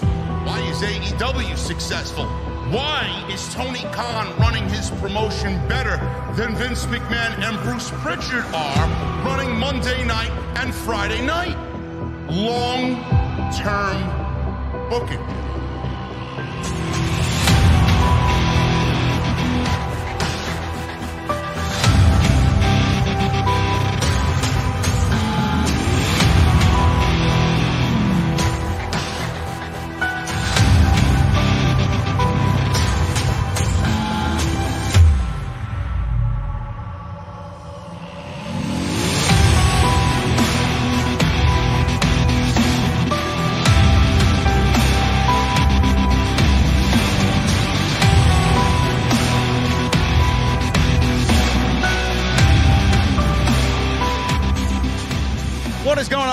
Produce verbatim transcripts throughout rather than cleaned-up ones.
Why is A E W successful? Why is Tony Khan running his promotion better than Vince McMahon and Bruce Pritchard are running Monday night and Friday night? Long-term booking.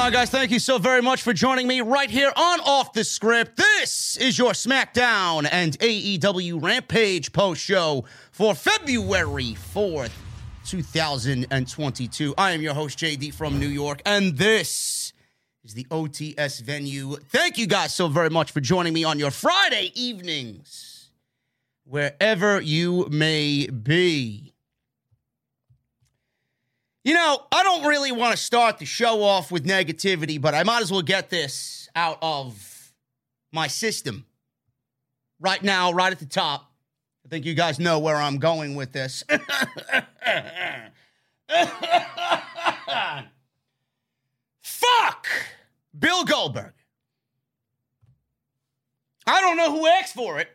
Guys, thank you so very much for joining me right here on Off the Script. This is your SmackDown and A E W Rampage post show for February fourth, twenty twenty-two. I am your host, J D from New York, and this is the O T S venue. Thank you guys so very much for joining me on your Friday evenings, wherever you may be. You know, I don't really want to start the show off with negativity, but I might as well get this out of my system right now, right at the top. I think you guys know where I'm going with this. Fuck Bill Goldberg. I don't know who asked for it.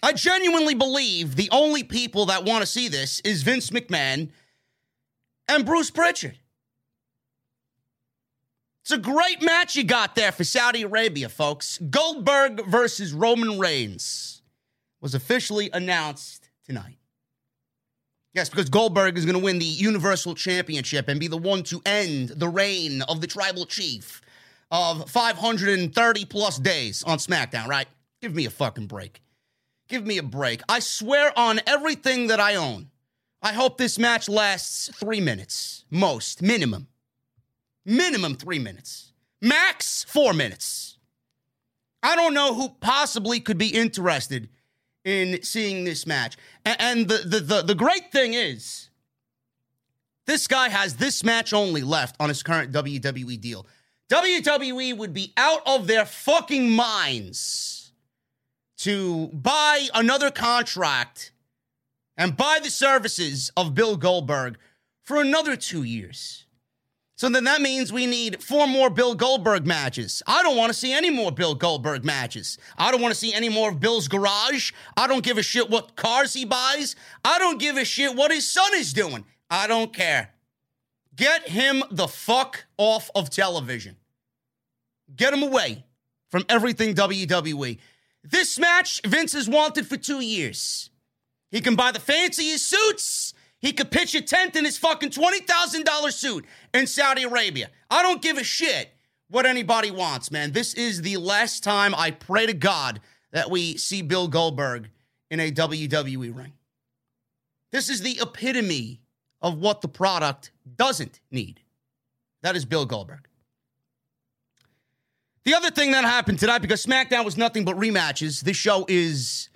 I genuinely believe the only people that want to see this is Vince McMahon and Bruce Pritchard. It's a great match you got there for Saudi Arabia, folks. Goldberg versus Roman Reigns was officially announced tonight. Yes, because Goldberg is going to win the Universal Championship and be the one to end the reign of the tribal chief of five hundred thirty plus days on SmackDown, right? Give me a fucking break. Give me a break. I swear on everything that I own, I hope this match lasts three minutes. Most. Minimum. Minimum three minutes. Max four minutes. I don't know who possibly could be interested in seeing this match. And the, the, the, the great thing is, this guy has this match only left on his current W W E deal. W W E would be out of their fucking minds to buy another contract and buy the services of Bill Goldberg for another two years. So then that means we need four more Bill Goldberg matches. I don't want to see any more Bill Goldberg matches. I don't want to see any more of Bill's garage. I don't give a shit what cars he buys. I don't give a shit what his son is doing. I don't care. Get him the fuck off of television. Get him away from everything W W E. This match, Vince has wanted for two years. He can buy the fanciest suits. He could pitch a tent in his fucking twenty thousand dollars suit in Saudi Arabia. I don't give a shit what anybody wants, man. This is the last time, I pray to God, that we see Bill Goldberg in a W W E ring. This is the epitome of what the product doesn't need. That is Bill Goldberg. The other thing that happened tonight, because SmackDown was nothing but rematches, this show is...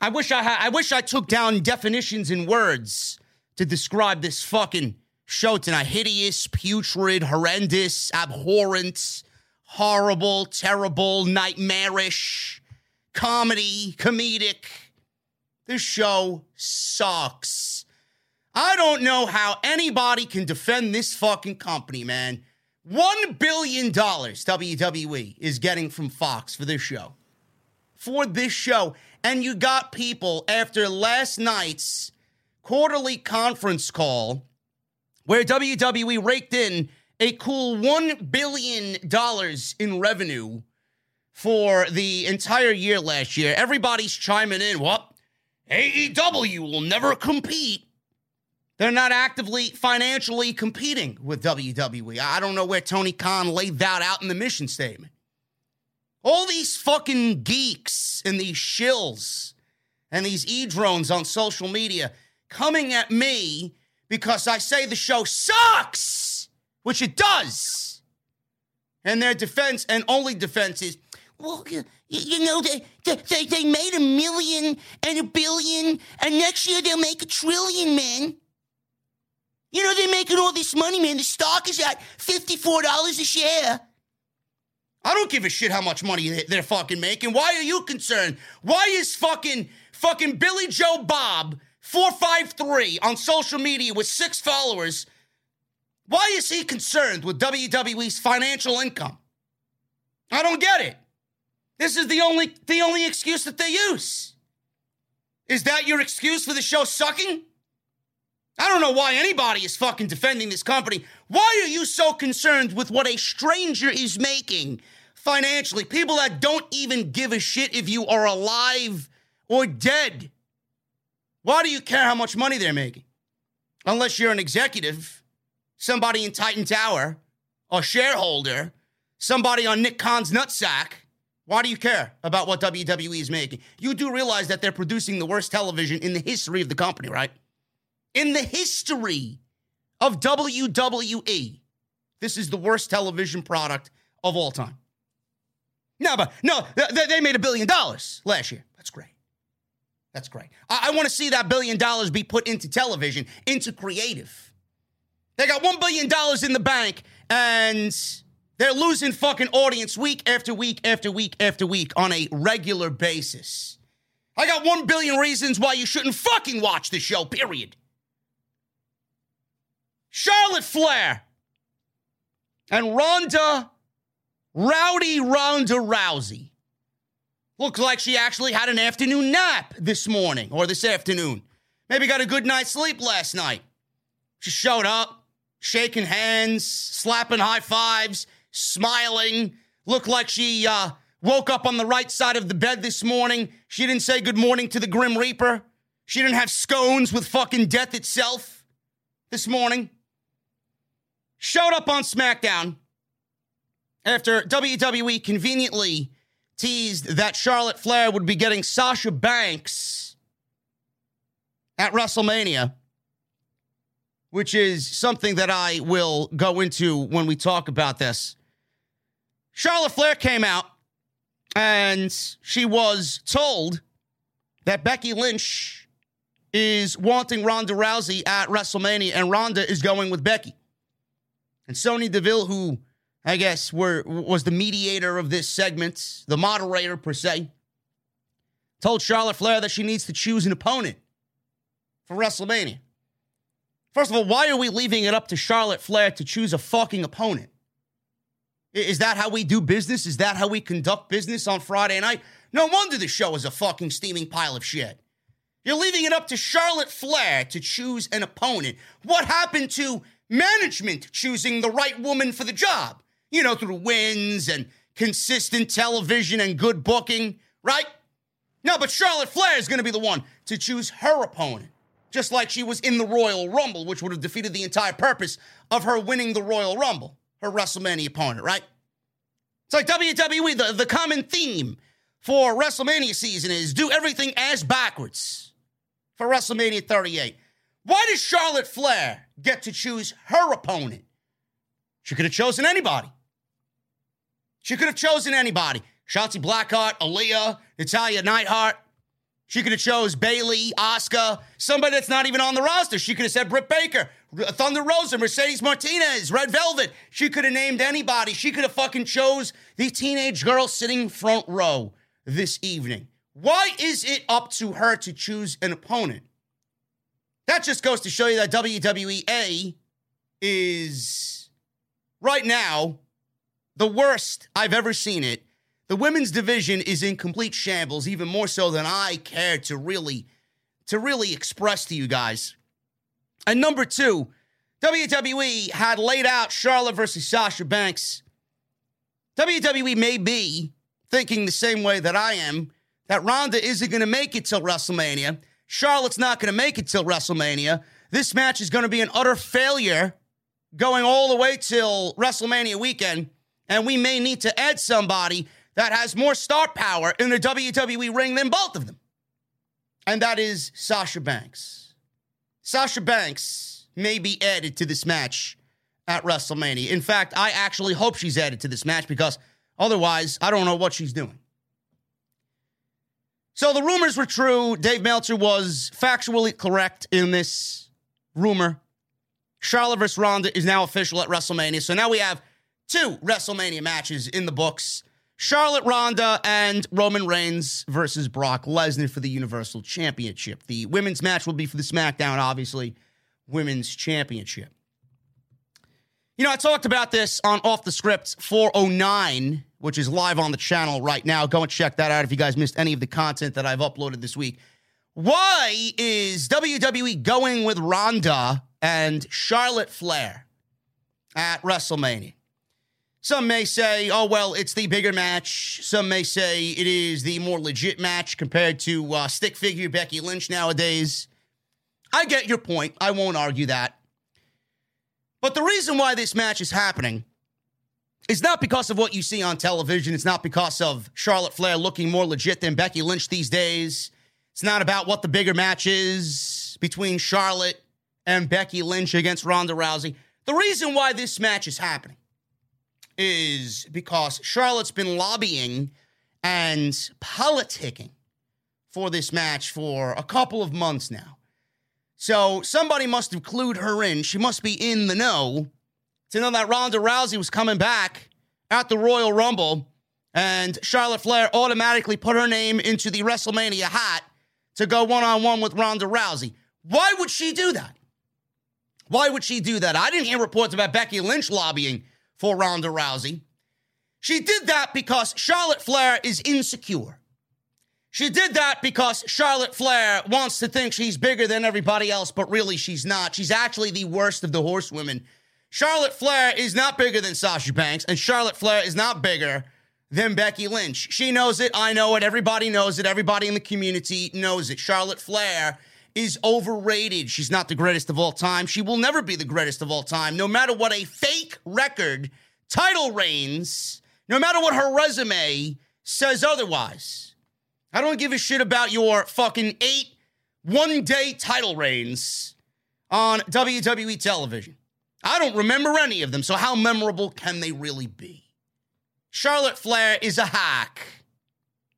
I wish I, ha- I wish I took down definitions in words to describe this fucking show tonight. Hideous, putrid, horrendous, abhorrent, horrible, terrible, nightmarish, comedy, comedic. This show sucks. I don't know how anybody can defend this fucking company, man. One billion dollars W W E is getting from Fox for this show. For this show. And you got people after last night's quarterly conference call where W W E raked in a cool one billion dollars in revenue for the entire year last year. Everybody's chiming in, what? A E W will never compete. They're not actively financially competing with W W E. I don't know where Tony Khan laid that out in the mission statement. All these fucking geeks and these shills and these e-drones on social media coming at me because I say the show sucks, which it does. And their defense and only defense is, well, you, you know, they, they, they made a million and a billion, and next year they'll make a trillion, man. You know, they're making all this money, man. The stock is at fifty-four dollars a share. I don't give a shit how much money they're fucking making. Why are you concerned? Why is fucking fucking Billy Joe Bob four five three on social media with six followers? Why is he concerned with W W E's financial income? I don't get it. This is the only the only excuse that they use. Is that your excuse for the show sucking? I don't know why anybody is fucking defending this company. Why are you so concerned with what a stranger is making financially? People that don't even give a shit if you are alive or dead. Why do you care how much money they're making? Unless you're an executive, somebody in Titan Tower, a shareholder, somebody on Nick Khan's nutsack. Why do you care about what W W E is making? You do realize that they're producing the worst television in the history of the company, right? In the history of W W E, this is the worst television product of all time. No, but no, they, they made a billion dollars last year. That's great. That's great. I, I want to see that billion dollars be put into television, into creative. They got one billion dollars in the bank, and they're losing fucking audience week after week after week after week on a regular basis. I got one billion reasons why you shouldn't fucking watch the show, period. Charlotte Flair and Ronda, Rowdy Ronda Rousey. Looks like she actually had an afternoon nap this morning or this afternoon. Maybe got a good night's sleep last night. She showed up, shaking hands, slapping high fives, smiling. Looked like she uh, woke up on the right side of the bed this morning. She didn't say good morning to the Grim Reaper. She didn't have scones with fucking death itself this morning. Showed up on SmackDown after W W E conveniently teased that Charlotte Flair would be getting Sasha Banks at WrestleMania, which is something that I will go into when we talk about this. Charlotte Flair came out and she was told that Becky Lynch is wanting Ronda Rousey at WrestleMania and Ronda is going with Becky. And Sonya Deville, who I guess were was the mediator of this segment, the moderator per se, told Charlotte Flair that she needs to choose an opponent for WrestleMania. First of all, why are we leaving it up to Charlotte Flair to choose a fucking opponent? Is that how we do business? Is that how we conduct business on Friday night? No wonder the show is a fucking steaming pile of shit. You're leaving it up to Charlotte Flair to choose an opponent. What happened to management choosing the right woman for the job? You know, through wins and consistent television and good booking, right? No, but Charlotte Flair is going to be the one to choose her opponent, just like she was in the Royal Rumble, which would have defeated the entire purpose of her winning the Royal Rumble, her WrestleMania opponent, right? It's like W W E, the, the common theme for WrestleMania season is do everything ass backwards for WrestleMania thirty-eight. Why does Charlotte Flair get to choose her opponent? She could have chosen anybody. She could have chosen anybody. Shotzi Blackheart, Aaliyah, Natalya Neidhart. She could have chose Bayley, Asuka, somebody that's not even on the roster. She could have said Britt Baker, Thunder Rosa, Mercedes Martinez, Red Velvet. She could have named anybody. She could have fucking chose the teenage girl sitting front row this evening. Why is it up to her to choose an opponent? That just goes to show you that W W E is, right now, the worst I've ever seen it. The women's division is in complete shambles, even more so than I care to really, to really express to you guys. And number two, W W E had laid out Charlotte versus Sasha Banks. W W E may be thinking the same way that I am, that Ronda isn't going to make it till WrestleMania. Charlotte's not going to make it till WrestleMania. This match is going to be an utter failure going all the way till WrestleMania weekend, and we may need to add somebody that has more star power in the W W E ring than both of them. And that is Sasha Banks. Sasha Banks may be added to this match at WrestleMania. In fact, I actually hope she's added to this match because otherwise, I don't know what she's doing. So the rumors were true. Dave Meltzer was factually correct in this rumor. Charlotte versus Ronda is now official at WrestleMania. So now we have two WrestleMania matches in the books. Charlotte, Ronda, and Roman Reigns versus Brock Lesnar for the Universal Championship. The women's match will be for the SmackDown, obviously, Women's Championship. You know, I talked about this on Off the Script four oh nine, which is live on the channel right now. Go and check that out if you guys missed any of the content that I've uploaded this week. Why is W W E going with Ronda and Charlotte Flair at WrestleMania? Some may say, oh, well, it's the bigger match. Some may say it is the more legit match compared to uh, stick figure Becky Lynch nowadays. I get your point. I won't argue that. But the reason why this match is happening is not because of what you see on television. It's not because of Charlotte Flair looking more legit than Becky Lynch these days. It's not about what the bigger match is between Charlotte and Becky Lynch against Ronda Rousey. The reason why this match is happening is because Charlotte's been lobbying and politicking for this match for a couple of months now. So somebody must have clued her in. She must be in the know to know that Ronda Rousey was coming back at the Royal Rumble, and Charlotte Flair automatically put her name into the WrestleMania hat to go one-on-one with Ronda Rousey. Why would she do that? Why would she do that? I didn't hear reports about Becky Lynch lobbying for Ronda Rousey. She did that because Charlotte Flair is insecure. She did that because Charlotte Flair wants to think she's bigger than everybody else, but really she's not. She's actually the worst of the horsewomen. Charlotte Flair is not bigger than Sasha Banks, and Charlotte Flair is not bigger than Becky Lynch. She knows it, I know it, everybody knows it, everybody in the community knows it. Charlotte Flair is overrated. She's not the greatest of all time. She will never be the greatest of all time, no matter what a fake record title reigns, no matter what her resume says otherwise. I don't give a shit about your fucking eight one-day title reigns on W W E television. I don't remember any of them, so how memorable can they really be? Charlotte Flair is a hack.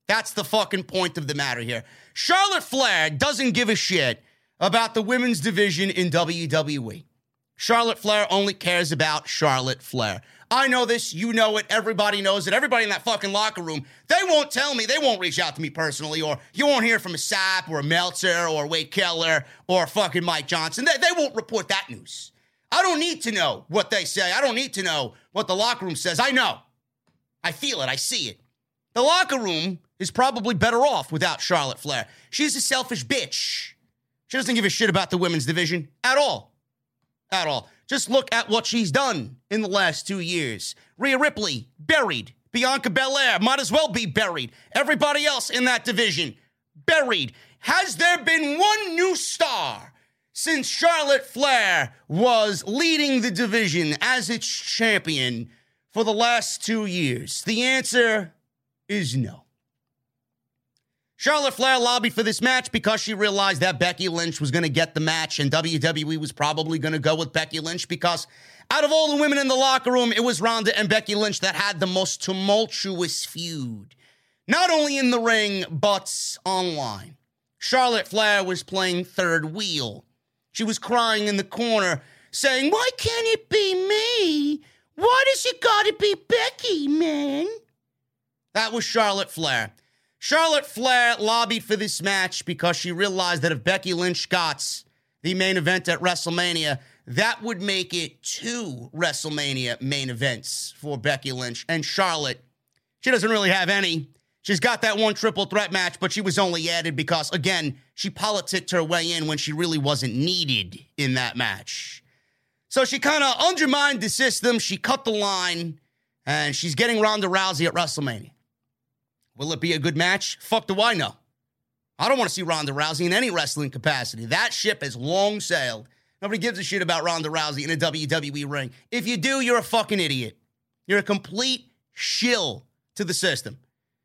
That's the fucking point of the matter here. Charlotte Flair doesn't give a shit about the women's division in W W E. Charlotte Flair only cares about Charlotte Flair. I know this. You know it. Everybody knows it. Everybody in that fucking locker room, they won't tell me. They won't reach out to me personally, or you won't hear from a Sapp or a Meltzer or Wade Keller or fucking Mike Johnson. They, they won't report that news. I don't need to know what they say. I don't need to know what the locker room says. I know. I feel it. I see it. The locker room is probably better off without Charlotte Flair. She's a selfish bitch. She doesn't give a shit about the women's division at all. At all. Just look at what she's done in the last two years. Rhea Ripley, buried. Bianca Belair, might as well be buried. Everybody else in that division, buried. Has there been one new star since Charlotte Flair was leading the division as its champion for the last two years? The answer is no. Charlotte Flair lobbied for this match because she realized that Becky Lynch was going to get the match, and W W E was probably going to go with Becky Lynch because out of all the women in the locker room, it was Ronda and Becky Lynch that had the most tumultuous feud, not only in the ring, but online. Charlotte Flair was playing third wheel. She was crying in the corner, saying, "Why can't it be me? Why does it gotta be Becky, man?" That was Charlotte Flair. Charlotte Flair lobbied for this match because she realized that if Becky Lynch got the main event at WrestleMania, that would make it two WrestleMania main events for Becky Lynch. And Charlotte, she doesn't really have any. She's got that one triple threat match, but she was only added because, again, she politicked her way in when she really wasn't needed in that match. So she kind of undermined the system. She cut the line, and she's getting Ronda Rousey at WrestleMania. Will it be a good match? Fuck do I know. I don't want to see Ronda Rousey in any wrestling capacity. That ship has long sailed. Nobody gives a shit about Ronda Rousey in a W W E ring. If you do, you're a fucking idiot. You're a complete shill to the system.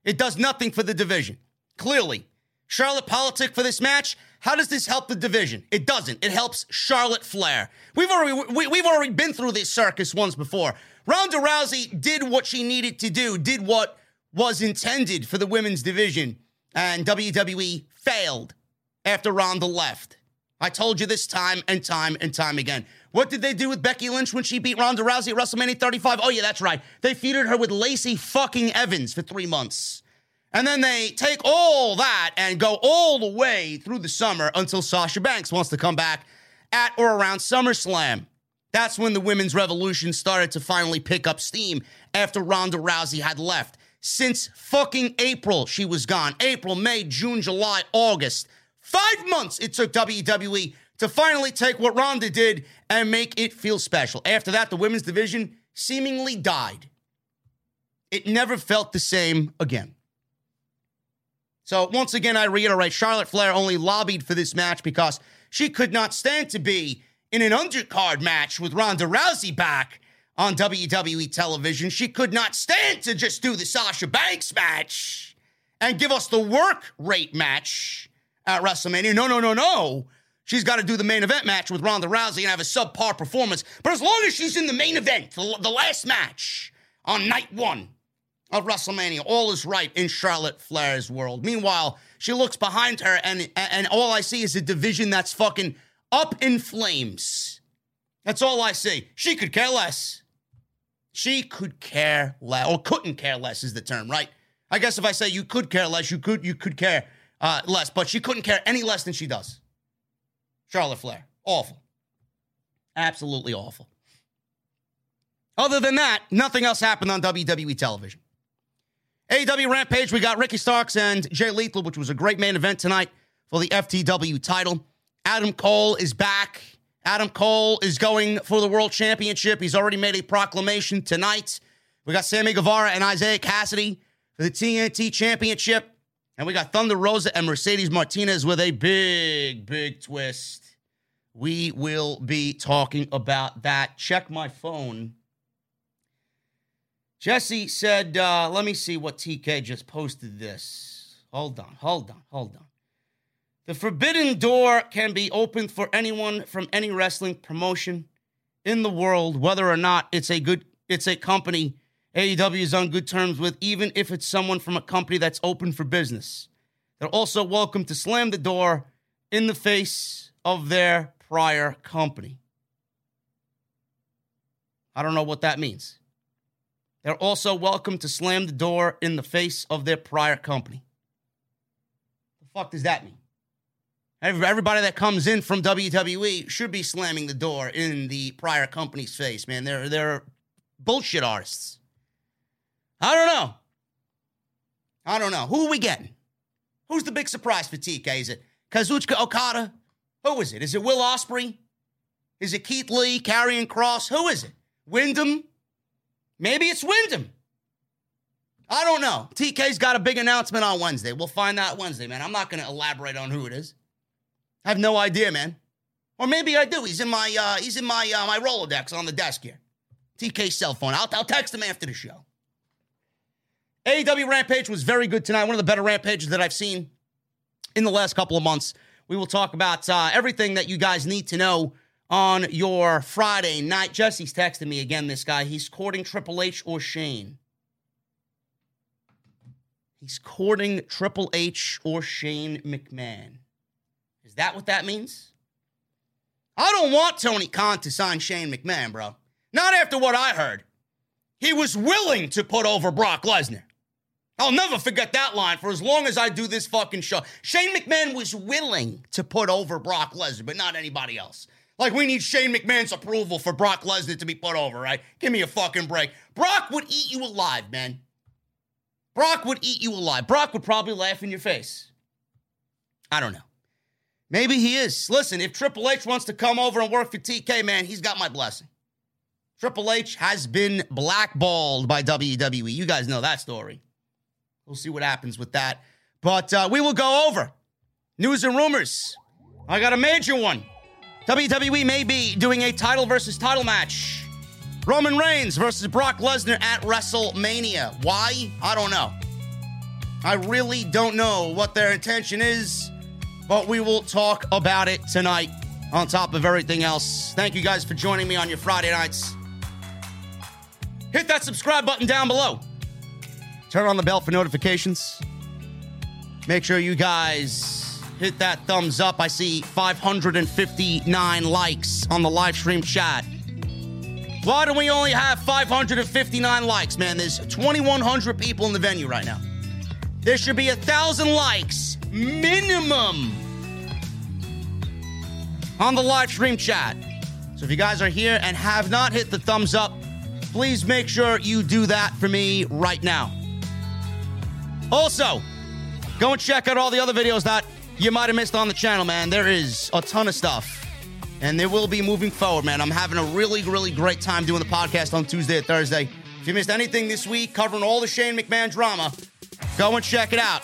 It does nothing for the division. Clearly, Charlotte politic for this match. How does this help the division? It doesn't. It helps Charlotte Flair. We've already we, we've already been through this circus once before. Ronda Rousey did what she needed to do, did what was intended for the women's division, and W W E failed after Ronda left. I told you this time and time and time again. What did they do with Becky Lynch when she beat Ronda Rousey at WrestleMania thirty-five? Oh, yeah, that's right. They feuded her with Lacey fucking Evans for three months. And then they take all that and go all the way through the summer until Sasha Banks wants to come back at or around SummerSlam. That's when the women's revolution started to finally pick up steam after Ronda Rousey had left. Since fucking April, she was gone. April, May, June, July, August. Five months it took W W E to finally take what Ronda did and make it feel special. After that, the women's division seemingly died. It never felt the same again. So once again, I reiterate, Charlotte Flair only lobbied for this match because she could not stand to be in an undercard match with Ronda Rousey back on W W E television. She could not stand to just do the Sasha Banks match and give us the work rate match at WrestleMania. No, no, no, no. She's got to do the main event match with Ronda Rousey and have a subpar performance. But as long as she's in the main event, the, the last match on night one of WrestleMania, all is right in Charlotte Flair's world. Meanwhile, she looks behind her and, and all I see is a division that's fucking up in flames. That's all I see. She could care less. She could care less, or couldn't care less is the term, right? I guess if I say you could care less, you could you could care uh, less, but she couldn't care any less than she does. Charlotte Flair, awful. Absolutely awful. Other than that, nothing else happened on W W E television. A E W Rampage, we got Ricky Starks and Jay Lethal, which was a great main event tonight for the F T W title. Adam Cole is back. Adam Cole is going for the World Championship. He's already made a proclamation tonight. We got Sammy Guevara and Isaiah Cassidy for the T N T Championship. And we got Thunder Rosa and Mercedes Martinez with a big, big twist. We will be talking about that. Check my phone. Jesse said, uh, let me see what T K just posted this. Hold on, hold on, hold on. The forbidden door can be opened for anyone from any wrestling promotion in the world, whether or not it's a good, it's a company A E W is on good terms with, even if it's someone from a company that's open for business. They're also welcome to slam the door in the face of their prior company. I don't know what that means. They're also welcome to slam the door in the face of their prior company. The fuck does that mean? Everybody that comes in from W W E should be slamming the door in the prior company's face, man. They're, they're bullshit artists. I don't know. I don't know. Who are we getting? Who's the big surprise for T K? Is it Kazuchika Okada? Who is it? Is it Will Ospreay? Is it Keith Lee, Karrion Kross? Who is it? Wyndham? Maybe it's Wyndham. I don't know. T K's got a big announcement on Wednesday. We'll find out Wednesday, man. I'm not going to elaborate on who it is. I have no idea, man. Or maybe I do. He's in my uh, he's in my uh, my Rolodex on the desk here. T K's cell phone. I'll, I'll text him after the show. A E W Rampage was very good tonight. One of the better Rampages that I've seen in the last couple of months. We will talk about uh, everything that you guys need to know on your Friday night. Jesse's texting me again, this guy. He's courting Triple H or Shane. He's courting Triple H or Shane McMahon. Is that what that means? I don't want Tony Khan to sign Shane McMahon, bro. Not after what I heard. He was willing to put over Brock Lesnar. I'll never forget that line for as long as I do this fucking show. Shane McMahon was willing to put over Brock Lesnar, but not anybody else. Like, we need Shane McMahon's approval for Brock Lesnar to be put over, right? Give me a fucking break. Brock would eat you alive, man. Brock would eat you alive. Brock would probably laugh in your face. I don't know. Maybe he is. Listen, if Triple H wants to come over and work for T K, man, he's got my blessing. Triple H has been blackballed by W W E. You guys know that story. We'll see what happens with that. But uh, we will go over news and rumors. I got a major one. W W E may be doing a title versus title match. Roman Reigns versus Brock Lesnar at WrestleMania. Why? I don't know. I really don't know what their intention is, but we will talk about it tonight on top of everything else. Thank you guys for joining me on your Friday nights. Hit that subscribe button down below. Turn on the bell for notifications. Make sure you guys hit that thumbs up. I see five hundred fifty-nine likes on the live stream chat. Why do we only have five hundred fifty-nine likes, man? There's twenty-one hundred people in the venue right now. There should be one thousand likes minimum on the live stream chat. So if you guys are here and have not hit the thumbs up, please make sure you do that for me right now. Also, go and check out all the other videos that you might have missed on the channel, man. There is a ton of stuff, and there will be moving forward, man. I'm having a really, really great time doing the podcast on Tuesday and Thursday. If you missed anything this week, covering all the Shane McMahon drama, go and check it out.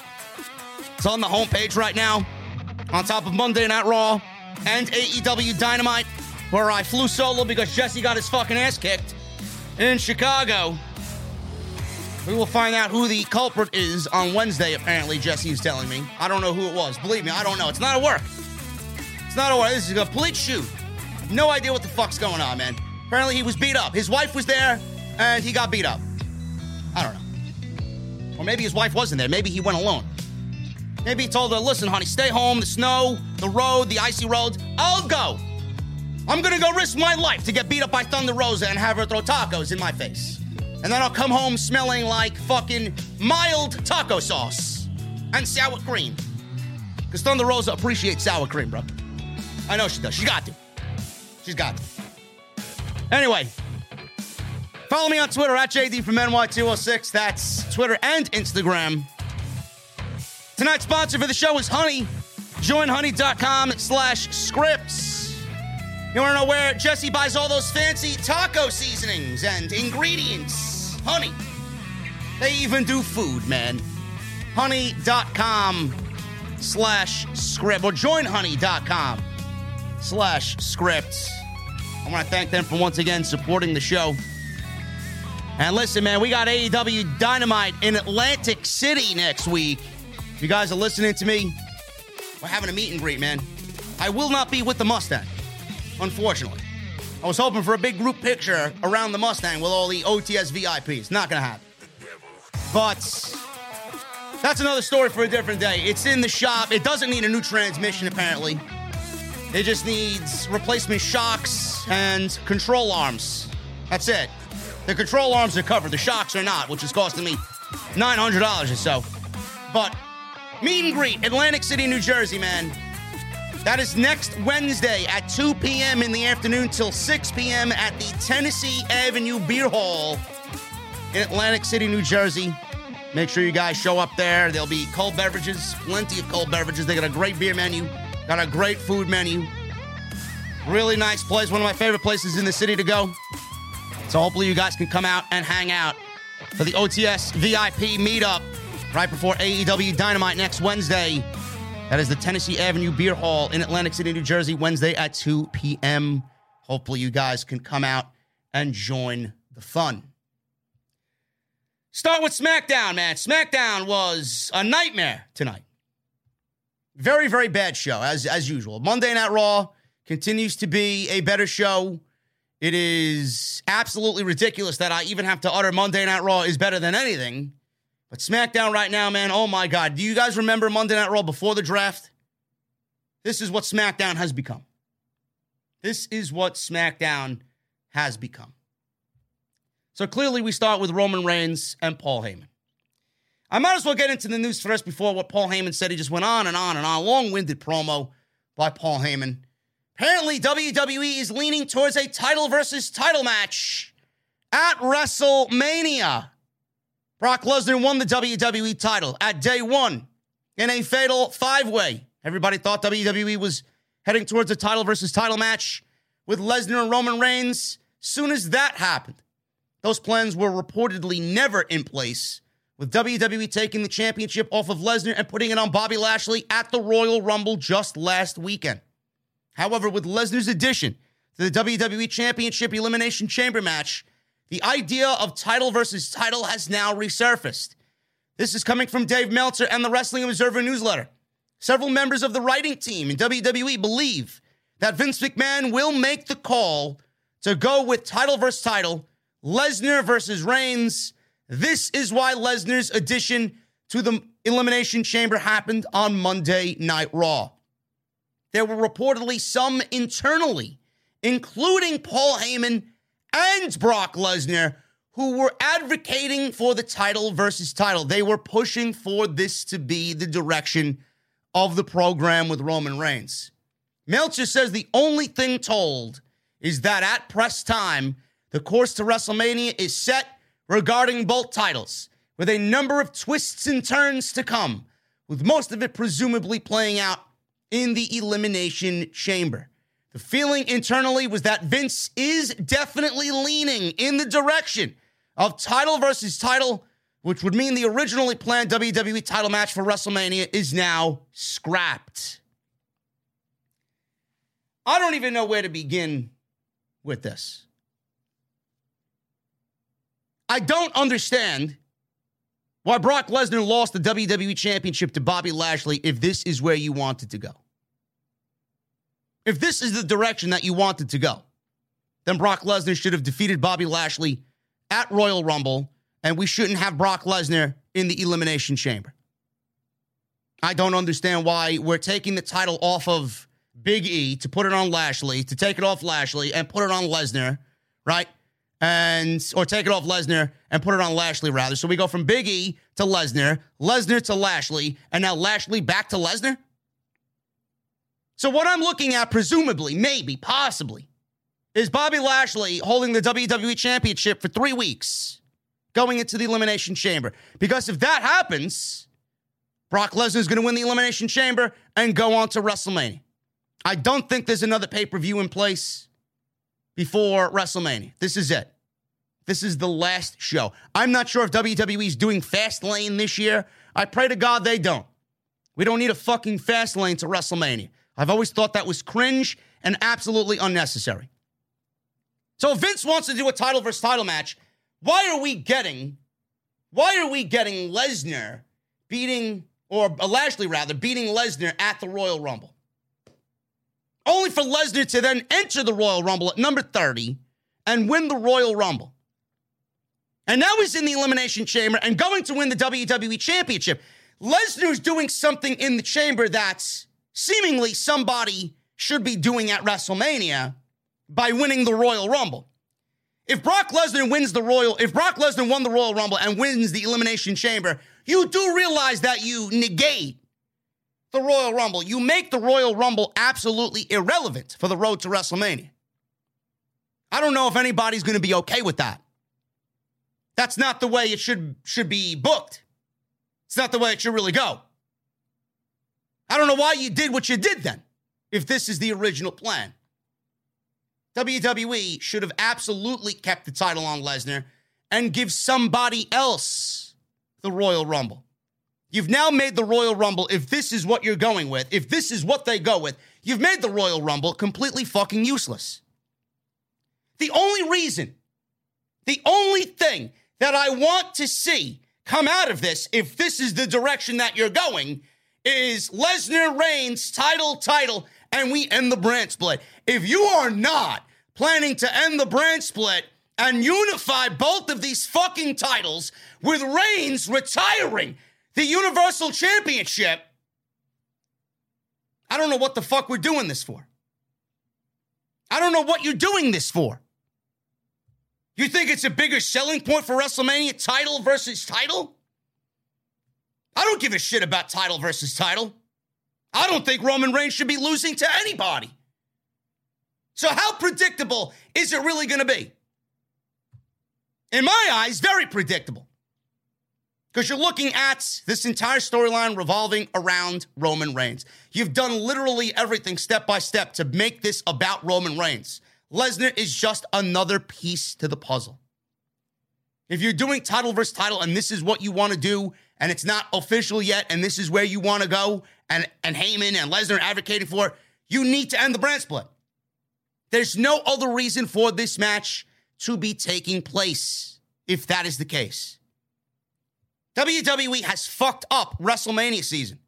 It's on the homepage right now, on top of Monday Night Raw and A E W Dynamite, where I flew solo because Jesse got his fucking ass kicked in Chicago. We will find out who the culprit is on Wednesday, apparently, Jesse was telling me. I don't know who it was. Believe me, I don't know. It's not a work. It's not a work. This is a complete shoot. No idea what the fuck's going on, man. Apparently, he was beat up. His wife was there, and he got beat up. I don't know. Or maybe his wife wasn't there. Maybe he went alone. Maybe he told her, listen, honey, stay home. The snow, the road, the icy roads. I'll go. I'm going to go risk my life to get beat up by Thunder Rosa and have her throw tacos in my face. And then I'll come home smelling like fucking mild taco sauce and sour cream. Because Thunder Rosa appreciates sour cream, bro. I know she does. She got to. She's got to. Anyway, follow me on Twitter at J D from N Y two oh six. That's Twitter and Instagram. Tonight's sponsor for the show is Honey. Join honey.com slash scripts. You want to know where Jesse buys all those fancy taco seasonings and ingredients? Honey. They even do food, man. Honey.com slash script. Or join honey.com slash script. I want to thank them for once again supporting the show. And listen, man, we got A E W Dynamite in Atlantic City next week. If you guys are listening to me, we're having a meet and greet, man. I will not be with the Mustang, unfortunately. I was hoping for a big group picture around the Mustang with all the O T S V I Ps. Not going to happen. But that's another story for a different day. It's in the shop. It doesn't need a new transmission, apparently. It just needs replacement shocks and control arms. That's it. The control arms are covered. The shocks are not, which is costing me nine hundred dollars or so. But meet and greet, Atlantic City, New Jersey, man. That is next Wednesday at two p.m. in the afternoon till six p.m. at the Tennessee Avenue Beer Hall in Atlantic City, New Jersey. Make sure you guys show up there. There'll be cold beverages, plenty of cold beverages. They got a great beer menu, got a great food menu. Really nice place, one of my favorite places in the city to go. So hopefully you guys can come out and hang out for the O T S V I P meetup right before A E W Dynamite next Wednesday. That is the Tennessee Avenue Beer Hall in Atlantic City, New Jersey, Wednesday at two p.m. Hopefully you guys can come out and join the fun. Start with SmackDown, man. SmackDown was a nightmare tonight. Very, very bad show, as, as usual. Monday Night Raw continues to be a better show. It is absolutely ridiculous that I even have to utter Monday Night Raw is better than anything. But SmackDown right now, man, oh my God. Do you guys remember Monday Night Raw before the draft? This is what SmackDown has become. This is what SmackDown has become. So clearly we start with Roman Reigns and Paul Heyman. I might as well get into the news first before what Paul Heyman said. He just went on and on and on. Long-winded promo by Paul Heyman. Apparently W W E is leaning towards a title versus title match at WrestleMania. Brock Lesnar won the W W E title at day one in a fatal five-way. Everybody thought W W E was heading towards a title versus title match with Lesnar and Roman Reigns. Soon as that happened, those plans were reportedly never in place, with W W E taking the championship off of Lesnar and putting it on Bobby Lashley at the Royal Rumble just last weekend. However, with Lesnar's addition to the W W E Championship Elimination Chamber match, the idea of title versus title has now resurfaced. This is coming from Dave Meltzer and the Wrestling Observer newsletter. Several members of the writing team in W W E believe that Vince McMahon will make the call to go with title versus title, Lesnar versus Reigns. This is why Lesnar's addition to the Elimination Chamber happened on Monday Night Raw. There were reportedly some internally, including Paul Heyman and Brock Lesnar, who were advocating for the title versus title. They were pushing for this to be the direction of the program with Roman Reigns. Meltzer says the only thing told is that at press time, the course to WrestleMania is set regarding both titles, with a number of twists and turns to come, with most of it presumably playing out in the Elimination Chamber. The feeling internally was that Vince is definitely leaning in the direction of title versus title, which would mean the originally planned W W E title match for WrestleMania is now scrapped. I don't even know where to begin with this. I don't understand why Brock Lesnar lost the W W E Championship to Bobby Lashley if this is where you wanted to go. If this is the direction that you wanted to go, then Brock Lesnar should have defeated Bobby Lashley at Royal Rumble, and we shouldn't have Brock Lesnar in the Elimination Chamber. I don't understand why we're taking the title off of Big E to put it on Lashley, to take it off Lashley and put it on Lesnar, right? And or take it off Lesnar and put it on Lashley, rather. So we go from Big E to Lesnar, Lesnar to Lashley, and now Lashley back to Lesnar? So what I'm looking at, presumably, maybe, possibly, is Bobby Lashley holding the W W E Championship for three weeks, going into the Elimination Chamber. Because if that happens, Brock Lesnar is going to win the Elimination Chamber and go on to WrestleMania. I don't think there's another pay-per-view in place before WrestleMania. This is it. This is the last show. I'm not sure if W W E's doing Fastlane this year. I pray to God they don't. We don't need a fucking Fastlane to WrestleMania. I've always thought that was cringe and absolutely unnecessary. So if Vince wants to do a title versus title match, why are we getting, why are we getting Lesnar beating, or Lashley rather, beating Lesnar at the Royal Rumble? Only for Lesnar to then enter the Royal Rumble at number thirty and win the Royal Rumble. And now he's in the Elimination Chamber and going to win the W W E Championship. Lesnar's doing something in the chamber that's seemingly somebody should be doing at WrestleMania by winning the Royal Rumble. If Brock Lesnar wins the Royal, if Brock Lesnar won the Royal Rumble and wins the Elimination Chamber, you do realize that you negate the Royal Rumble. You make the Royal Rumble absolutely irrelevant for the road to WrestleMania. I don't know if anybody's going to be okay with that. That's not the way it should should be booked. It's not the way it should really go. I don't know why you did what you did then, if this is the original plan. W W E should have absolutely kept the title on Lesnar and give somebody else the Royal Rumble. You've now made the Royal Rumble, if this is what you're going with, if this is what they go with, you've made the Royal Rumble completely fucking useless. The only reason, the only thing that I want to see come out of this, if this is the direction that you're going, is Lesnar Reigns title, title, and we end the brand split. If you are not planning to end the brand split and unify both of these fucking titles with Reigns retiring the Universal Championship, I don't know what the fuck we're doing this for. I don't know what you're doing this for. You think it's a bigger selling point for WrestleMania, title versus title? I don't give a shit about title versus title. I don't think Roman Reigns should be losing to anybody. So how predictable is it really going to be? In my eyes, very predictable. Because you're looking at this entire storyline revolving around Roman Reigns. You've done literally everything step by step to make this about Roman Reigns. Lesnar is just another piece to the puzzle. If you're doing title versus title and this is what you want to do and it's not official yet and this is where you want to go and, and Heyman and Lesnar advocating for it, you need to end the brand split. There's no other reason for this match to be taking place if that is the case. W W E has fucked up WrestleMania season.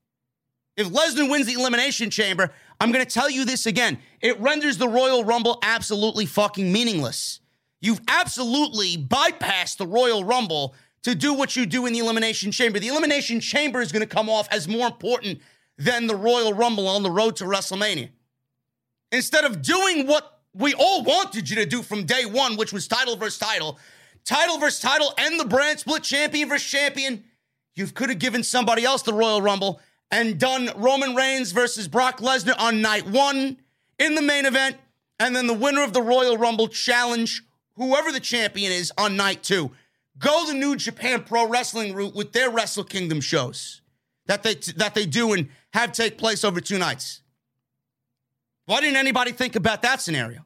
If Lesnar wins the Elimination Chamber, I'm going to tell you this again. It renders the Royal Rumble absolutely fucking meaningless. You've absolutely bypassed the Royal Rumble to do what you do in the Elimination Chamber. The Elimination Chamber is going to come off as more important than the Royal Rumble on the road to WrestleMania. Instead of doing what we all wanted you to do from day one, which was title versus title, title versus title, and the brand split, champion versus champion, you could have given somebody else the Royal Rumble and done Roman Reigns versus Brock Lesnar on night one in the main event, and then the winner of the Royal Rumble challenge whoever the champion is on night two. Go the New Japan Pro Wrestling route with their Wrestle Kingdom shows that they t- that they do and have take place over two nights. Why didn't anybody think about that scenario?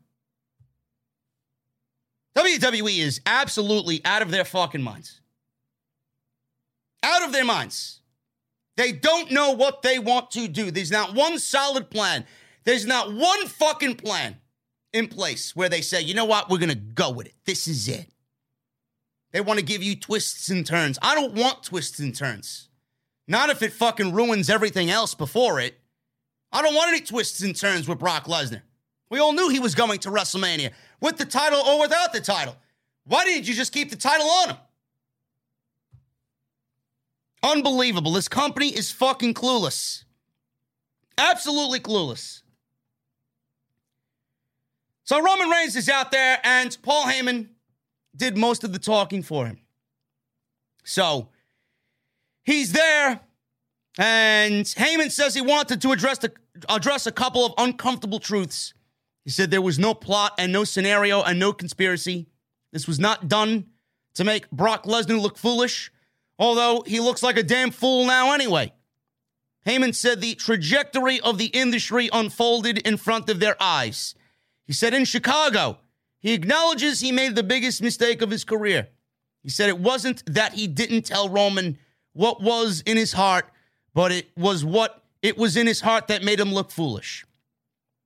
W W E is absolutely out of their fucking minds. Out of their minds. They don't know what they want to do. There's not one solid plan. There's not one fucking plan in place where they say, you know what, we're going to go with it. This is it. They want to give you twists and turns. I don't want twists and turns. Not if it fucking ruins everything else before it. I don't want any twists and turns with Brock Lesnar. We all knew he was going to WrestleMania with the title or without the title. Why didn't you just keep the title on him? Unbelievable. This company is fucking clueless. Absolutely clueless. So Roman Reigns is out there, and Paul Heyman did most of the talking for him. So he's there, and Heyman says he wanted to address, the, address a couple of uncomfortable truths. He said there was no plot and no scenario and no conspiracy. This was not done to make Brock Lesnar look foolish, although he looks like a damn fool now anyway. Heyman said the trajectory of the industry unfolded in front of their eyes. He said in Chicago, he acknowledges he made the biggest mistake of his career. He said it wasn't that he didn't tell Roman what was in his heart, but it was what it was in his heart that made him look foolish.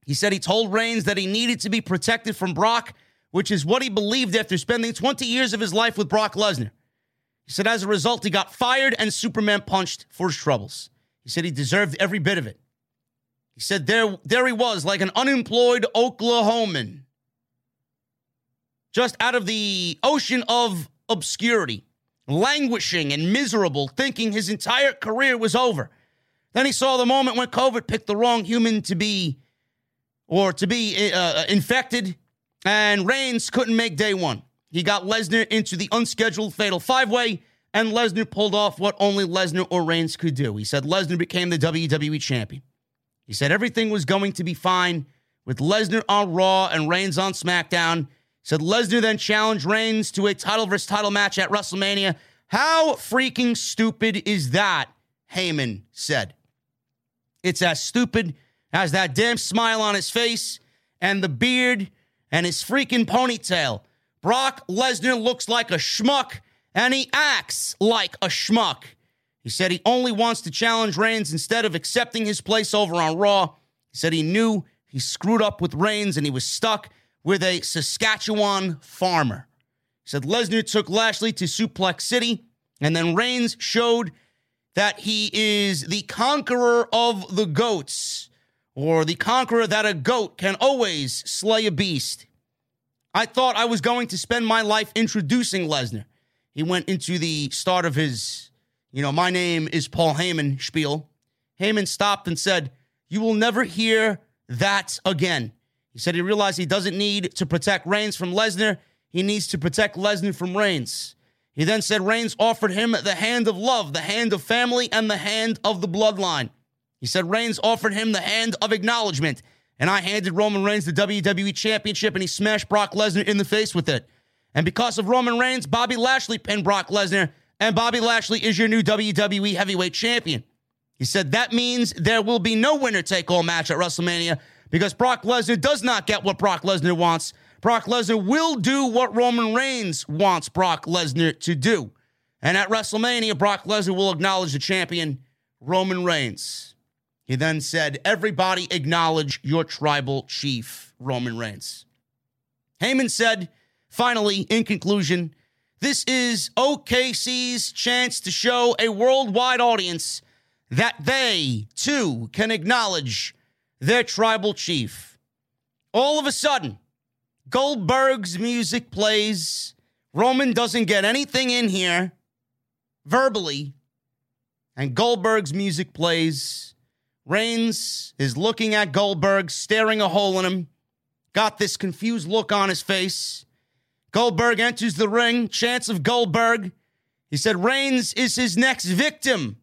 He said he told Reigns that he needed to be protected from Brock, which is what he believed after spending twenty years of his life with Brock Lesnar. He said, as a result, he got fired and Superman punched for his troubles. He said he deserved every bit of it. He said there, there he was, like an unemployed Oklahoman, just out of the ocean of obscurity, languishing and miserable, thinking his entire career was over. Then he saw the moment when COVID picked the wrong human to be, or to be uh, infected, and Reigns couldn't make day one. He got Lesnar into the unscheduled Fatal Five-Way, and Lesnar pulled off what only Lesnar or Reigns could do. He said Lesnar became the W W E champion. He said everything was going to be fine with Lesnar on Raw and Reigns on SmackDown. He said Lesnar then challenged Reigns to a title versus title match at WrestleMania. How freaking stupid is that? Heyman said. It's as stupid as that damn smile on his face and the beard and his freaking ponytail. Brock Lesnar looks like a schmuck and he acts like a schmuck. He said he only wants to challenge Reigns instead of accepting his place over on Raw. He said he knew he screwed up with Reigns and he was stuck with a Saskatchewan farmer. He said Lesnar took Lashley to Suplex City and then Reigns showed that he is the conqueror of the goats, or the conqueror that a goat can always slay a beast. I thought I was going to spend my life introducing Lesnar. He went into the start of his, you know, my name is Paul Heyman spiel. Heyman stopped and said, you will never hear that again. He said he realized he doesn't need to protect Reigns from Lesnar. He needs to protect Lesnar from Reigns. He then said Reigns offered him the hand of love, the hand of family, and the hand of the bloodline. He said Reigns offered him the hand of acknowledgement, and I handed Roman Reigns the W W E Championship, and he smashed Brock Lesnar in the face with it. And because of Roman Reigns, Bobby Lashley pinned Brock Lesnar, and Bobby Lashley is your new W W E Heavyweight Champion. He said that means there will be no winner-take-all match at WrestleMania because Brock Lesnar does not get what Brock Lesnar wants. Brock Lesnar will do what Roman Reigns wants Brock Lesnar to do. And at WrestleMania, Brock Lesnar will acknowledge the champion, Roman Reigns. He then said, everybody acknowledge your tribal chief, Roman Reigns. Heyman said, finally, in conclusion, this is O K C's chance to show a worldwide audience that they, too, can acknowledge their tribal chief. All of a sudden, Goldberg's music plays. Roman doesn't get anything in here verbally. And Goldberg's music plays. Reigns is looking at Goldberg, staring a hole in him. Got this confused look on his face. Goldberg enters the ring. Chants of Goldberg. He said Reigns is his next victim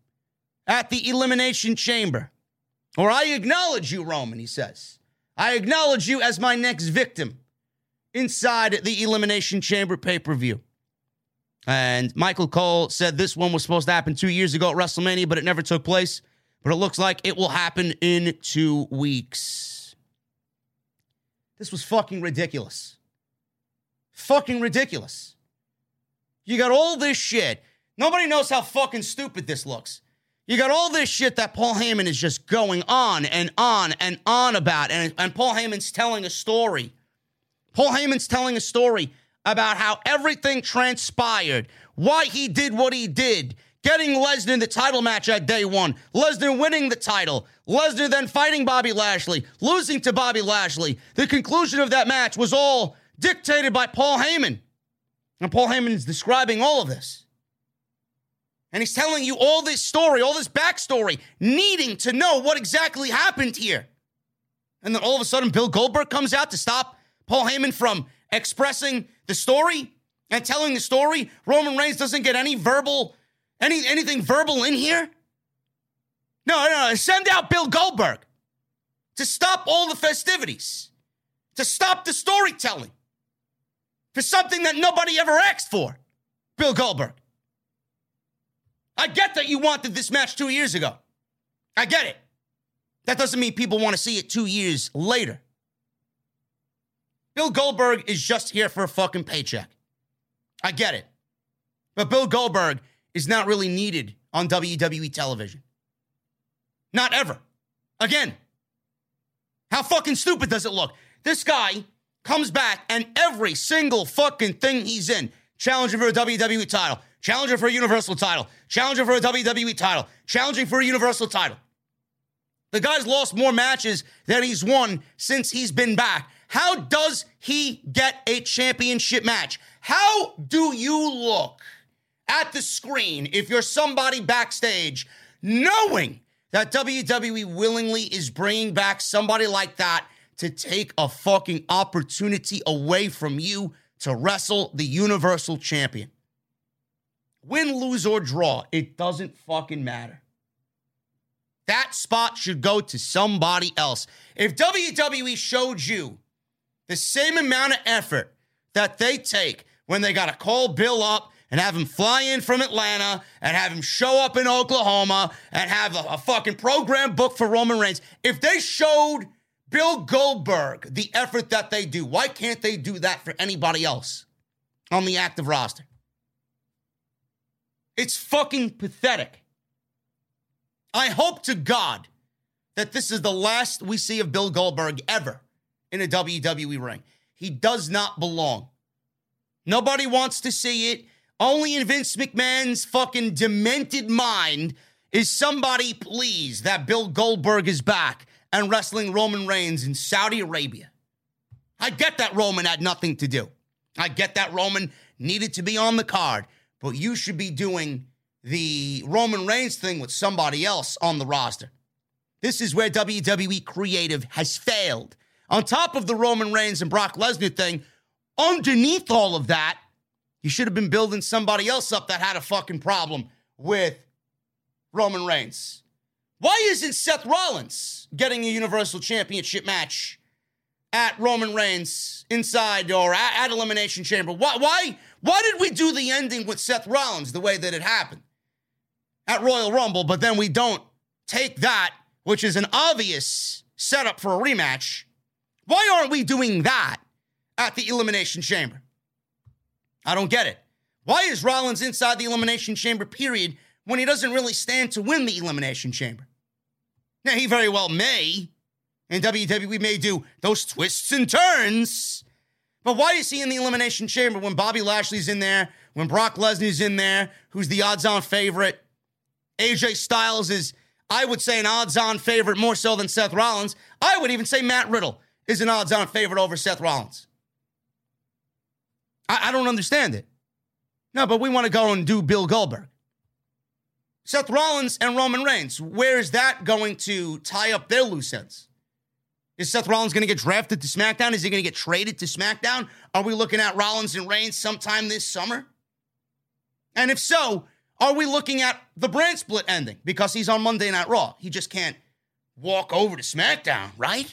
at the Elimination Chamber. Or I acknowledge you, Roman, he says. I acknowledge you as my next victim inside the Elimination Chamber pay-per-view. And Michael Cole said this one was supposed to happen two years ago at WrestleMania, but it never took place. But it looks like it will happen in two weeks. This was fucking ridiculous. Fucking ridiculous. You got all this shit. Nobody knows how fucking stupid this looks. You got all this shit that Paul Heyman is just going on and on and on about. And, and Paul Heyman's telling a story. Paul Heyman's telling a story about how everything transpired, why he did what he did, getting Lesnar the title match at day one, Lesnar winning the title, Lesnar then fighting Bobby Lashley, losing to Bobby Lashley. The conclusion of that match was all dictated by Paul Heyman. And Paul Heyman is describing all of this. And he's telling you all this story, all this backstory, needing to know what exactly happened here. And then all of a sudden, Bill Goldberg comes out to stop Paul Heyman from expressing the story and telling the story. Roman Reigns doesn't get any verbal, any anything verbal in here. No, no, no. Send out Bill Goldberg to stop all the festivities, to stop the storytelling for something that nobody ever asked for. Bill Goldberg. I get that you wanted this match two years ago. I get it. That doesn't mean people want to see it two years later. Bill Goldberg is just here for a fucking paycheck. I get it. But Bill Goldberg is not really needed on W W E television. Not ever. Again. How fucking stupid does it look? This guy comes back and every single fucking thing he's in, challenging for a W W E title, challenging for a Universal title, challenging for a W W E title, challenging for a Universal title. The guy's lost more matches than he's won since he's been back. How does he get a championship match? How do you look at the screen if you're somebody backstage knowing that W W E willingly is bringing back somebody like that to take a fucking opportunity away from you to wrestle the Universal Champion. Win, lose, or draw, it doesn't fucking matter. That spot should go to somebody else. If W W E showed you the same amount of effort that they take when they got to call Bill up and have him fly in from Atlanta and have him show up in Oklahoma and have a, a fucking program booked for Roman Reigns, if they showed Bill Goldberg the effort that they do, why can't they do that for anybody else on the active roster? It's fucking pathetic. I hope to God that this is the last we see of Bill Goldberg ever in a W W E ring. He does not belong. Nobody wants to see it. Only in Vince McMahon's fucking demented mind is somebody pleased that Bill Goldberg is back and wrestling Roman Reigns in Saudi Arabia. I get that Roman had nothing to do. I get that Roman needed to be on the card. But you should be doing the Roman Reigns thing with somebody else on the roster. This is where W W E creative has failed. On top of the Roman Reigns and Brock Lesnar thing, underneath all of that, you should have been building somebody else up that had a fucking problem with Roman Reigns. Why isn't Seth Rollins getting a Universal Championship match at Roman Reigns inside or at, at Elimination Chamber? Why, why, why did we do the ending with Seth Rollins the way that it happened at Royal Rumble, but then we don't take that, which is an obvious setup for a rematch? Why aren't we doing that at the Elimination Chamber? I don't get it. Why is Rollins inside the Elimination Chamber, period, when he doesn't really stand to win the Elimination Chamber? Now, he very well may, and W W E may do those twists and turns, but why is he in the Elimination Chamber when Bobby Lashley's in there, when Brock Lesnar's in there, who's the odds-on favorite? A J Styles is, I would say, an odds-on favorite more so than Seth Rollins. I would even say Matt Riddle is an odds-on favorite over Seth Rollins. I, I don't understand it. No, but we want to go and do Bill Goldberg. Seth Rollins and Roman Reigns, where is that going to tie up their loose ends? Is Seth Rollins going to get drafted to SmackDown? Is he going to get traded to SmackDown? Are we looking at Rollins and Reigns sometime this summer? And if so, are we looking at the brand split ending? Because he's on Monday Night Raw. He just can't walk over to SmackDown, right?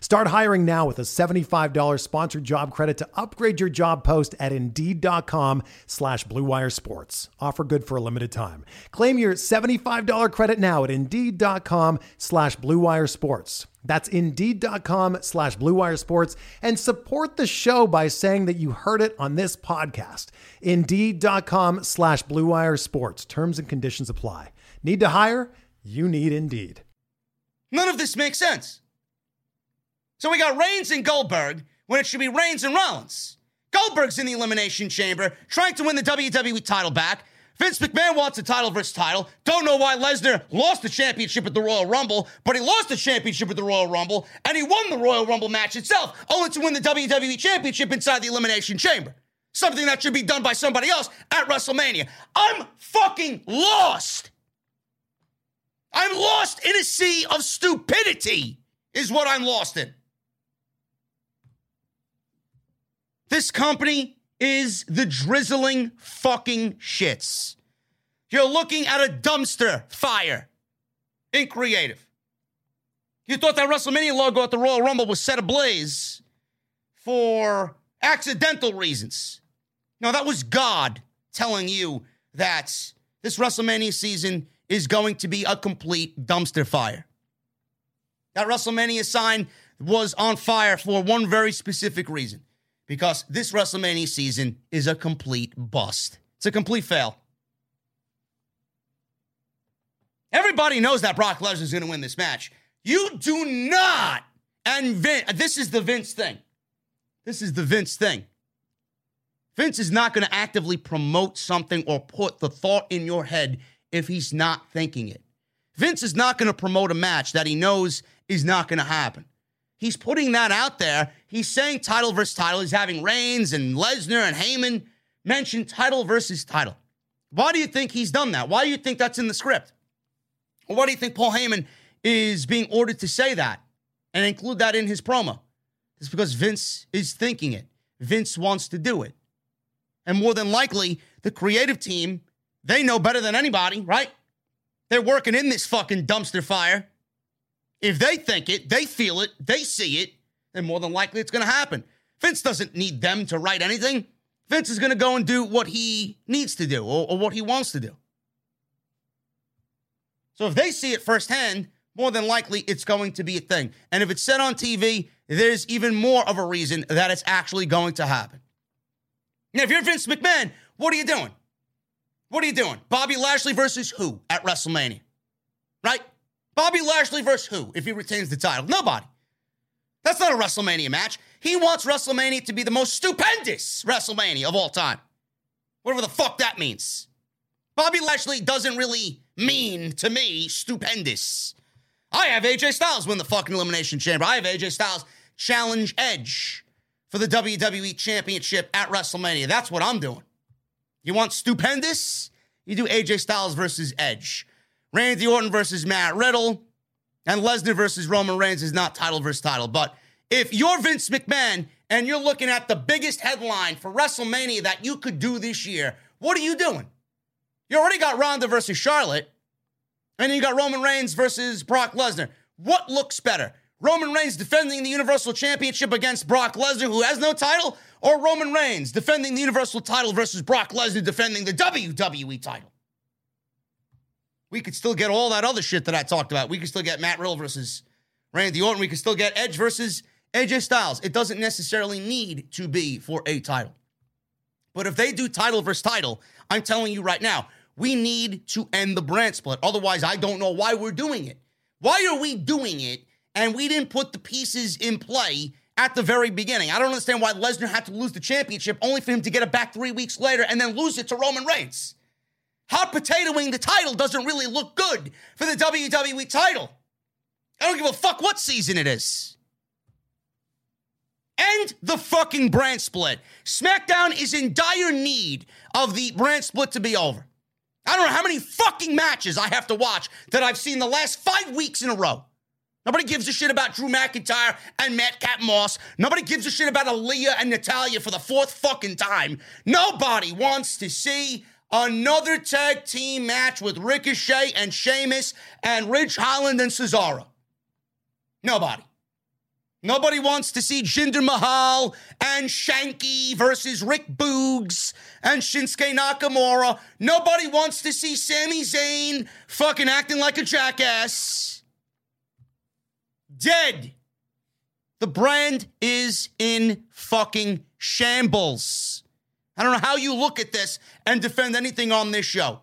Start hiring now with a seventy-five dollars sponsored job credit to upgrade your job post at Indeed.com slash Blue Wire Sports. Offer good for a limited time. Claim your seventy-five dollars credit now at Indeed.com slash Blue Wire Sports. That's Indeed.com slash Blue Wire Sports. And support the show by saying that you heard it on this podcast. Indeed.com slash Blue Wire Sports. Terms and conditions apply. Need to hire? You need Indeed. None of this makes sense. So we got Reigns and Goldberg when it should be Reigns and Rollins. Goldberg's in the Elimination Chamber trying to win the W W E title back. Vince McMahon wants a title versus title. Don't know why Lesnar lost the championship at the Royal Rumble, but he lost the championship at the Royal Rumble, and he won the Royal Rumble match itself, only to win the W W E Championship inside the Elimination Chamber. Something that should be done by somebody else at WrestleMania. I'm fucking lost. I'm lost in a sea of stupidity, is what I'm lost in. This company is the drizzling fucking shits. You're looking at a dumpster fire in creative. You thought that WrestleMania logo at the Royal Rumble was set ablaze for accidental reasons. No, that was God telling you that this WrestleMania season is going to be a complete dumpster fire. That WrestleMania sign was on fire for one very specific reason. Because this WrestleMania season is a complete bust. It's a complete fail. Everybody knows that Brock Lesnar's going to win this match. You do not, and Vince, this is the Vince thing. This is the Vince thing. Vince is not going to actively promote something or put the thought in your head if he's not thinking it. Vince is not going to promote a match that he knows is not going to happen. He's putting that out there. He's saying title versus title. He's having Reigns and Lesnar and Heyman mention title versus title. Why do you think he's done that? Why do you think that's in the script? Or why do you think Paul Heyman is being ordered to say that and include that in his promo? It's because Vince is thinking it. Vince wants to do it. And more than likely, the creative team, they know better than anybody, right? They're working in this fucking dumpster fire. If they think it, they feel it, they see it, then more than likely it's going to happen. Vince doesn't need them to write anything. Vince is going to go and do what he needs to do or, or what he wants to do. So if they see it firsthand, more than likely it's going to be a thing. And if it's said on T V, there's even more of a reason that it's actually going to happen. Now, if you're Vince McMahon, what are you doing? What are you doing? Bobby Lashley versus who at WrestleMania? Right? Bobby Lashley versus who if he retains the title? Nobody. That's not a WrestleMania match. He wants WrestleMania to be the most stupendous WrestleMania of all time. Whatever the fuck that means. Bobby Lashley doesn't really mean, to me, stupendous. I have A J Styles win the fucking Elimination Chamber. I have A J Styles challenge Edge for the W W E Championship at WrestleMania. That's what I'm doing. You want stupendous? You do A J Styles versus Edge. Randy Orton versus Matt Riddle. And Lesnar versus Roman Reigns is not title versus title. But if you're Vince McMahon and you're looking at the biggest headline for WrestleMania that you could do this year, what are you doing? You already got Ronda versus Charlotte. And then you got Roman Reigns versus Brock Lesnar. What looks better? Roman Reigns defending the Universal Championship against Brock Lesnar, who has no title, or Roman Reigns defending the Universal title versus Brock Lesnar defending the W W E title? We could still get all that other shit that I talked about. We could still get Matt Riddle versus Randy Orton. We could still get Edge versus A J Styles. It doesn't necessarily need to be for a title. But if they do title versus title, I'm telling you right now, we need to end the brand split. Otherwise, I don't know why we're doing it. Why are we doing it and we didn't put the pieces in play at the very beginning? I don't understand why Lesnar had to lose the championship only for him to get it back three weeks later and then lose it to Roman Reigns. Hot potatoing the title doesn't really look good for the W W E title. I don't give a fuck what season it is. End the fucking brand split. SmackDown is in dire need of the brand split to be over. I don't know how many fucking matches I have to watch that I've seen the last five weeks in a row. Nobody gives a shit about Drew McIntyre and Madcap Moss. Nobody gives a shit about Aaliyah and Natalya for the fourth fucking time. Nobody wants to see another tag team match with Ricochet and Sheamus and Ridge Holland and Cesaro. Nobody. Nobody wants to see Jinder Mahal and Shanky versus Rick Boogs and Shinsuke Nakamura. Nobody wants to see Sami Zayn fucking acting like a jackass. Dead. The brand is in fucking shambles. I don't know how you look at this and defend anything on this show.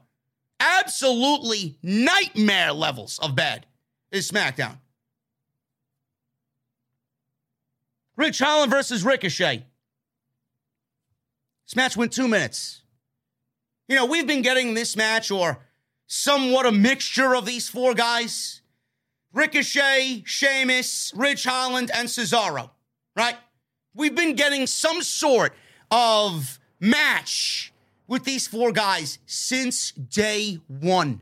Absolutely nightmare levels of bad is SmackDown. Ridge Holland versus Ricochet. This match went two minutes. You know, we've been getting this match or somewhat a mixture of these four guys. Ricochet, Sheamus, Ridge Holland, and Cesaro, right? We've been getting some sort of match with these four guys since day one.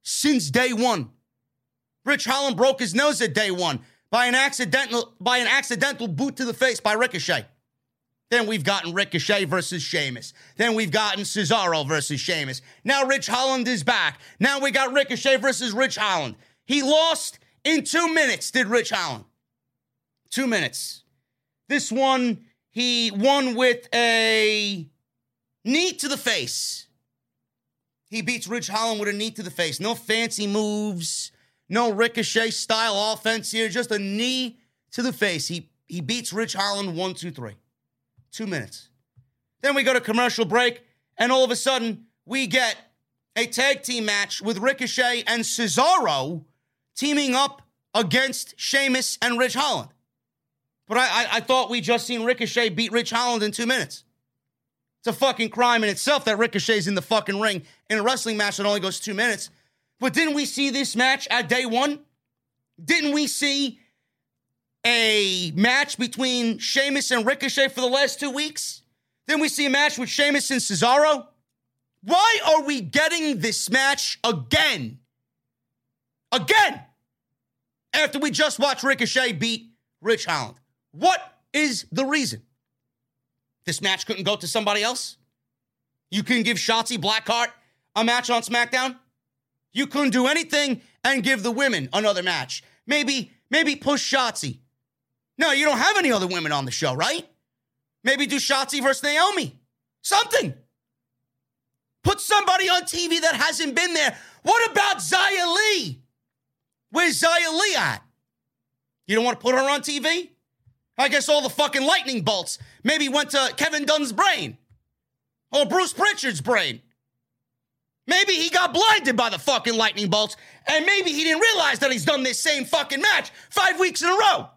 Since day one. Ridge Holland broke his nose at day one. By an accidental by an accidental boot to the face by Ricochet. Then we've gotten Ricochet versus Sheamus. Then we've gotten Cesaro versus Sheamus. Now Ridge Holland is back. Now we got Ricochet versus Ridge Holland. He lost in two minutes, did Ridge Holland. Two minutes. This one, he won with a knee to the face. He beats Ridge Holland with a knee to the face. No fancy moves. No Ricochet-style offense here. Just a knee to the face. He he beats Ridge Holland one, two, three. Two minutes. Then we go to commercial break, and all of a sudden, we get a tag team match with Ricochet and Cesaro teaming up against Sheamus and Ridge Holland. But I, I, I thought we just seen Ricochet beat Ridge Holland in two minutes. It's a fucking crime in itself that Ricochet's in the fucking ring in a wrestling match that only goes two minutes. But didn't we see this match at day one? Didn't we see a match between Sheamus and Ricochet for the last two weeks? Didn't we see a match with Sheamus and Cesaro? Why are we getting this match again? Again! After we just watched Ricochet beat Rich Holland. What is the reason? This match couldn't go to somebody else? You couldn't give Shotzi Blackheart a match on SmackDown? You couldn't do anything and give the women another match. Maybe, maybe push Shotzi. No, you don't have any other women on the show, right? Maybe do Shotzi versus Naomi. Something. Put somebody on T V that hasn't been there. What about Xia Li? Where's Xia Li at? You don't want to put her on T V? I guess all the fucking lightning bolts maybe went to Kevin Dunn's brain. Or Bruce Pritchard's brain. Maybe he got blinded by the fucking lightning bolts. And maybe he didn't realize that he's done this same fucking match five weeks in a row.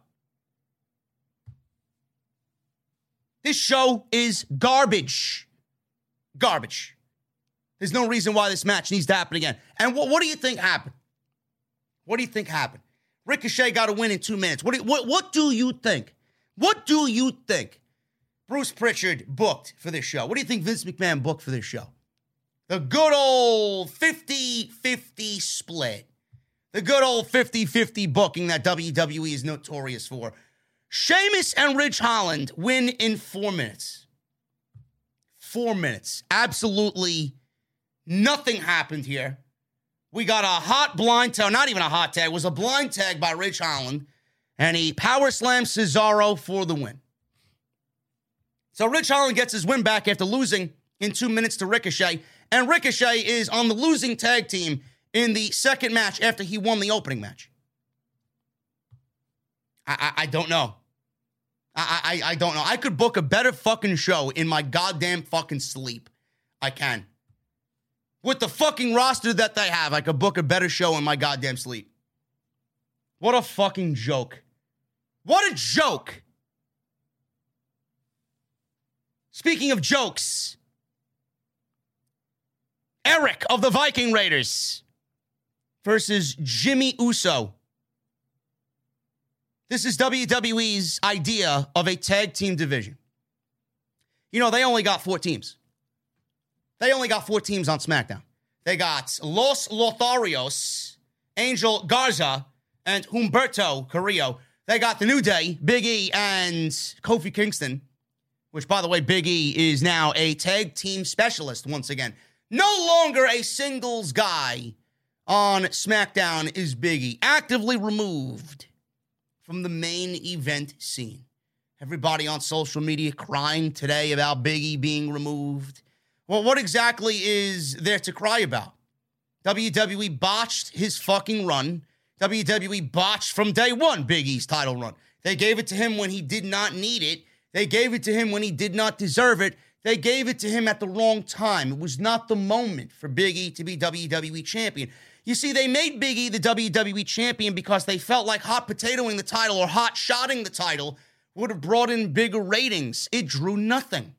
This show is garbage. Garbage. There's no reason why this match needs to happen again. And wh- what do you think happened? What do you think happened? Ricochet got a win in two minutes. What do, you, what, what do you think? What do you think Bruce Pritchard booked for this show? What do you think Vince McMahon booked for this show? The good old fifty-fifty split. The good old fifty-fifty booking that W W E is notorious for. Sheamus and Ridge Holland win in four minutes. Four minutes. Absolutely nothing happened here. We got a hot blind tag, not even a hot tag, it was a blind tag by Ridge Holland, and he power slammed Cesaro for the win. So Ridge Holland gets his win back after losing in two minutes to Ricochet, and Ricochet is on the losing tag team in the second match after he won the opening match. I, I, I don't know. I, I, I don't know. I could book a better fucking show in my goddamn fucking sleep. I can. With the fucking roster that they have, I could book a better show in my goddamn sleep. What a fucking joke. What a joke. Speaking of jokes, Eric of the Viking Raiders versus Jimmy Uso. This is W W E's idea of a tag team division. You know, they only got four teams. They only got four teams on SmackDown. They got Los Lotharios, Angel Garza, and Humberto Carrillo. They got The New Day, Big E, and Kofi Kingston, which, by the way, Big E is now a tag team specialist once again. No longer a singles guy on SmackDown is Big E. Actively removed from the main event scene. Everybody on social media crying today about Big E being removed. Well, what exactly is there to cry about? W W E botched his fucking run. W W E botched from day one Big E's title run. They gave it to him when he did not need it. They gave it to him when he did not deserve it. They gave it to him at the wrong time. It was not the moment for Big E to be W W E champion. You see, they made Big E the W W E champion because they felt like hot potatoing the title or hot shotting the title would have brought in bigger ratings. It drew nothing.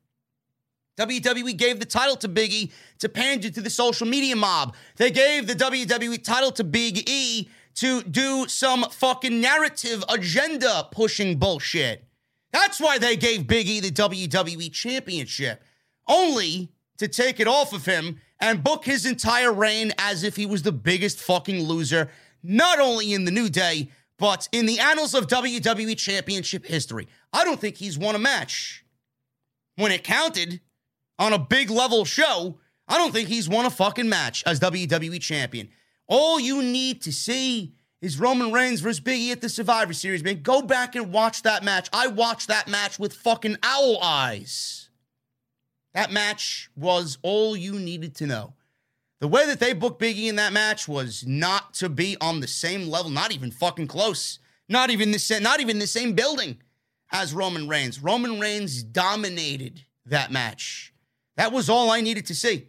W W E gave the title to Big E to pander to the social media mob. They gave the W W E title to Big E to do some fucking narrative agenda pushing bullshit. That's why they gave Big E the W W E championship, only to take it off of him and book his entire reign as if he was the biggest fucking loser, not only in the New Day, but in the annals of W W E championship history. I don't think he's won a match. When it counted, on a big level show, I don't think he's won a fucking match as W W E champion. All you need to see is Roman Reigns versus Big E at the Survivor Series, man. Go back and watch that match. I watched that match with fucking owl eyes. That match was all you needed to know. The way that they booked Big E in that match was not to be on the same level, not even fucking close, not even the same, not even the same building as Roman Reigns. Roman Reigns dominated that match. That was all I needed to see.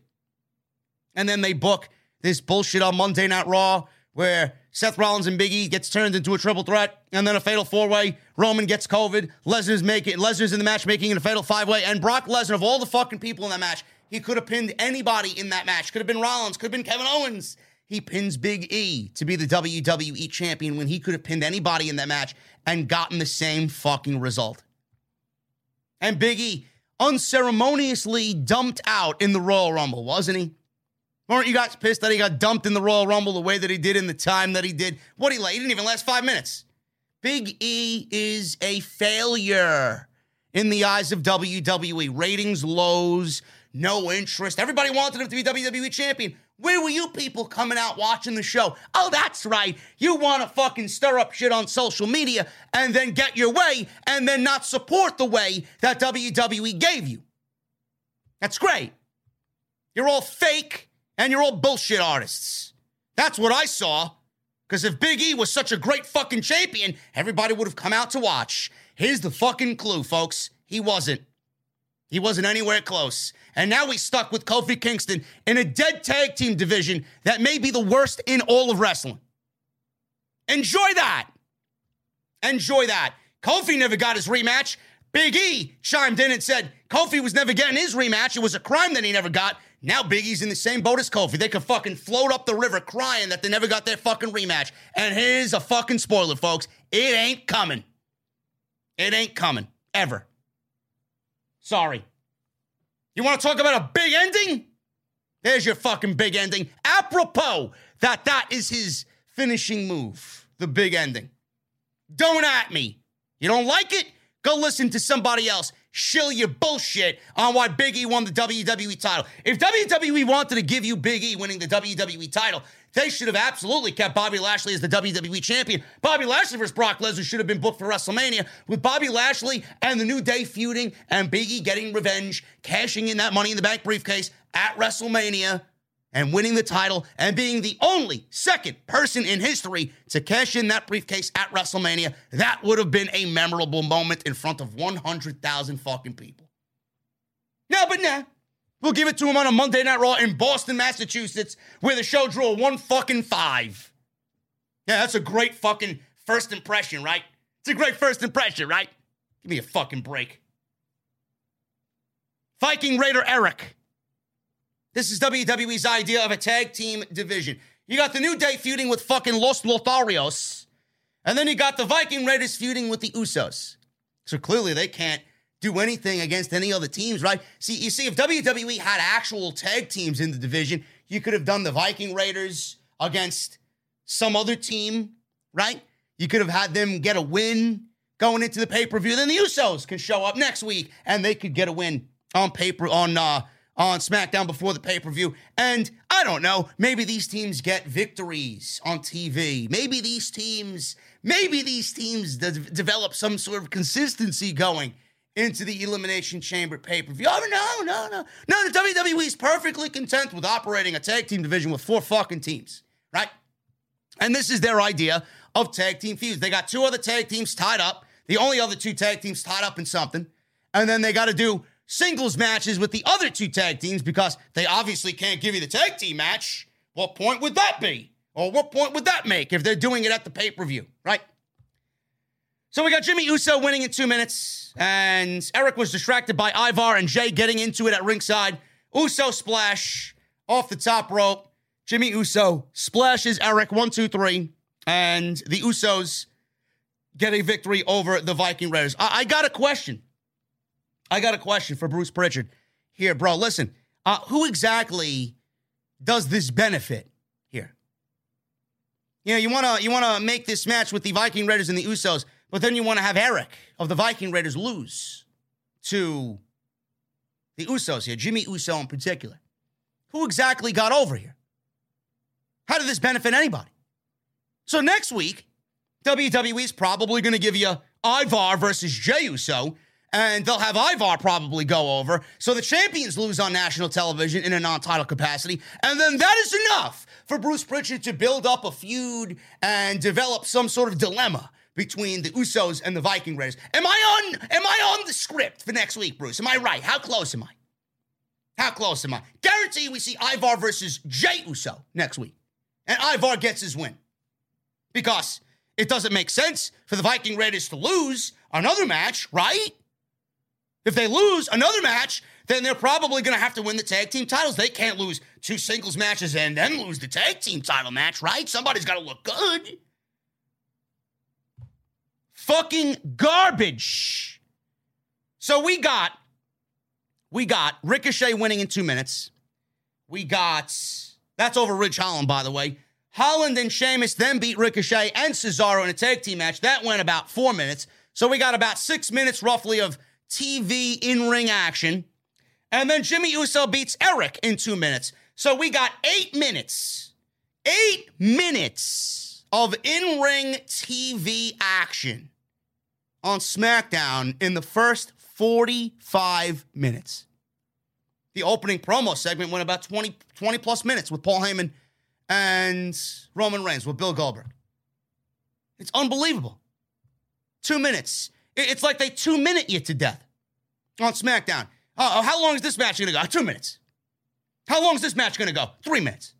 And then they book this bullshit on Monday Night Raw where Seth Rollins and Big E gets turned into a triple threat, and then a fatal four-way. Roman gets COVID. Lesnar's making Lesnar's in the match, making it a fatal five-way. And Brock Lesnar, of all the fucking people in that match, he could have pinned anybody in that match. Could have been Rollins. Could have been Kevin Owens. He pins Big E to be the W W E champion when he could have pinned anybody in that match and gotten the same fucking result. And Big E unceremoniously dumped out in the Royal Rumble, wasn't he? Weren't you guys pissed that he got dumped in the Royal Rumble the way that he did in the time that he did? What he like? He didn't even last five minutes. Big E is a failure in the eyes of W W E. Ratings lows, no interest. Everybody wanted him to be W W E champion. Where were you people coming out watching the show? Oh, that's right. You want to fucking stir up shit on social media and then get your way and then not support the way that W W E gave you. That's great. You're all fake and you're all bullshit artists. That's what I saw. Because if Big E was such a great fucking champion, everybody would have come out to watch. Here's the fucking clue, folks. He wasn't. He wasn't anywhere close. And now he's stuck with Kofi Kingston in a dead tag team division that may be the worst in all of wrestling. Enjoy that. Enjoy that. Kofi never got his rematch. Big E chimed in and said Kofi was never getting his rematch. It was a crime that he never got. Now Big E's in the same boat as Kofi. They could fucking float up the river crying that they never got their fucking rematch. And here's a fucking spoiler, folks. It ain't coming. It ain't coming. Ever. Sorry. You want to talk about a big ending? There's your fucking big ending. Apropos that that is his finishing move, the big ending. Don't at me. You don't like it? Go listen to somebody else shill your bullshit on why Big E won the W W E title. If W W E wanted to give you Big E winning the W W E title, they should have absolutely kept Bobby Lashley as the W W E champion. Bobby Lashley versus Brock Lesnar should have been booked for WrestleMania, with Bobby Lashley and the New Day feuding and Big E getting revenge, cashing in that Money in the Bank briefcase at WrestleMania and winning the title and being the only second person in history to cash in that briefcase at WrestleMania. That would have been a memorable moment in front of one hundred thousand fucking people. No, but nah. We'll give it to him on a Monday Night Raw in Boston, Massachusetts, where the show drew a one fucking five. Yeah, that's a great fucking first impression, right? It's a great first impression, right? Give me a fucking break. Viking Raider Eric. This is W W E's idea of a tag team division. You got the New Day feuding with fucking Los Lotharios, and then you got the Viking Raiders feuding with the Usos. So clearly they can't do anything against any other teams, right? See, you see, if W W E had actual tag teams in the division, you could have done the Viking Raiders against some other team, right? You could have had them get a win going into the pay-per-view. Then the Usos can show up next week, and they could get a win on paper on uh, on SmackDown before the pay-per-view. And I don't know, maybe these teams get victories on T V. Maybe these teams, maybe these teams de- develop some sort of consistency going into the Elimination Chamber pay-per-view. Oh, no, no, no. No, the W W E's perfectly content with operating a tag team division with four fucking teams, right? And this is their idea of tag team feuds. They got two other tag teams tied up, the only other two tag teams tied up in something, and then they got to do singles matches with the other two tag teams because they obviously can't give you the tag team match. What point would that be? Or what point would that make if they're doing it at the pay-per-view, right? So we got Jimmy Uso winning in two minutes, and Eric was distracted by Ivar and Jay getting into it at ringside. Uso splash off the top rope. Jimmy Uso splashes Eric, one, two, three, and the Usos get a victory over the Viking Raiders. I, I got a question. I got a question for Bruce Pritchard. Here, bro, listen, uh, who exactly does this benefit? You know, you want to you want to make this match with the Viking Raiders and the Usos, but then you want to have Eric of the Viking Raiders lose to the Usos here, Jimmy Uso in particular. Who exactly got over here? How did this benefit anybody? So next week, W W E's probably going to give you Ivar versus Jey Uso, and they'll have Ivar probably go over, so the champions lose on national television in a non-title capacity, and then that is enough for Bruce Pritchard to build up a feud and develop some sort of dilemma between the Usos and the Viking Raiders. Am I on, am I on the script for next week, Bruce? Am I right? How close am I? How close am I? Guarantee we see Ivar versus Jey Uso next week. And Ivar gets his win. Because it doesn't make sense for the Viking Raiders to lose another match, right? If they lose another match, then they're probably going to have to win the tag team titles. They can't lose two singles matches and then lose the tag team title match, right? Somebody's got to look good. Fucking garbage. So we got, we got Ricochet winning in two minutes. We got, that's over Ridge Holland, by the way. Holland and Sheamus then beat Ricochet and Cesaro in a tag team match. That went about four minutes. So we got about six minutes roughly of T V in-ring action. And then Jimmy Uso beats Eric in two minutes. So we got eight minutes. Eight minutes of in-ring T V action on SmackDown in the first forty-five minutes. The opening promo segment went about twenty, twenty plus minutes with Paul Heyman and Roman Reigns with Bill Goldberg. It's unbelievable. Two minutes. It's like they two-minute you to death on SmackDown. Uh, how long is this match going to go? Two minutes. How long is this match going to go? Three minutes.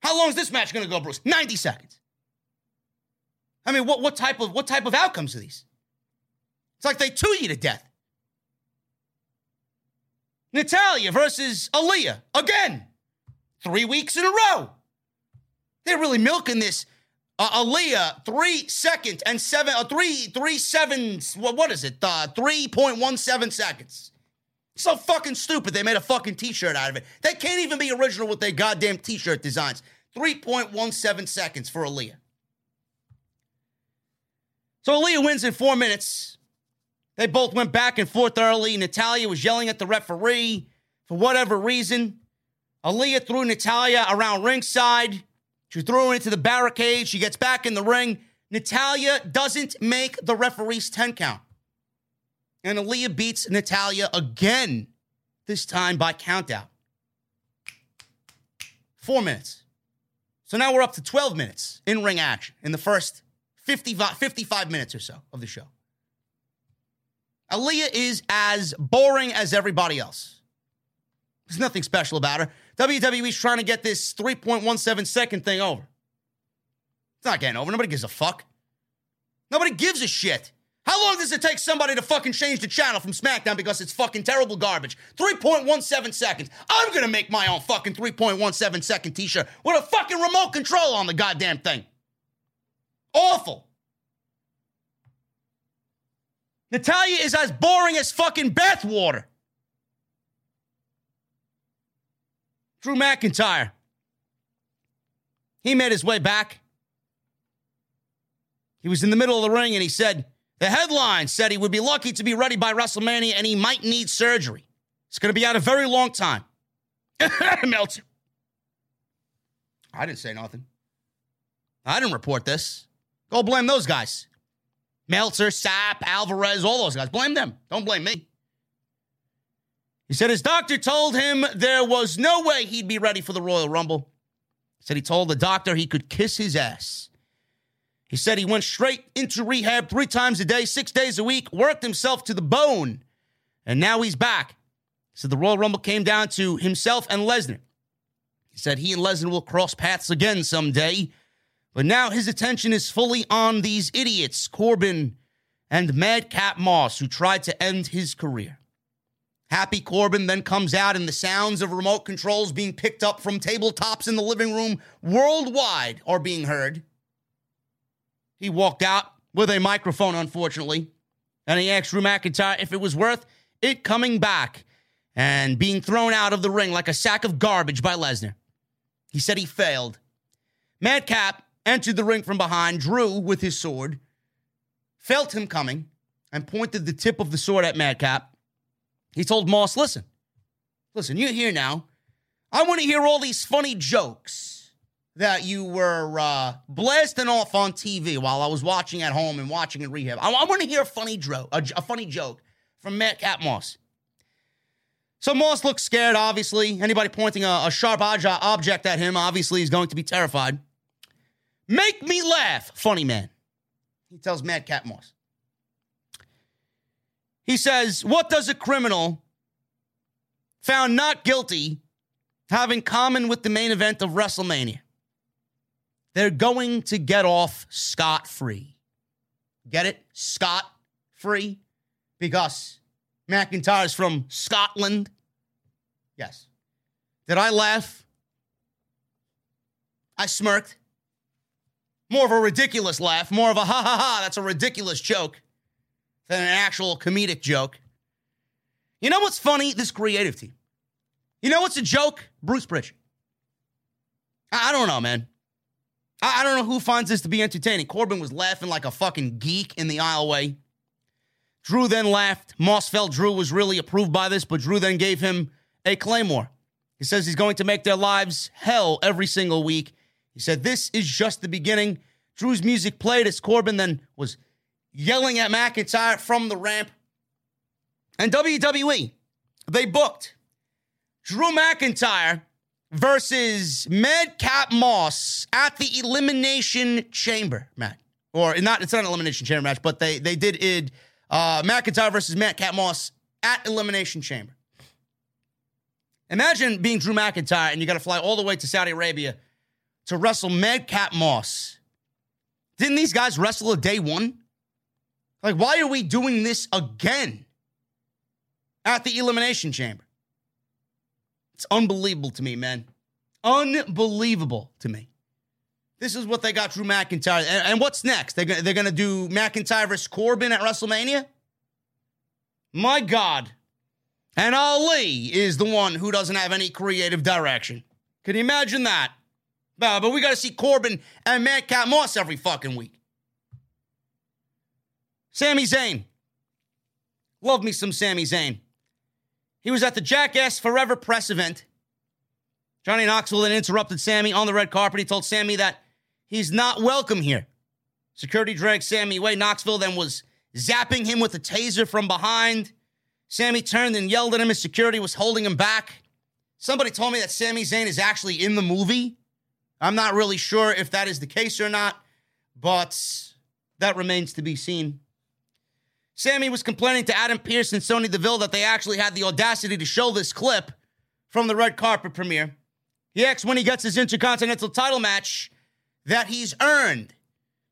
How long is this match going to go, Bruce? ninety seconds. I mean, what, what type of what type of outcomes are these? It's like they two you to death. Natalya versus Aaliyah. Again. Three weeks in a row. They're really milking this. Uh, Aaliyah, three seconds and seven, uh, three, three sevens. What, what is it? Uh, three point one seven seconds. So fucking stupid. They made a fucking t-shirt out of it. They can't even be original with their goddamn t-shirt designs. three point one seven seconds for Aaliyah. So Aaliyah wins in four minutes. They both went back and forth early. Natalya was yelling at the referee for whatever reason. Aaliyah threw Natalya around ringside. She threw her into the barricade. She gets back in the ring. Natalya doesn't make the referee's ten count. And Aaliyah beats Natalya again, this time by countout. Four minutes. So now we're up to twelve minutes in-ring action in the first fifty, fifty-five minutes or so of the show. Aaliyah is as boring as everybody else. There's nothing special about her. W W E's trying to get this three point one seven second thing over. It's not getting over. Nobody gives a fuck. Nobody gives a shit. How long does it take somebody to fucking change the channel from SmackDown because it's fucking terrible garbage? three point one seven seconds. I'm going to make my own fucking three point one seven second t-shirt with a fucking remote control on the goddamn thing. Awful. Natalya is as boring as fucking bathwater. Drew McIntyre. He made his way back. He was in the middle of the ring and he said, the headline said he would be lucky to be ready by WrestleMania and he might need surgery. It's going to be out a very long time. Meltzer. I didn't say nothing. I didn't report this. Go blame those guys. Meltzer, Sapp, Alvarez, all those guys. Blame them. Don't blame me. He said his doctor told him there was no way he'd be ready for the Royal Rumble. He said he told the doctor he could kiss his ass. He said he went straight into rehab three times a day, six days a week, worked himself to the bone, and now he's back. He said the Royal Rumble came down to himself and Lesnar. He said he and Lesnar will cross paths again someday, but now his attention is fully on these idiots, Corbin and Madcap Moss, who tried to end his career. Happy Corbin then comes out and the sounds of remote controls being picked up from tabletops in the living room worldwide are being heard. He walked out with a microphone, unfortunately, and he asked Drew McIntyre if it was worth it coming back and being thrown out of the ring like a sack of garbage by Lesnar. He said he failed. Madcap entered the ring from behind, Drew with his sword, felt him coming, and pointed the tip of the sword at Madcap. He told Moss, listen, listen, you're here now. I want to hear all these funny jokes that you were uh, blasting off on T V while I was watching at home and watching in rehab. I, I want to hear a funny, dro- a, a funny joke from Madcap Moss. So Moss looks scared, obviously. Anybody pointing a, a sharp object at him, obviously, is going to be terrified. Make me laugh, funny man, he tells Madcap Moss. He says, what does a criminal found not guilty have in common with the main event of WrestleMania? They're going to get off scot-free. Get it? Scot-free? Because McIntyre's from Scotland. Yes. Did I laugh? I smirked. More of a ridiculous laugh, more of a ha-ha-ha, that's a ridiculous joke than an actual comedic joke. You know what's funny? This creative team. You know what's a joke? Bruce Prichard. I, I don't know, man. I, I don't know who finds this to be entertaining. Corbin was laughing like a fucking geek in the aisleway. Drew then laughed. Moss felt Drew was really approved by this, but Drew then gave him a claymore. He says he's going to make their lives hell every single week. He said, this is just the beginning. Drew's music played as Corbin then was yelling at McIntyre from the ramp. And W W E, they booked Drew McIntyre versus Madcap Moss at the Elimination Chamber match. Or not, it's not an Elimination Chamber match, but they, they did it, uh, McIntyre versus Madcap Moss at Elimination Chamber. Imagine being Drew McIntyre and you got to fly all the way to Saudi Arabia to wrestle Madcap Moss. Didn't these guys wrestle a day one? Like, why are we doing this again at the Elimination Chamber? It's unbelievable to me, man. Unbelievable to me. This is what they got Drew McIntyre. And, and what's next? They're, they're going to do McIntyre versus Corbin at WrestleMania? My God. And Ali is the one who doesn't have any creative direction. Can you imagine that? Uh, but we got to see Corbin and Madcap Moss every fucking week. Sami Zayn. Love me some Sami Zayn. He was at the Jackass Forever press event. Johnny Knoxville then interrupted Sami on the red carpet. He told Sami that he's not welcome here. Security dragged Sami away. Knoxville then was zapping him with a taser from behind. Sami turned and yelled at him. His security was holding him back. Somebody told me that Sami Zayn is actually in the movie. I'm not really sure if that is the case or not, but that remains to be seen. Sami was complaining to Adam Pearce and Sonya Deville that they actually had the audacity to show this clip from the red carpet premiere. He asked when he gets his Intercontinental title match that he's earned.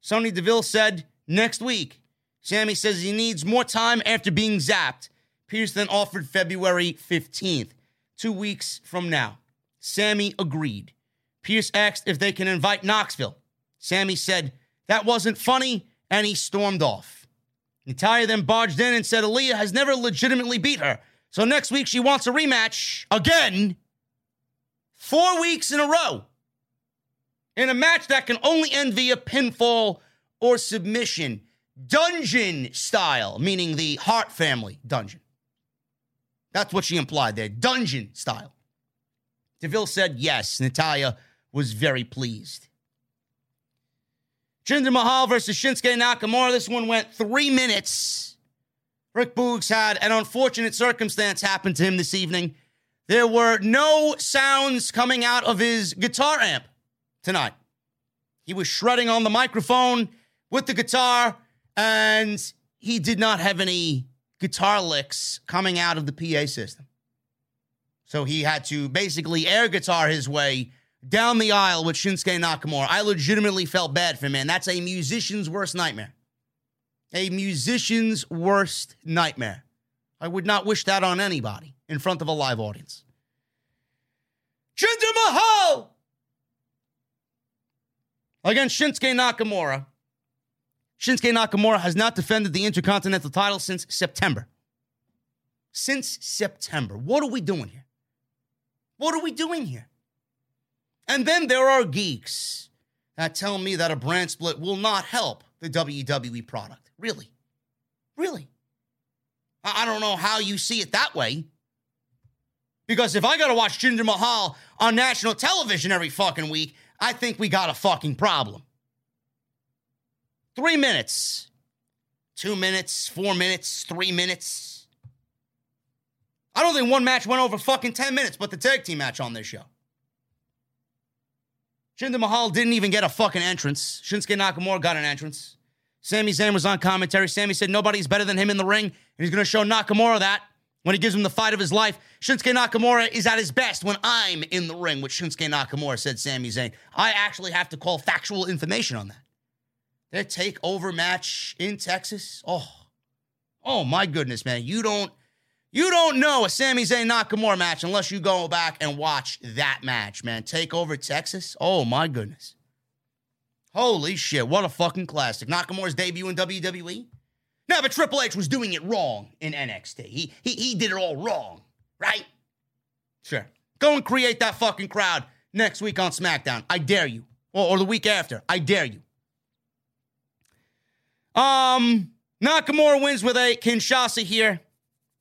Sonya Deville said next week. Sami says he needs more time after being zapped. Pearce then offered February fifteenth, two weeks from now. Sami agreed. Pierce asked if they can invite Knoxville. Sami said, that wasn't funny, and he stormed off. Natalya then barged in and said Aaliyah has never legitimately beat her, so next week she wants a rematch again, four weeks in a row, in a match that can only end via pinfall or submission, dungeon style, meaning the Hart family dungeon. That's what she implied there, dungeon style. Deville said yes. Natalya was very pleased. Jinder Mahal versus Shinsuke Nakamura. This one went three minutes. Rick Boogs had an unfortunate circumstance happen to him this evening. There were no sounds coming out of his guitar amp tonight. He was shredding on the microphone with the guitar, and he did not have any guitar licks coming out of the P A system. So he had to basically air guitar his way down the aisle with Shinsuke Nakamura. I legitimately felt bad for him, man. That's a musician's worst nightmare. A musician's worst nightmare. I would not wish that on anybody in front of a live audience. Jinder Mahal! Against Shinsuke Nakamura. Shinsuke Nakamura has not defended the Intercontinental title since September. Since September. What are we doing here? What are we doing here? And then there are geeks that tell me that a brand split will not help the W W E product. Really? Really? I don't know how you see it that way. Because if I got to watch Jinder Mahal on national television every fucking week, I think we got a fucking problem. Three minutes. Two minutes. Four minutes. Three minutes. I don't think one match went over fucking ten minutes, but the tag team match on this show. Jinder Mahal didn't even get a fucking entrance. Shinsuke Nakamura got an entrance. Sami Zayn was on commentary. Sami said nobody's better than him in the ring, and he's going to show Nakamura that. when he gives him the fight of his life. Shinsuke Nakamura is at his best when I'm in the ring, which Shinsuke Nakamura said Sami Zayn. I actually have to call factual information on that. Their takeover match in Texas. Oh, oh my goodness, man. You don't, you don't know a Sami Zayn Nakamura match unless you go back and watch that match, man. Takeover Texas. Oh my goodness. Holy shit, what a fucking classic. Nakamura's debut in W W E? No, but Triple H was doing it wrong in N X T. He, he, he did it all wrong, right? Sure. Go and create that fucking crowd next week on SmackDown. I dare you. Or, or the week after. I dare you. Um, Nakamura wins with a Kinshasa here.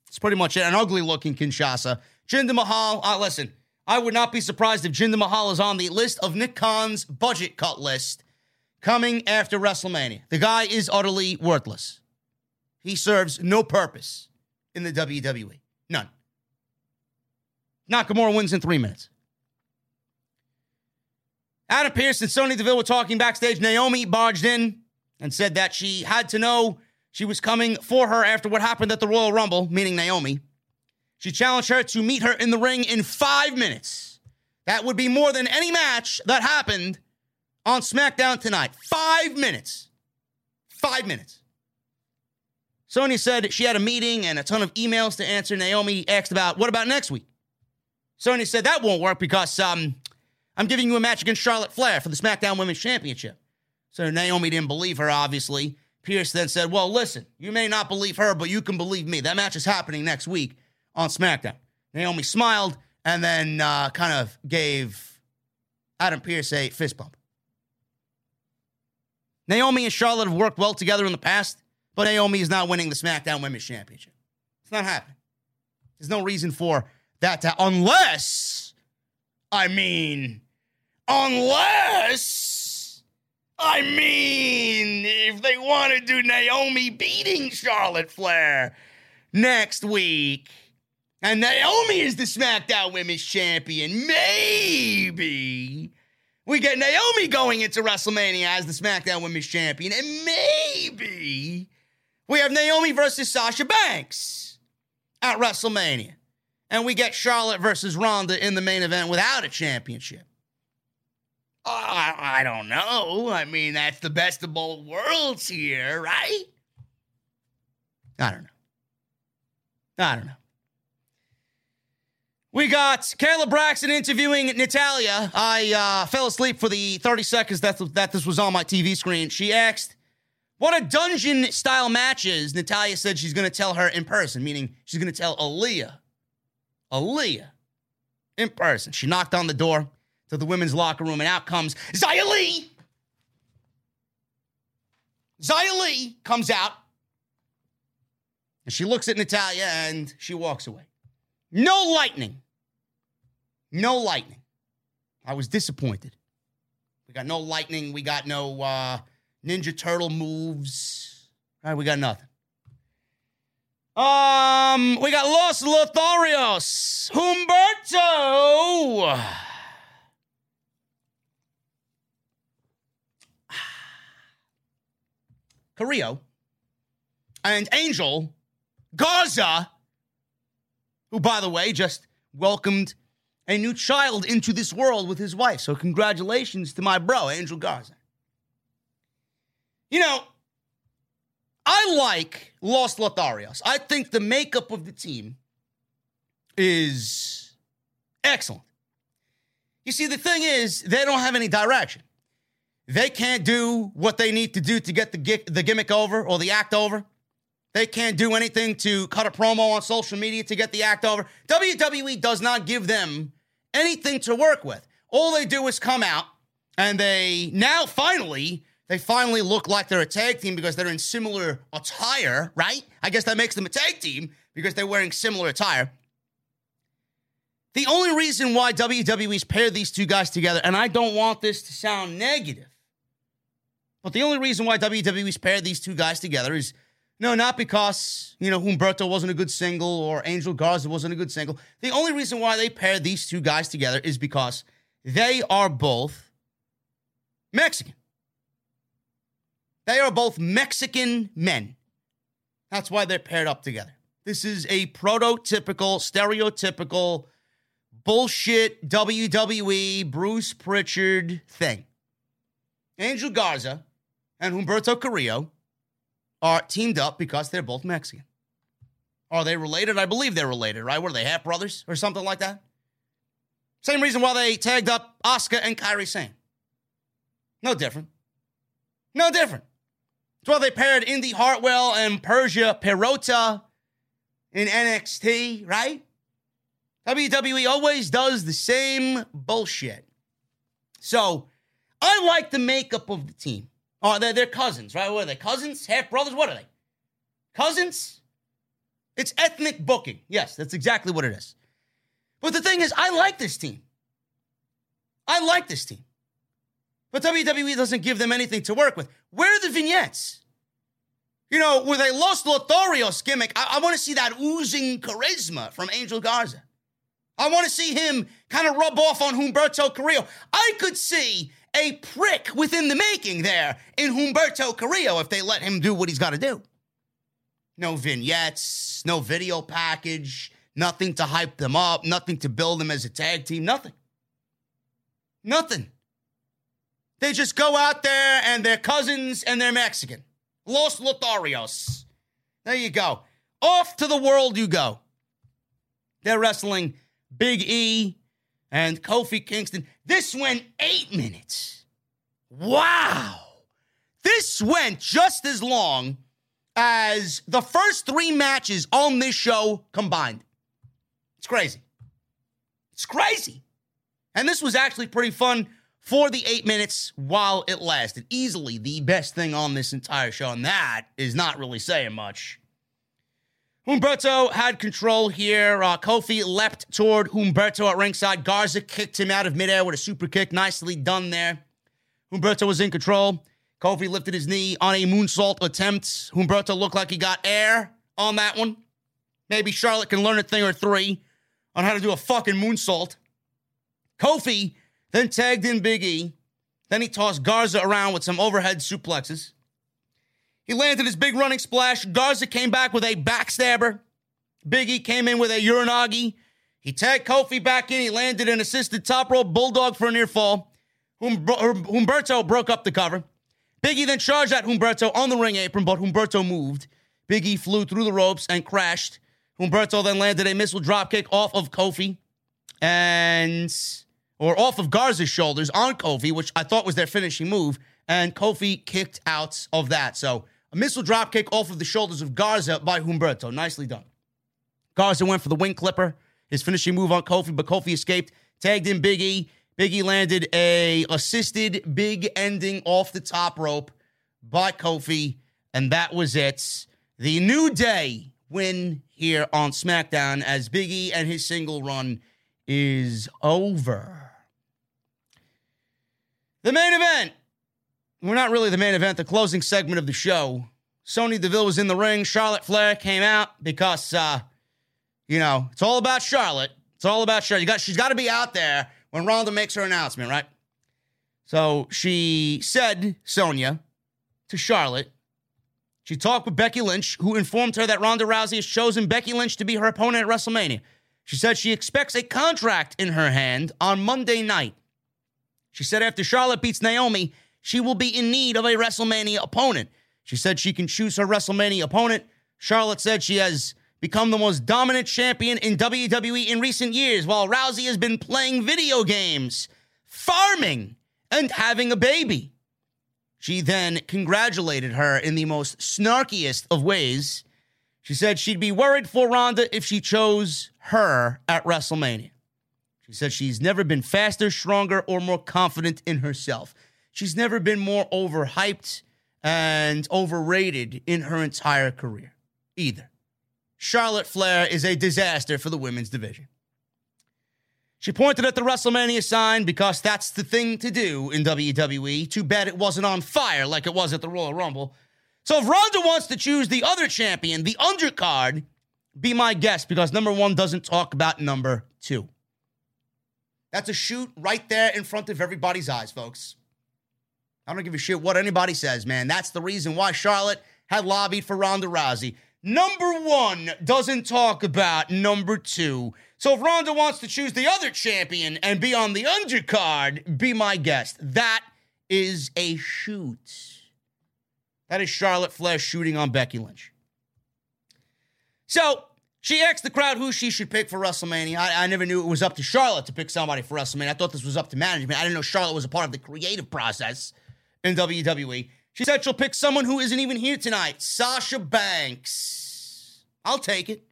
It's pretty much it. An ugly-looking Kinshasa. Jinder Mahal, uh, listen, I would not be surprised if Jinder Mahal is on the list of Nick Khan's budget cut list coming after WrestleMania. The guy is utterly worthless. He serves no purpose in the W W E. None. Nakamura wins in three minutes. Adam Pearce and Sonya Deville were talking backstage. Naomi barged in and said that she had to know she was coming for her after what happened at the Royal Rumble, meaning Naomi. She challenged her to meet her in the ring in five minutes. That would be more than any match that happened on SmackDown tonight. Five minutes. Five minutes. Sonya said she had a meeting and a ton of emails to answer. Naomi asked about, what about next week? Sonya said that won't work because um, I'm giving you a match against Charlotte Flair for the SmackDown Women's Championship. So Naomi didn't believe her, obviously. Pierce then said, well, listen, you may not believe her, but you can believe me. That match is happening next week on SmackDown. Naomi smiled and then uh, kind of gave Adam Pearce a fist bump. Naomi and Charlotte have worked well together in the past, but Naomi is not winning the SmackDown Women's Championship. It's not happening. There's no reason for that to, unless, I mean, unless, I mean, if they want to do Naomi beating Charlotte Flair next week, and Naomi is the SmackDown Women's Champion, maybe we get Naomi going into WrestleMania as the SmackDown Women's Champion. And maybe we have Naomi versus Sasha Banks at WrestleMania. And we get Charlotte versus Ronda in the main event without a championship. Oh, I, I don't know. I mean, that's the best of both worlds here, right? I don't know. I don't know. We got Kayla Braxton interviewing Natalya. I uh, fell asleep for the thirty seconds that, th- that this was on my T V screen. She asked what a dungeon-style match is. Natalya said she's going to tell her in person, meaning she's going to tell Aaliyah. Aaliyah. In person. She knocked on the door to the women's locker room, and out comes Xia Li. Xia Li comes out, and she looks at Natalya, and she walks away. No lightning. No lightning. I was disappointed. We got no lightning. We got no uh, Ninja Turtle moves. All right, we got nothing. Um, we got Los Lotharios. Humberto. Carrillo. And Angel Garza, who, by the way, just welcomed a new child into this world with his wife. So congratulations to my bro, Angel Garza. You know, I like Los Lotharios. I think the makeup of the team is excellent. You see, the thing is, they don't have any direction. They can't do what they need to do to get the gi- the gimmick over or the act over. They can't do anything to cut a promo on social media to get the act over. W W E does not give them anything to work with. All they do is come out, and they now finally, they finally look like they're a tag team because they're in similar attire, right? I guess that makes them a tag team because they're wearing similar attire. The only reason why W W E's paired these two guys together, and I don't want this to sound negative, but the only reason why W W E's paired these two guys together is no, not because, you know, Humberto wasn't a good single or Angel Garza wasn't a good single. The only reason why they paired these two guys together is because they are both Mexican. They are both Mexican men. That's why they're paired up together. This is a prototypical, stereotypical, bullshit W W E Bruce Pritchard thing. Angel Garza and Humberto Carrillo are teamed up because they're both Mexican. Are they related? I believe they're related, right? Were they half brothers or something like that? Same reason why they tagged up Asuka and Kairi Sane. No different. No different. It's why they paired Indy Hartwell and Persia Perota in N X T, right? W W E always does the same bullshit. So, I like the makeup of the team. Oh, they're, they're cousins, right? What are they? Cousins? Half brothers? What are they? Cousins? It's ethnic booking. Yes, that's exactly what it is. But the thing is, I like this team. I like this team. But W W E doesn't give them anything to work with. Where are the vignettes? You know, with a Los Lotharios gimmick, I, I want to see that oozing charisma from Angel Garza. I want to see him kind of rub off on Humberto Carrillo. I could see a prick within the making there in Humberto Carrillo if they let him do what he's got to do. No vignettes, no video package, nothing to hype them up, nothing to build them as a tag team, nothing. Nothing. They just go out there and they're cousins and they're Mexican. Los Lotharios. There you go. Off to the world you go. They're wrestling Big E and Kofi Kingston. This went eight minutes. Wow. This went just as long as the first three matches on this show combined. It's crazy. It's crazy. And this was actually pretty fun for the eight minutes while it lasted. Easily the best thing on this entire show, and that is not really saying much. Humberto had control here. Uh, Kofi leapt toward Humberto at ringside. Garza kicked him out of midair with a super kick. Nicely done there. Humberto was in control. Kofi lifted his knee on a moonsault attempt. Humberto looked like he got air on that one. Maybe Charlotte can learn a thing or three on how to do a fucking moonsault. Kofi then tagged in Big E. Then he tossed Garza around with some overhead suplexes. He landed his big running splash. Garza came back with a backstabber. Big E came in with a uranagi. He tagged Kofi back in. He landed an assisted top rope bulldog for a near fall. Humberto broke up the cover. Big E then charged at Humberto on the ring apron, but Humberto moved. Big E flew through the ropes and crashed. Humberto then landed a missile dropkick off of Kofi and, or off of Garza's shoulders on Kofi, which I thought was their finishing move. And Kofi kicked out of that. So a missile dropkick off of the shoulders of Garza by Humberto. Nicely done. Garza went for the wing clipper, his finishing move on Kofi, but Kofi escaped, tagged in Big E. Big E landed a assisted big ending off the top rope by Kofi, and that was it. The New Day win here on SmackDown as Big E and his single run is over. The main event. We're not really the main event, the closing segment of the show. Sonya Deville was in the ring. Charlotte Flair came out because, uh, you know, it's all about Charlotte. It's all about Charlotte. You got, she's got to be out there when Ronda makes her announcement, right? So she said Sonya to Charlotte. She talked with Becky Lynch, who informed her that Ronda Rousey has chosen Becky Lynch to be her opponent at WrestleMania. She said she expects a contract in her hand on Monday night. She said after Charlotte beats Naomi, she will be in need of a WrestleMania opponent. She said she can choose her WrestleMania opponent. Charlotte said she has become the most dominant champion in W W E in recent years, while Rousey has been playing video games, farming, and having a baby. She then congratulated her in the most snarkiest of ways. She said she'd be worried for Ronda if she chose her at WrestleMania. She said she's never been faster, stronger, or more confident in herself. She's never been more overhyped and overrated in her entire career, either. Charlotte Flair is a disaster for the women's division. She pointed at the WrestleMania sign because that's the thing to do in W W E. Too bad it wasn't on fire like it was at the Royal Rumble. So if Ronda wants to choose the other champion, the undercard, be my guest because number one doesn't talk about number two. That's a shoot right there in front of everybody's eyes, folks. I don't give a shit what anybody says, man. That's the reason why Charlotte had lobbied for Ronda Rousey. Number one doesn't talk about number two. So if Ronda wants to choose the other champion and be on the undercard, be my guest. That is a shoot. That is Charlotte Flair shooting on Becky Lynch. So she asked the crowd who she should pick for WrestleMania. I, I never knew it was up to Charlotte to pick somebody for WrestleMania. I thought this was up to management. I didn't know Charlotte was a part of the creative process in W W E. She said she'll pick someone who isn't even here tonight. Sasha Banks. I'll take it.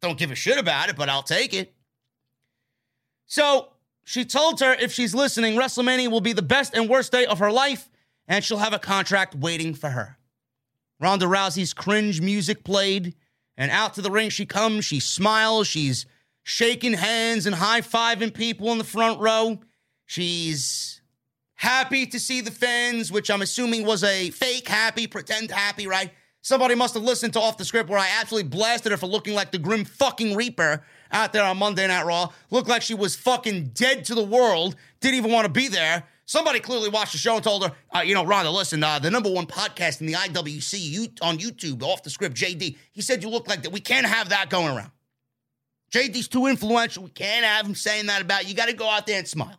Don't give a shit about it, but I'll take it. So she told her if she's listening, WrestleMania will be the best and worst day of her life, and she'll have a contract waiting for her. Ronda Rousey's cringe music played, and out to the ring she comes. She smiles. She's shaking hands and high-fiving people in the front row. She's happy to see the fans, which I'm assuming was a fake happy, pretend happy, right? Somebody must have listened to Off the Script where I absolutely blasted her for looking like the Grim fucking Reaper out there on Monday Night Raw. Looked like she was fucking dead to the world. Didn't even want to be there. Somebody clearly watched the show and told her, uh, you know, Ronda, listen, uh, the number one podcast in the I W C you, on YouTube, Off the Script, J D, he said you look like that. We can't have that going around. J D's too influential. We can't have him saying that about you. You got to go out there and smile.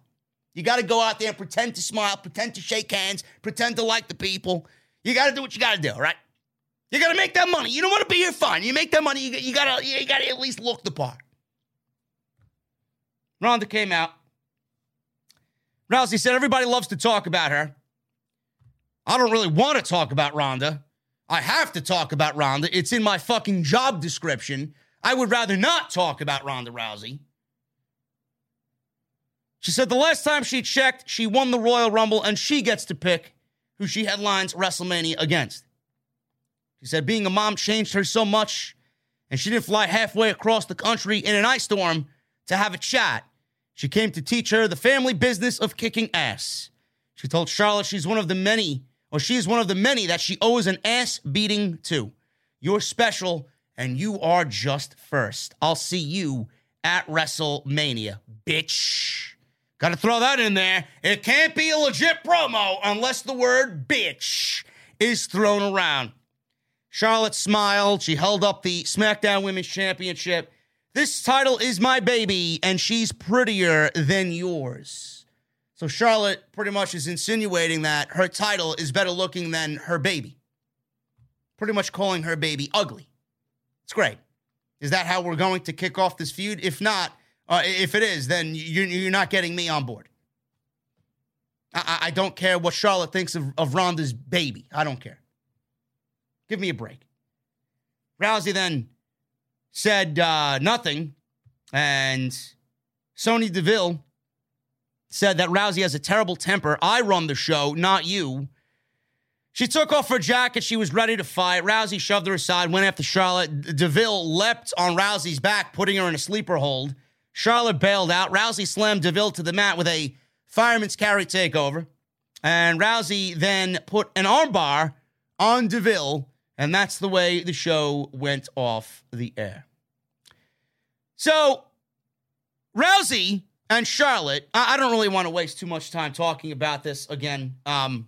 You got to go out there and pretend to smile, pretend to shake hands, pretend to like the people. You got to do what you got to do, all right? You got to make that money. You don't want to be here fine. You make that money, you, you got to you gotta at least look the part. Ronda came out. Rousey said everybody loves to talk about her. I don't really want to talk about Ronda. I have to talk about Ronda. It's in my fucking job description. I would rather not talk about Ronda Rousey. She said the last time she checked, she won the Royal Rumble, and she gets to pick who she headlines WrestleMania against. She said being a mom changed her so much, and she didn't fly halfway across the country in an ice storm to have a chat. She came to teach her the family business of kicking ass. She told Charlotte she's one of the many, or she is one of the many that she owes an ass beating to. You're special, and you are just first. I'll see you at WrestleMania, bitch. Got to throw that in there. It can't be a legit promo unless the word bitch is thrown around. Charlotte smiled. She held up the SmackDown Women's Championship. This title is my baby, and she's prettier than yours. So Charlotte pretty much is insinuating that her title is better looking than her baby. Pretty much calling her baby ugly. It's great. Is that how we're going to kick off this feud? If not, Uh, if it is, then you're not getting me on board. I, I don't care what Charlotte thinks of, of Ronda's baby. I don't care. Give me a break. Rousey then said uh, nothing, and Sonya Deville said that Rousey has a terrible temper. I run the show, not you. She took off her jacket. She was ready to fight. Rousey shoved her aside, went after Charlotte. Deville leapt on Rousey's back, putting her in a sleeper hold. Charlotte bailed out. Rousey slammed Deville to the mat with a fireman's carry takeover. And Rousey then put an armbar on Deville. And that's the way the show went off the air. So, Rousey and Charlotte, I, I don't really want to waste too much time talking about this again. Um,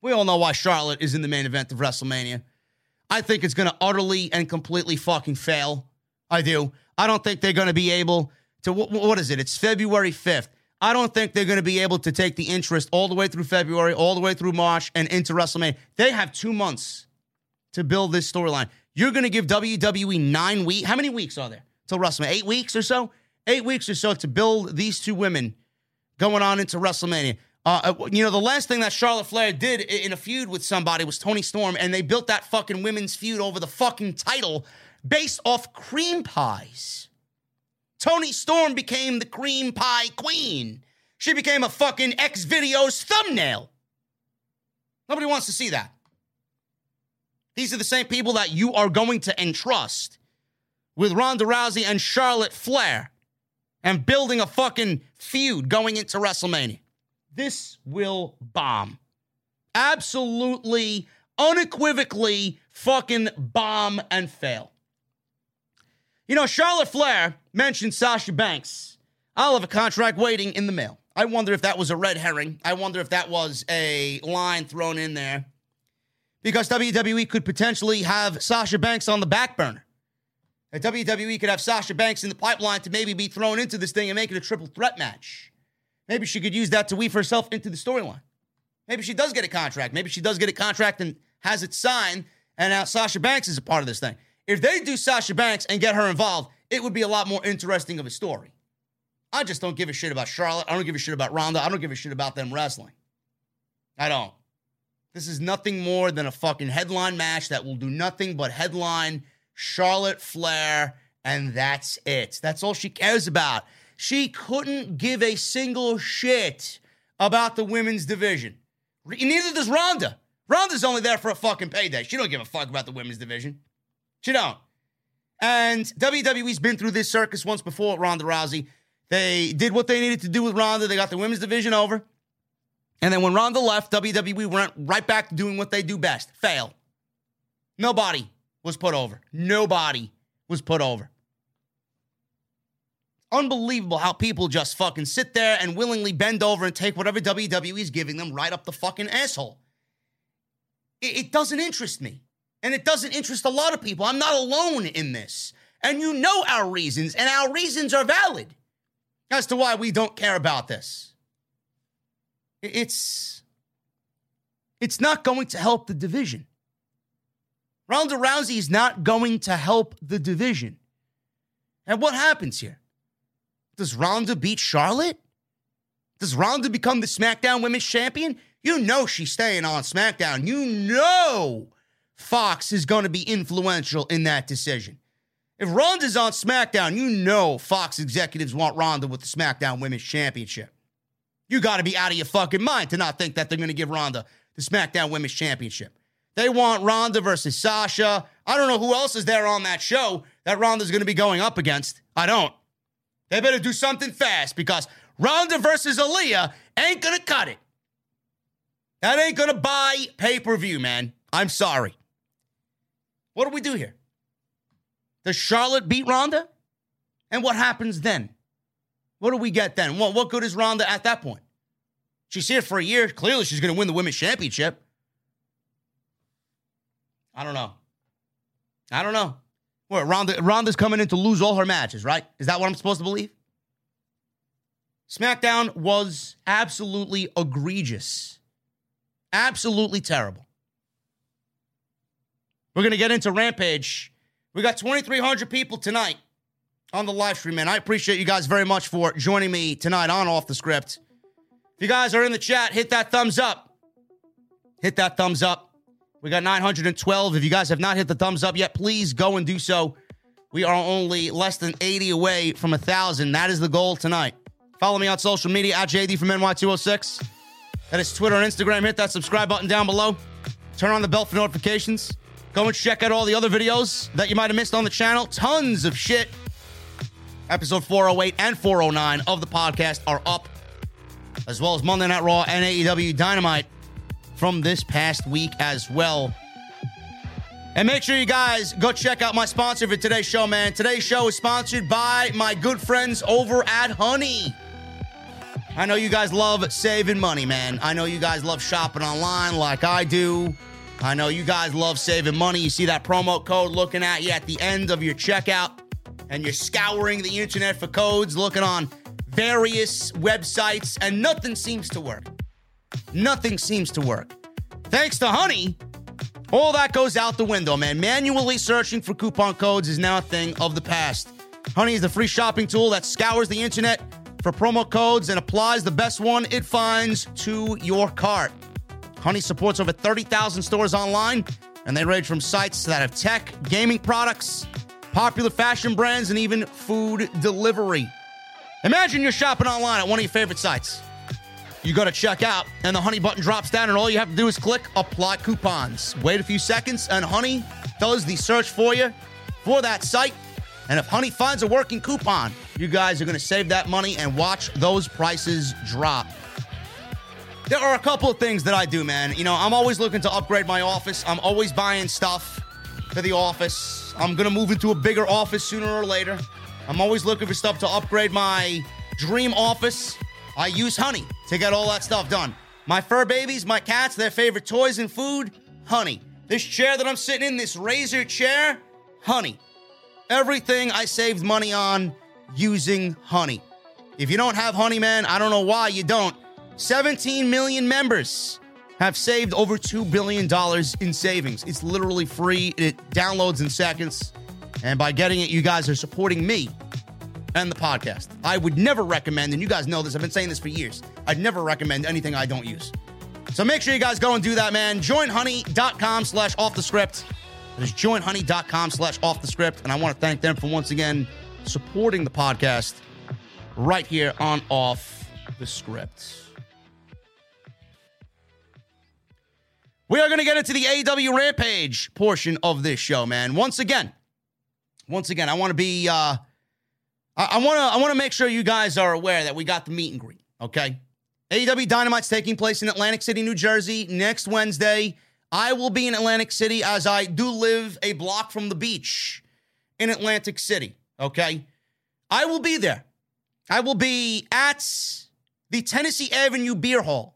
we all know why Charlotte is in the main event of WrestleMania. I think it's going to utterly and completely fucking fail. I do. I don't think they're going to be able to, what, what is it? It's February fifth. I don't think they're going to be able to take the interest all the way through February, all the way through March, and into WrestleMania. They have two months to build this storyline. You're going to give W W E nine weeks. How many weeks are there till WrestleMania? Eight weeks or so? Eight weeks or so to build these two women going on into WrestleMania. Uh, you know, the last thing that Charlotte Flair did in a feud with somebody was Toni Storm, and they built that fucking women's feud over the fucking title based off cream pies. Toni Storm became the cream pie queen. She became a fucking X Videos thumbnail. Nobody wants to see that. These are the same people that you are going to entrust with Ronda Rousey and Charlotte Flair and building a fucking feud going into WrestleMania. This will bomb. Absolutely, unequivocally fucking bomb and fail. You know, Charlotte Flair mentioned Sasha Banks. I'll have a contract waiting in the mail. I wonder if that was a red herring. I wonder if that was a line thrown in there. because W W E could potentially have Sasha Banks on the back burner. And W W E could have Sasha Banks in the pipeline to maybe be thrown into this thing and make it a triple threat match. Maybe she could use that to weave herself into the storyline. Maybe she does get a contract. Maybe she does get a contract and has it signed, and now Sasha Banks is a part of this thing. If they do Sasha Banks and get her involved, it would be a lot more interesting of a story. I just don't give a shit about Charlotte. I don't give a shit about Ronda. I don't give a shit about them wrestling. I don't. This is nothing more than a fucking headline match that will do nothing but headline Charlotte Flair, and that's it. That's all she cares about. She couldn't give a single shit about the women's division. Neither does Ronda. Ronda's only there for a fucking payday. She don't give a fuck about the women's division. She don't. And W W E's been through this circus once before with Ronda Rousey. They did what they needed to do with Ronda. They got the women's division over. And then when Ronda left, W W E went right back to doing what they do best. Fail. Nobody was put over. Nobody was put over. Unbelievable how people just fucking sit there and willingly bend over and take whatever W W E is giving them right up the fucking asshole. It, it doesn't interest me. And it doesn't interest a lot of people. I'm not alone in this. And you know our reasons, and our reasons are valid as to why we don't care about this. It's, it's not going to help the division. Ronda Rousey is not going to help the division. And what happens here? Does Ronda beat Charlotte? Does Ronda become the SmackDown Women's Champion? You know she's staying on SmackDown. You know Fox is going to be influential in that decision. If Ronda's on SmackDown, you know Fox executives want Ronda with the SmackDown Women's Championship. You got to be out of your fucking mind to not think that they're going to give Ronda the SmackDown Women's Championship. They want Ronda versus Sasha. I don't know who else is there on that show that Ronda's going to be going up against. I don't. They better do something fast because Ronda versus Aaliyah ain't going to cut it. That ain't going to buy pay-per-view, man. I'm sorry. What do we do here? Does Charlotte beat Ronda? And what happens then? What do we get then? What, what good is Ronda at that point? She's here for a year. Clearly, she's going to win the women's championship. I don't know. I don't know. What, Ronda, Ronda's coming in to lose all her matches, right? Is that what I'm supposed to believe? SmackDown was absolutely egregious. Absolutely terrible. We're going to get into Rampage. We got twenty-three hundred people tonight on the live stream, man. I appreciate you guys very much for joining me tonight on Off the Script. If you guys are in the chat, hit that thumbs up. Hit that thumbs up. We got nine hundred twelve. If you guys have not hit the thumbs up yet, please go and do so. We are only less than eighty away from one thousand. That is the goal tonight. Follow me on social media, at J D from N Y two oh six. That is Twitter and Instagram. Hit that subscribe button down below. Turn on the bell for notifications. Go and check out all the other videos that you might have missed on the channel. Tons of shit. Episode four oh eight and four oh nine of the podcast are up, as well as Monday Night Raw and A E W Dynamite from this past week as well. And make sure you guys go check out my sponsor for today's show, man. Today's show is sponsored by my good friends over at Honey. I know you guys love saving money, man. I know you guys love shopping online like I do. I know you guys love saving money. You see that promo code looking at you at the end of your checkout, and you're scouring the internet for codes, looking on various websites, and nothing seems to work. Nothing seems to work. Thanks to Honey, all that goes out the window, man. Manually searching for coupon codes is now a thing of the past. Honey is the free shopping tool that scours the internet for promo codes and applies the best one it finds to your cart. Honey supports over thirty thousand stores online, and they range from sites that have tech, gaming products, popular fashion brands, and even food delivery. Imagine you're shopping online at one of your favorite sites. You go to check out, and the Honey button drops down, and all you have to do is click Apply Coupons. Wait a few seconds, and Honey does the search for you for that site. And if Honey finds a working coupon, you guys are going to save that money and watch those prices drop. There are a couple of things that I do, man. You know, I'm always looking to upgrade my office. I'm always buying stuff for the office. I'm going to move into a bigger office sooner or later. I'm always looking for stuff to upgrade my dream office. I use Honey to get all that stuff done. My fur babies, my cats, their favorite toys and food, Honey. This chair that I'm sitting in, this razor chair, honey. Everything I saved money on using honey. If you don't have honey, man, I don't know why you don't. seventeen million members have saved over two billion dollars in savings. It's literally free. It downloads in seconds. And by getting it, you guys are supporting me and the podcast. I would never recommend, and you guys know this, I've been saying this for years, I'd never recommend anything I don't use. So make sure you guys go and do that, man. Join honey dot com slash off the script. That is join honey dot com slash off the script. And I want to thank them for once again supporting the podcast right here on Off the Script. We are going to get into the A E W Rampage portion of this show, man. Once again, once again, I want to be, uh, I, I want to, I want to make sure you guys are aware that we got the meet and greet, okay? A E W Dynamite's taking place in Atlantic City, New Jersey next Wednesday. I will be in Atlantic City, as I do live a block from the beach in Atlantic City, okay? I will be there. I will be at the Tennessee Avenue Beer Hall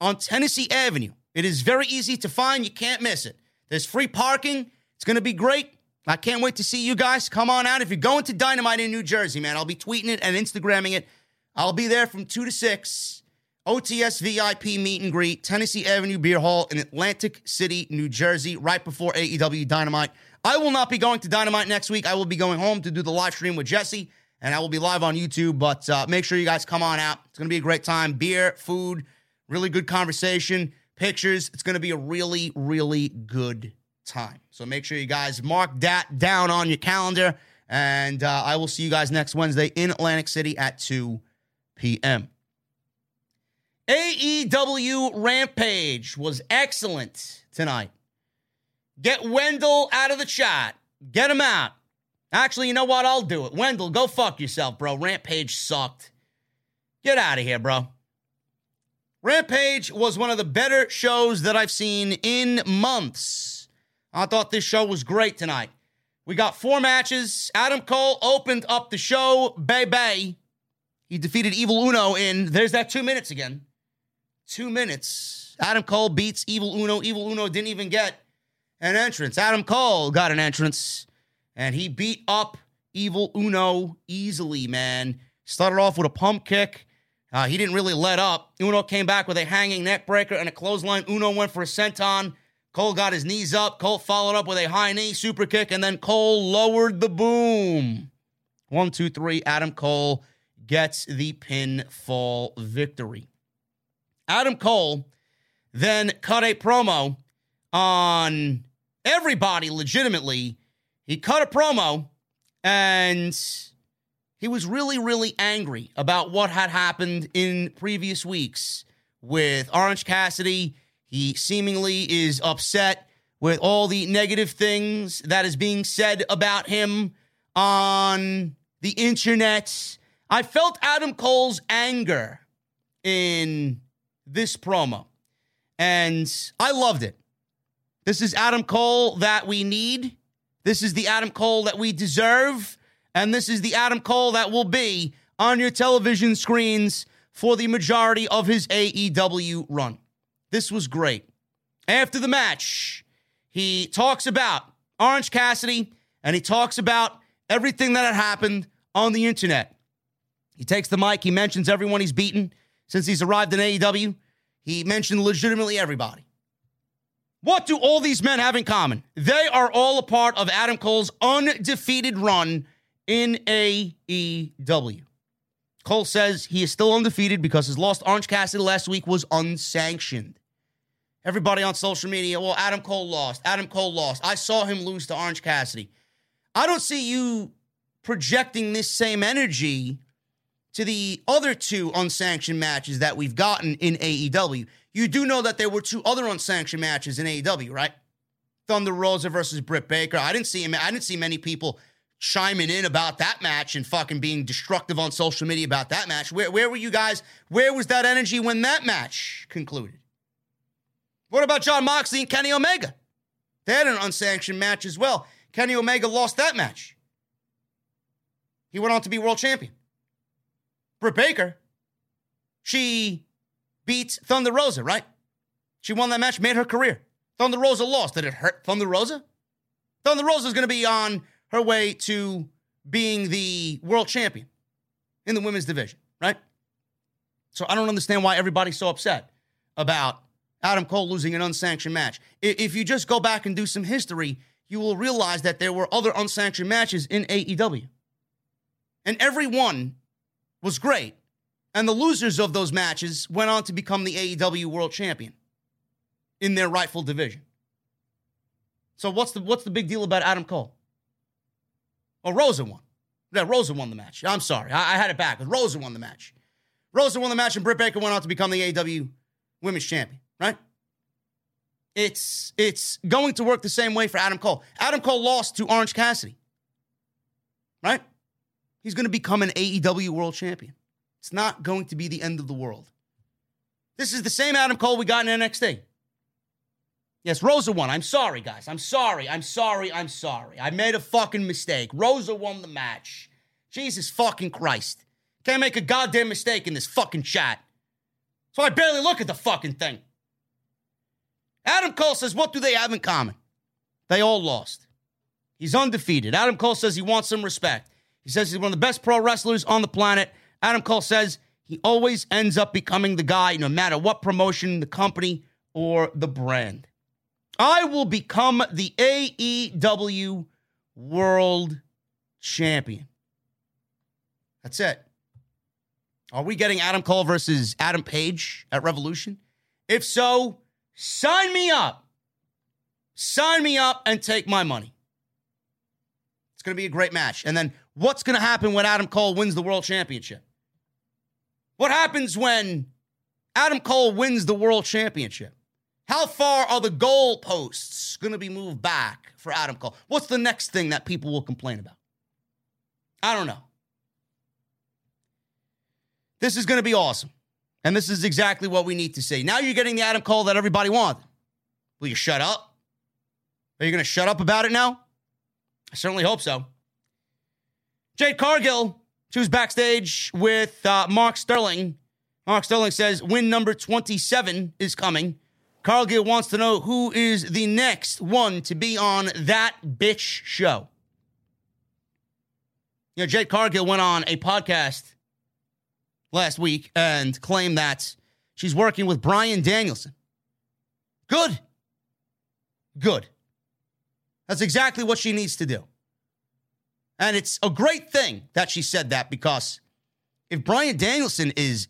on Tennessee Avenue. It is very easy to find. You can't miss it. There's free parking. It's going to be great. I can't wait to see you guys. Come on out. If you're going to Dynamite in New Jersey, man, I'll be tweeting it and Instagramming it. I'll be there from two to six. O T S V I P meet and greet. Tennessee Avenue Beer Hall in Atlantic City, New Jersey, right before A E W Dynamite. I will not be going to Dynamite next week. I will be going home to do the live stream with Jesse, and I will be live on YouTube. But uh, make sure you guys come on out. It's going to be a great time. Beer, food, really good conversation. Pictures. It's going to be a really, really good time. So make sure you guys mark that down on your calendar. And uh, I will see you guys next Wednesday in Atlantic City at two p.m. A E W Rampage was excellent tonight. Get Wendell out of the chat. Get him out. Actually, you know what? I'll do it. Wendell, go fuck yourself, bro. Rampage sucked. Get out of here, bro. Rampage was one of the better shows that I've seen in months. I thought this show was great tonight. We got four matches. Adam Cole opened up the show. Baby. He defeated Evil Uno in, there's that two minutes again. Two minutes. Adam Cole beats Evil Uno. Evil Uno didn't even get an entrance. Adam Cole got an entrance. And he beat up Evil Uno easily, man. Started off with a pump kick. Uh, he didn't really let up. Uno came back with a hanging neck breaker and a clothesline. Uno went for a senton. Cole got his knees up. Cole followed up with a high knee super kick, and then Cole lowered the boom. One, two, three. Adam Cole gets the pinfall victory. Adam Cole then cut a promo on everybody legitimately. He cut a promo and he was really, really angry about what had happened in previous weeks with Orange Cassidy. He seemingly is upset with all the negative things that is being said about him on the internet. I felt Adam Cole's anger in this promo, and I loved it. This is Adam Cole that we need. This is the Adam Cole that we deserve. And this is the Adam Cole that will be on your television screens for the majority of his A E W run. This was great. After the match, he talks about Orange Cassidy, and he talks about everything that had happened on the internet. He takes the mic. He mentions everyone he's beaten since he's arrived in A E W. He mentioned legitimately everybody. What do all these men have in common? They are all a part of Adam Cole's undefeated run in A E W. Cole says he is still undefeated because his loss to Orange Cassidy last week was unsanctioned. Everybody on social media, well, Adam Cole lost. Adam Cole lost. I saw him lose to Orange Cassidy. I don't see you projecting this same energy to the other two unsanctioned matches that we've gotten in A E W. You do know that there were two other unsanctioned matches in A E W, right? Thunder Rosa versus Britt Baker. I didn't see him. I didn't see many people chiming in about that match and fucking being destructive on social media about that match. Where, where were you guys? Where was that energy when that match concluded? What about John Moxley and Kenny Omega? They had an unsanctioned match as well. Kenny Omega lost that match. He went on to be world champion. Britt Baker, she beat Thunder Rosa, right? She won that match, made her career. Thunder Rosa lost. Did it hurt Thunder Rosa? Thunder Rosa is going to be on her way to being the world champion in the women's division, right? So I don't understand why everybody's so upset about Adam Cole losing an unsanctioned match. If you just go back and do some history, you will realize that there were other unsanctioned matches in A E W. And every one was great. And the losers of those matches went on to become the A E W world champion in their rightful division. So what's the what's the big deal about Adam Cole? Well, Rosa won. Yeah, Rosa won the match. I'm sorry. I, I had it back. Rosa won the match. Rosa won the match, and Britt Baker went on to become the A E W women's champion, right? It's it's going to work the same way for Adam Cole. Adam Cole lost to Orange Cassidy, right? He's going to become an A E W world champion. It's not going to be the end of the world. This is the same Adam Cole we got in N X T. Yes, Rosa won. I'm sorry, guys. I'm sorry. I'm sorry. I'm sorry. I made a fucking mistake. Rosa won the match. Jesus fucking Christ. Can't make a goddamn mistake in this fucking chat. So I barely look at the fucking thing. Adam Cole says, what do they have in common? They all lost. He's undefeated. Adam Cole says he wants some respect. He says he's one of the best pro wrestlers on the planet. Adam Cole says he always ends up becoming the guy, no matter what promotion, the company, or the brand. I will become the A E W World Champion. That's it. Are we getting Adam Cole versus Adam Page at Revolution? If so, sign me up. Sign me up and take my money. It's going to be a great match. And then what's going to happen when Adam Cole wins the World Championship? What happens when Adam Cole wins the World Championship? How far are the goalposts going to be moved back for Adam Cole? What's the next thing that people will complain about? I don't know. This is going to be awesome. And this is exactly what we need to see. Now you're getting the Adam Cole that everybody wanted. Will you shut up? Are you going to shut up about it now? I certainly hope so. Jade Cargill, she was backstage with uh, Mark Sterling. Mark Sterling says win number twenty-seven is coming. Cargill wants to know who is the next one to be on that bitch show. You know, Jade Cargill went on a podcast last week and claimed that she's working with Bryan Danielson. Good. Good. That's exactly what she needs to do. And it's a great thing that she said that, because if Bryan Danielson is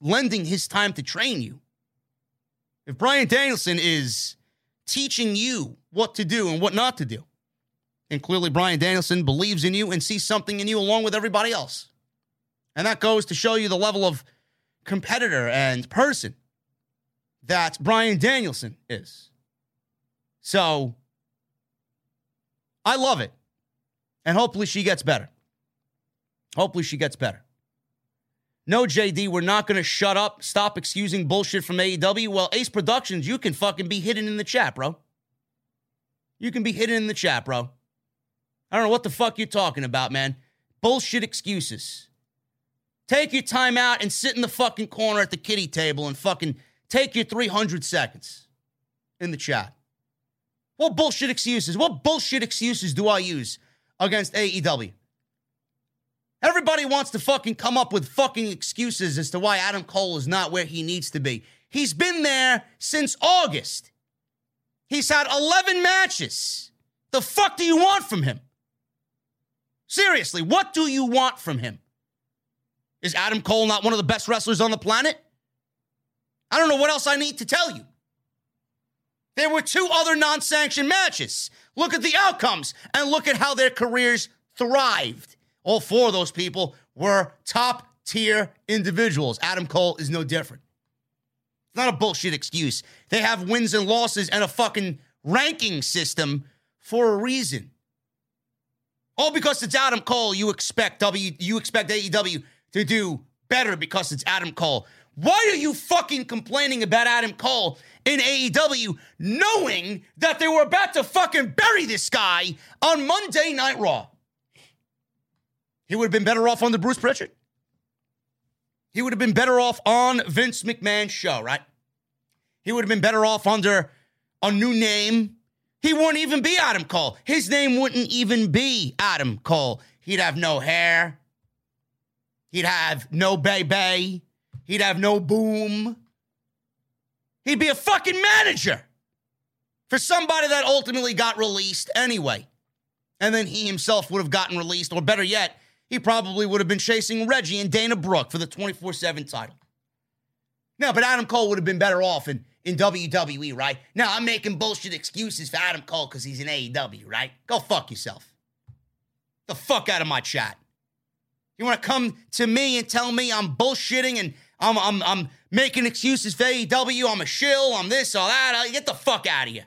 lending his time to train you, if Bryan Danielson is teaching you what to do and what not to do, and clearly Bryan Danielson believes in you and sees something in you along with everybody else. And that goes to show you the level of competitor and person that Bryan Danielson is. So, I love it. And hopefully she gets better. Hopefully she gets better. No, J D, we're not going to shut up. Stop excusing bullshit from A E W. Well, Ace Productions, you can fucking be hidden in the chat, bro. You can be hidden in the chat, bro. I don't know what the fuck you're talking about, man. Bullshit excuses. Take your time out and sit in the fucking corner at the kiddie table and fucking take your three hundred seconds in the chat. What bullshit excuses? What bullshit excuses do I use against A E W? Everybody wants to fucking come up with fucking excuses as to why Adam Cole is not where he needs to be. He's been there since August. He's had eleven matches. The fuck do you want from him? Seriously, what do you want from him? Is Adam Cole not one of the best wrestlers on the planet? I don't know what else I need to tell you. There were two other non-sanctioned matches. Look at the outcomes and look at how their careers thrived. All four of those people were top-tier individuals. Adam Cole is no different. It's not a bullshit excuse. They have wins and losses and a fucking ranking system for a reason. All because it's Adam Cole, you expect W, you expect A E W to do better because it's Adam Cole. Why are you fucking complaining about Adam Cole in A E W, knowing that they were about to fucking bury this guy on Monday Night Raw? He would have been better off on the Bruce Pritchard. He would have been better off on Vince McMahon's show, right? He would have been better off under a new name, he wouldn't even be Adam Cole. His name wouldn't even be Adam Cole. He'd have no hair. He'd have no baby. He'd have no boom. He'd be a fucking manager for somebody that ultimately got released anyway. And then he himself would have gotten released, or better yet, he probably would have been chasing Reggie and Dana Brooke for the twenty-four seven title. No, but Adam Cole would have been better off in, in W W E, right? Now, I'm making bullshit excuses for Adam Cole because he's in A E W, right? Go fuck yourself. The fuck out of my chat. You want to come to me and tell me I'm bullshitting and I'm I'm I'm making excuses for A E W, I'm a shill, I'm this, all that. Get the fuck out of here.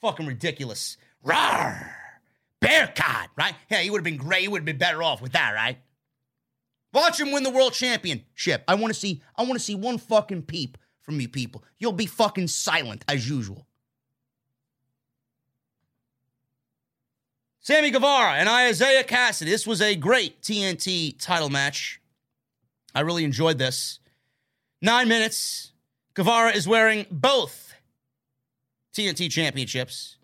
Fucking ridiculous. Rawr! Bearcat, right? Yeah, he would have been great. He would have been better off with that, right? Watch him win the world championship. I want to see, I want to see one fucking peep from you people. You'll be fucking silent as usual. Sammy Guevara and Isaiah Cassidy. This was a great T N T title match. I really enjoyed this. Nine minutes. Guevara is wearing both T N T championships.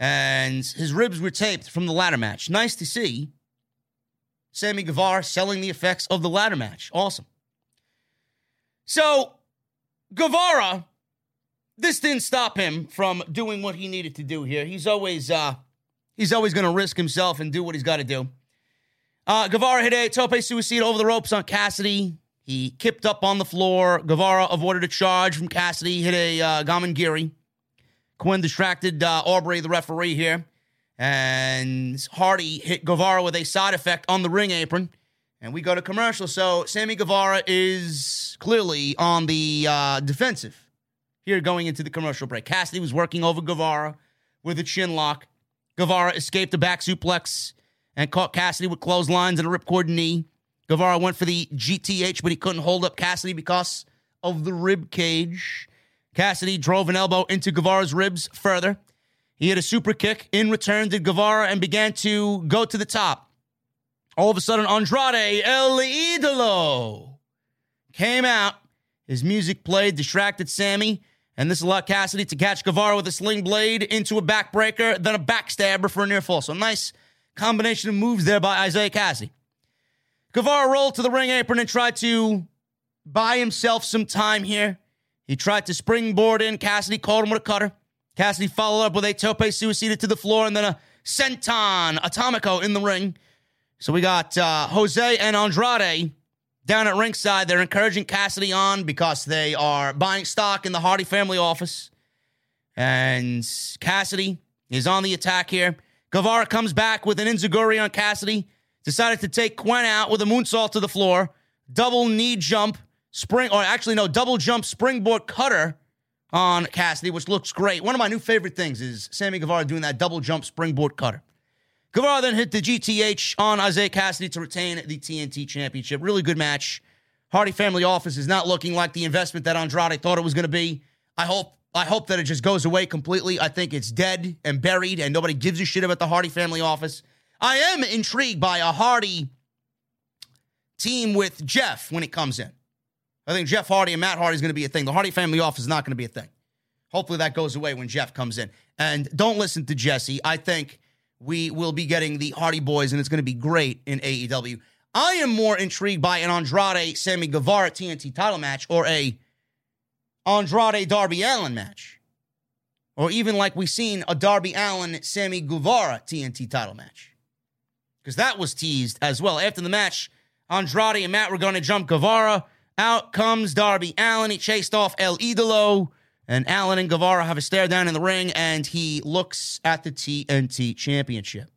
And his ribs were taped from the ladder match. Nice to see Sammy Guevara selling the effects of the ladder match. Awesome. So, Guevara, this didn't stop him from doing what he needed to do here. He's always uh, he's always going to risk himself and do what he's got to do. Uh, Guevara hit a tope suicida over the ropes on Cassidy. He kipped up on the floor. Guevara avoided a charge from Cassidy. Hit a uh, Gamangiri. Quinn distracted uh, Aubrey, the referee here. And Hardy hit Guevara with a side effect on the ring apron. And we go to commercial. So Sammy Guevara is clearly on the uh, defensive here going into the commercial break. Cassidy was working over Guevara with a chin lock. Guevara escaped a back suplex and caught Cassidy with clotheslines and a ripcord knee. Guevara went for the G T H, but he couldn't hold up Cassidy because of the rib cage. Cassidy drove an elbow into Guevara's ribs further. He hit a super kick. In return did Guevara and began to go to the top. All of a sudden, Andrade El Idolo came out. His music played, distracted Sammy, and this allowed Cassidy to catch Guevara with a sling blade into a backbreaker, then a backstabber for a near fall. So nice combination of moves there by Isaiah Cassidy. Guevara rolled to the ring apron and tried to buy himself some time here. He tried to springboard in. Cassidy caught him with a cutter. Cassidy followed up with a tope suicida to the floor and then a senton atomico in the ring. So we got uh, Jose and Andrade down at ringside. They're encouraging Cassidy on because they are buying stock in the Hardy family office. And Cassidy is on the attack here. Guevara comes back with an enziguri on Cassidy. Decided to take Quen out with a moonsault to the floor. Double knee jump. Spring, or actually, no, double jump springboard cutter on Cassidy, which looks great. One of my new favorite things is Sammy Guevara doing that double jump springboard cutter. Guevara then hit the G T H on Isaiah Cassidy to retain the T N T championship. Really good match. Hardy Family Office is not looking like the investment that Andrade thought it was going to be. I hope, I hope that it just goes away completely. I think it's dead and buried, and nobody gives a shit about the Hardy Family Office. I am intrigued by a Hardy team with Jeff when it comes in. I think Jeff Hardy and Matt Hardy is going to be a thing. The Hardy Family Office is not going to be a thing. Hopefully that goes away when Jeff comes in. And don't listen to Jesse. I think we will be getting the Hardy Boys, and it's going to be great in A E W. I am more intrigued by an Andrade-Sammy Guevara T N T title match or a Andrade-Darby Allin match. Or even like we've seen, a Darby Allin-Sammy Guevara T N T title match. Because that was teased as well. After the match, Andrade and Matt were going to jump Guevara. Out comes Darby Allin. He chased off El Idolo. And Allin and Guevara have a stare down in the ring. And he looks at the T N T championship.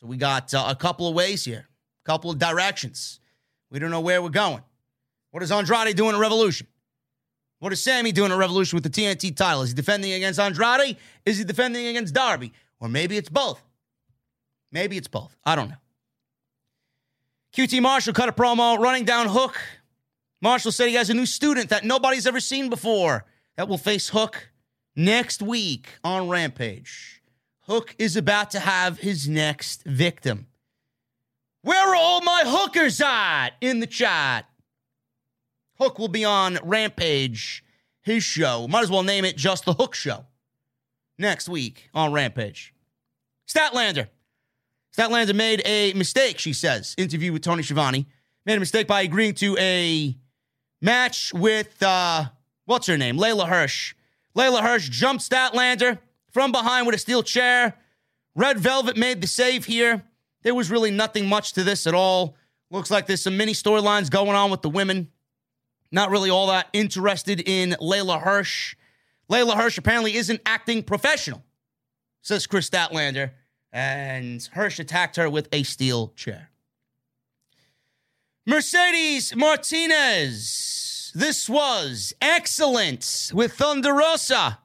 So we got uh, a couple of ways here. A couple of directions. We don't know where we're going. What is Andrade doing at Revolution? What is Sammy doing at Revolution with the T N T title? Is he defending against Andrade? Is he defending against Darby? Or maybe it's both. Maybe it's both. I don't know. Q T Marshall cut a promo, running down Hook. Marshall said he has a new student that nobody's ever seen before that will face Hook next week on Rampage. Hook is about to have his next victim. Where are all my hookers at in the chat? Hook will be on Rampage, his show. Might as well name it Just the Hook Show. Next week on Rampage. Statlander. Statlander made a mistake, she says. Interview with Tony Schiavone. Made a mistake by agreeing to a match with, uh, what's her name? Layla Hirsch. Layla Hirsch jumped Statlander from behind with a steel chair. Red Velvet made the save here. There was really nothing much to this at all. Looks like there's some mini storylines going on with the women. Not really all that interested in Layla Hirsch. Layla Hirsch apparently isn't acting professional, says Chris Statlander. And Hirsch attacked her with a steel chair. Mercedes Martinez. This was excellent with Thunder Rosa.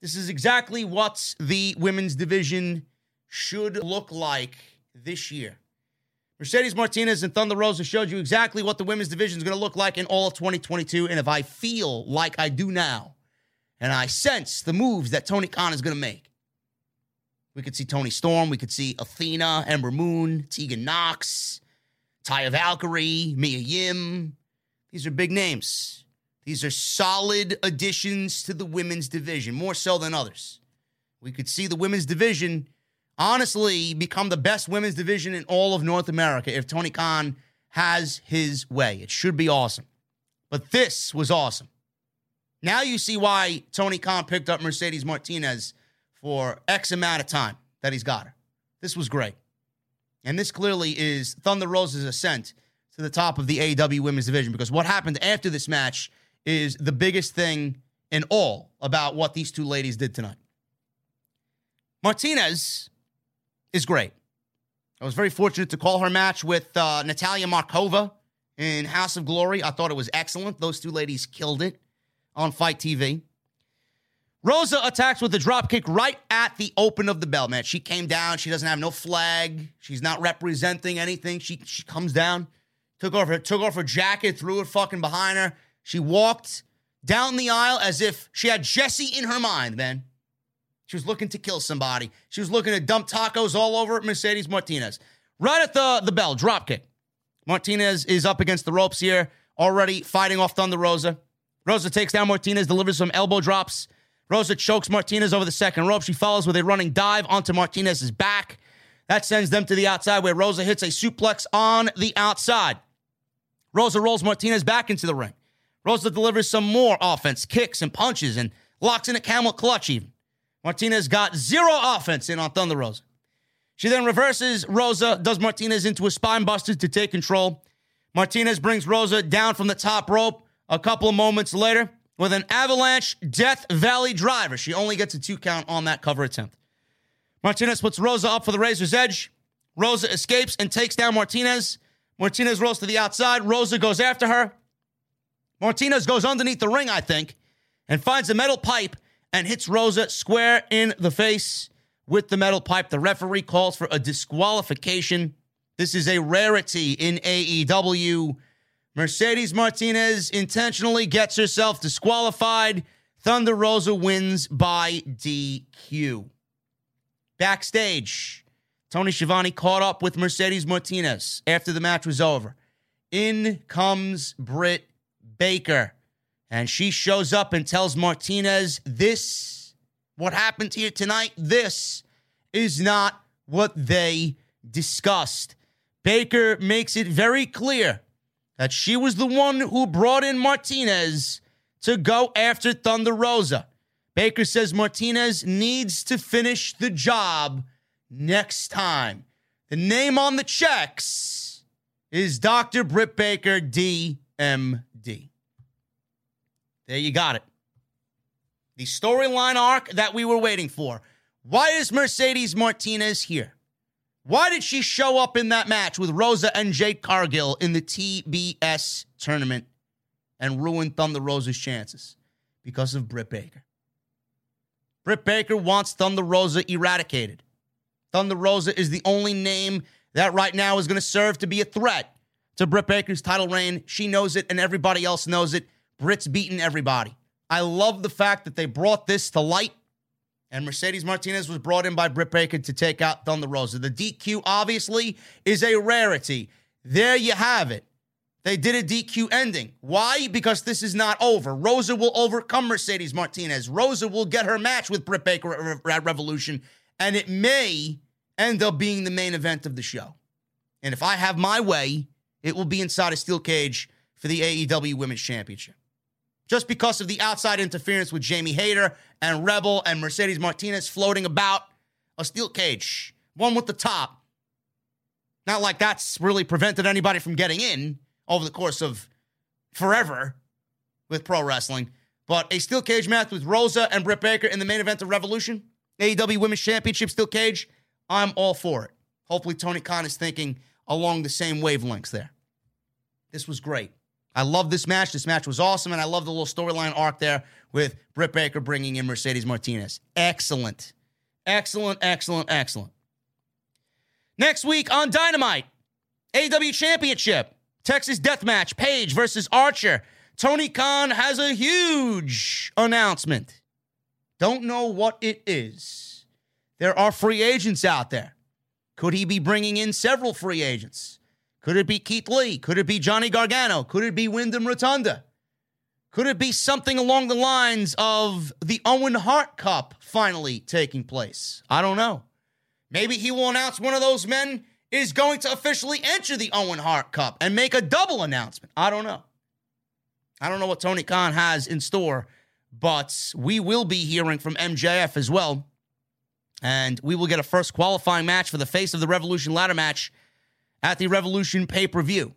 This is exactly what the women's division should look like this year. Mercedes Martinez and Thunder Rosa showed you exactly what the women's division is going to look like in all of twenty twenty-two. And if I feel like I do now, and I sense the moves that Tony Khan is going to make, we could see Toni Storm. We could see Athena, Ember Moon, Tegan Nox, Taya Valkyrie, Mia Yim. These are big names. These are solid additions to the women's division, more so than others. We could see the women's division honestly become the best women's division in all of North America if Tony Khan has his way. It should be awesome. But this was awesome. Now you see why Tony Khan picked up Mercedes Martinez for X amount of time that he's got her. This was great. And this clearly is Thunder Rosa's ascent to the top of the A E W women's division, because what happened after this match is the biggest thing in all about what these two ladies did tonight. Martinez is great. I was very fortunate to call her match with uh, Natalia Markova in House of Glory. I thought it was excellent. Those two ladies killed it on Fight T V. Rosa attacks with a dropkick right at the open of the bell match. She came down. She doesn't have no flag. She's not representing anything. She she comes down, took off her, took off her jacket, threw it fucking behind her. She walked down the aisle as if she had Jesse in her mind, man. She was looking to kill somebody. She was looking to dump tacos all over Mercedes Martinez. Right at the, the bell, dropkick. Martinez is up against the ropes here, already fighting off Thunder Rosa. Rosa takes down Martinez, delivers some elbow drops. Rosa chokes Martinez over the second rope. She follows with a running dive onto Martinez's back. That sends them to the outside, where Rosa hits a suplex on the outside. Rosa rolls Martinez back into the ring. Rosa delivers some more offense, kicks and punches, and locks in a camel clutch even. Martinez got zero offense in on Thunder Rosa. She then reverses Rosa, does Martinez into a spine buster to take control. Martinez brings Rosa down from the top rope a couple of moments later with an avalanche Death Valley driver. She only gets a two count on that cover attempt. Martinez puts Rosa up for the razor's edge. Rosa escapes and takes down Martinez. Martinez rolls to the outside. Rosa goes after her. Martinez goes underneath the ring, I think, and finds a metal pipe and hits Rosa square in the face with the metal pipe. The referee calls for a disqualification. This is a rarity in A E W. Mercedes Martinez intentionally gets herself disqualified. Thunder Rosa wins by D Q. Backstage, Tony Schiavone caught up with Mercedes Martinez after the match was over. In comes Britt Baker, and she shows up and tells Martinez, this, what happened here tonight, this is not what they discussed. Baker makes it very clear that she was the one who brought in Martinez to go after Thunder Rosa. Baker says Martinez needs to finish the job next time. The name on the checks is Doctor Britt Baker, D M D. There you got it. The storyline arc that we were waiting for. Why is Mercedes Martinez here? Why did she show up in that match with Rosa and Jade Cargill in the T B S tournament and ruin Thunder Rosa's chances? Because of Britt Baker. Britt Baker wants Thunder Rosa eradicated. Thunder Rosa is the only name that right now is going to serve to be a threat to Britt Baker's title reign. She knows it, and everybody else knows it. Britt's beaten everybody. I love the fact that they brought this to light. And Mercedes Martinez was brought in by Britt Baker to take out Thunder Rosa. The D Q, obviously, is a rarity. There you have it. They did a D Q ending. Why? Because this is not over. Rosa will overcome Mercedes Martinez. Rosa will get her match with Britt Baker at Revolution, and it may end up being the main event of the show. And if I have my way, it will be inside a steel cage for the A E W Women's Championship. Just because of the outside interference with Jamie Hayter and Rebel and Mercedes Martinez floating about, a steel cage, one with the top. Not like that's really prevented anybody from getting in over the course of forever with pro wrestling. But a steel cage match with Rosa and Britt Baker in the main event of Revolution, A E W Women's Championship steel cage, I'm all for it. Hopefully Tony Khan is thinking along the same wavelengths there. This was great. I love this match. This match was awesome, and I love the little storyline arc there with Britt Baker bringing in Mercedes Martinez. Excellent. Excellent, excellent, excellent. Next week on Dynamite, A E W Championship, Texas Deathmatch, Page versus Archer. Tony Khan has a huge announcement. Don't know what it is. There are free agents out there. Could he be bringing in several free agents? Could it be Keith Lee? Could it be Johnny Gargano? Could it be Wyndham Rotunda? Could it be something along the lines of the Owen Hart Cup finally taking place? I don't know. Maybe he will announce one of those men is going to officially enter the Owen Hart Cup and make a double announcement. I don't know. I don't know what Tony Khan has in store, but we will be hearing from M J F as well. And we will get a first qualifying match for the face of the Revolution ladder match at the Revolution pay-per-view.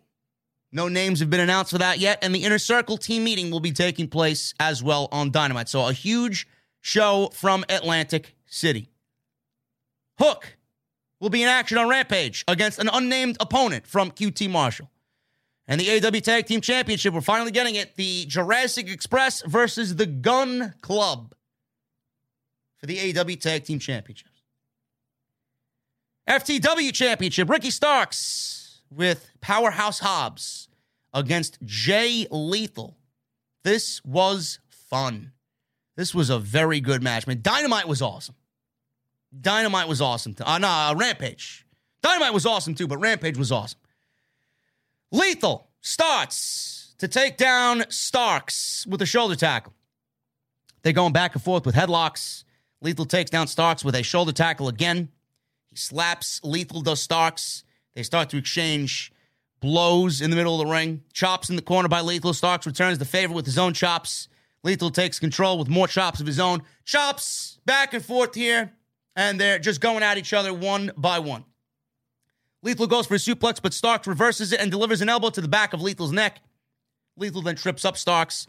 No names have been announced for that yet, and the Inner Circle team meeting will be taking place as well on Dynamite. So a huge show from Atlantic City. Hook will be in action on Rampage against an unnamed opponent from Q T Marshall. And the A E W Tag Team Championship, we're finally getting it, the Jurassic Express versus the Gun Club for the A E W Tag Team Championships. F T W Championship, Ricky Starks with Powerhouse Hobbs against Jay Lethal. This was fun. This was a very good match, man. Dynamite was awesome. Dynamite was awesome. T- uh, nah, Rampage. Dynamite was awesome too, but Rampage was awesome. Lethal starts to take down Starks with a shoulder tackle. They're going back and forth with headlocks. Lethal takes down Starks with a shoulder tackle again. He slaps Lethal, does Starks. They start to exchange blows in the middle of the ring. Chops in the corner by Lethal. Starks returns the favor with his own chops. Lethal takes control with more chops of his own. Chops back and forth here. And they're just going at each other one by one. Lethal goes for a suplex, but Starks reverses it and delivers an elbow to the back of Lethal's neck. Lethal then trips up Starks,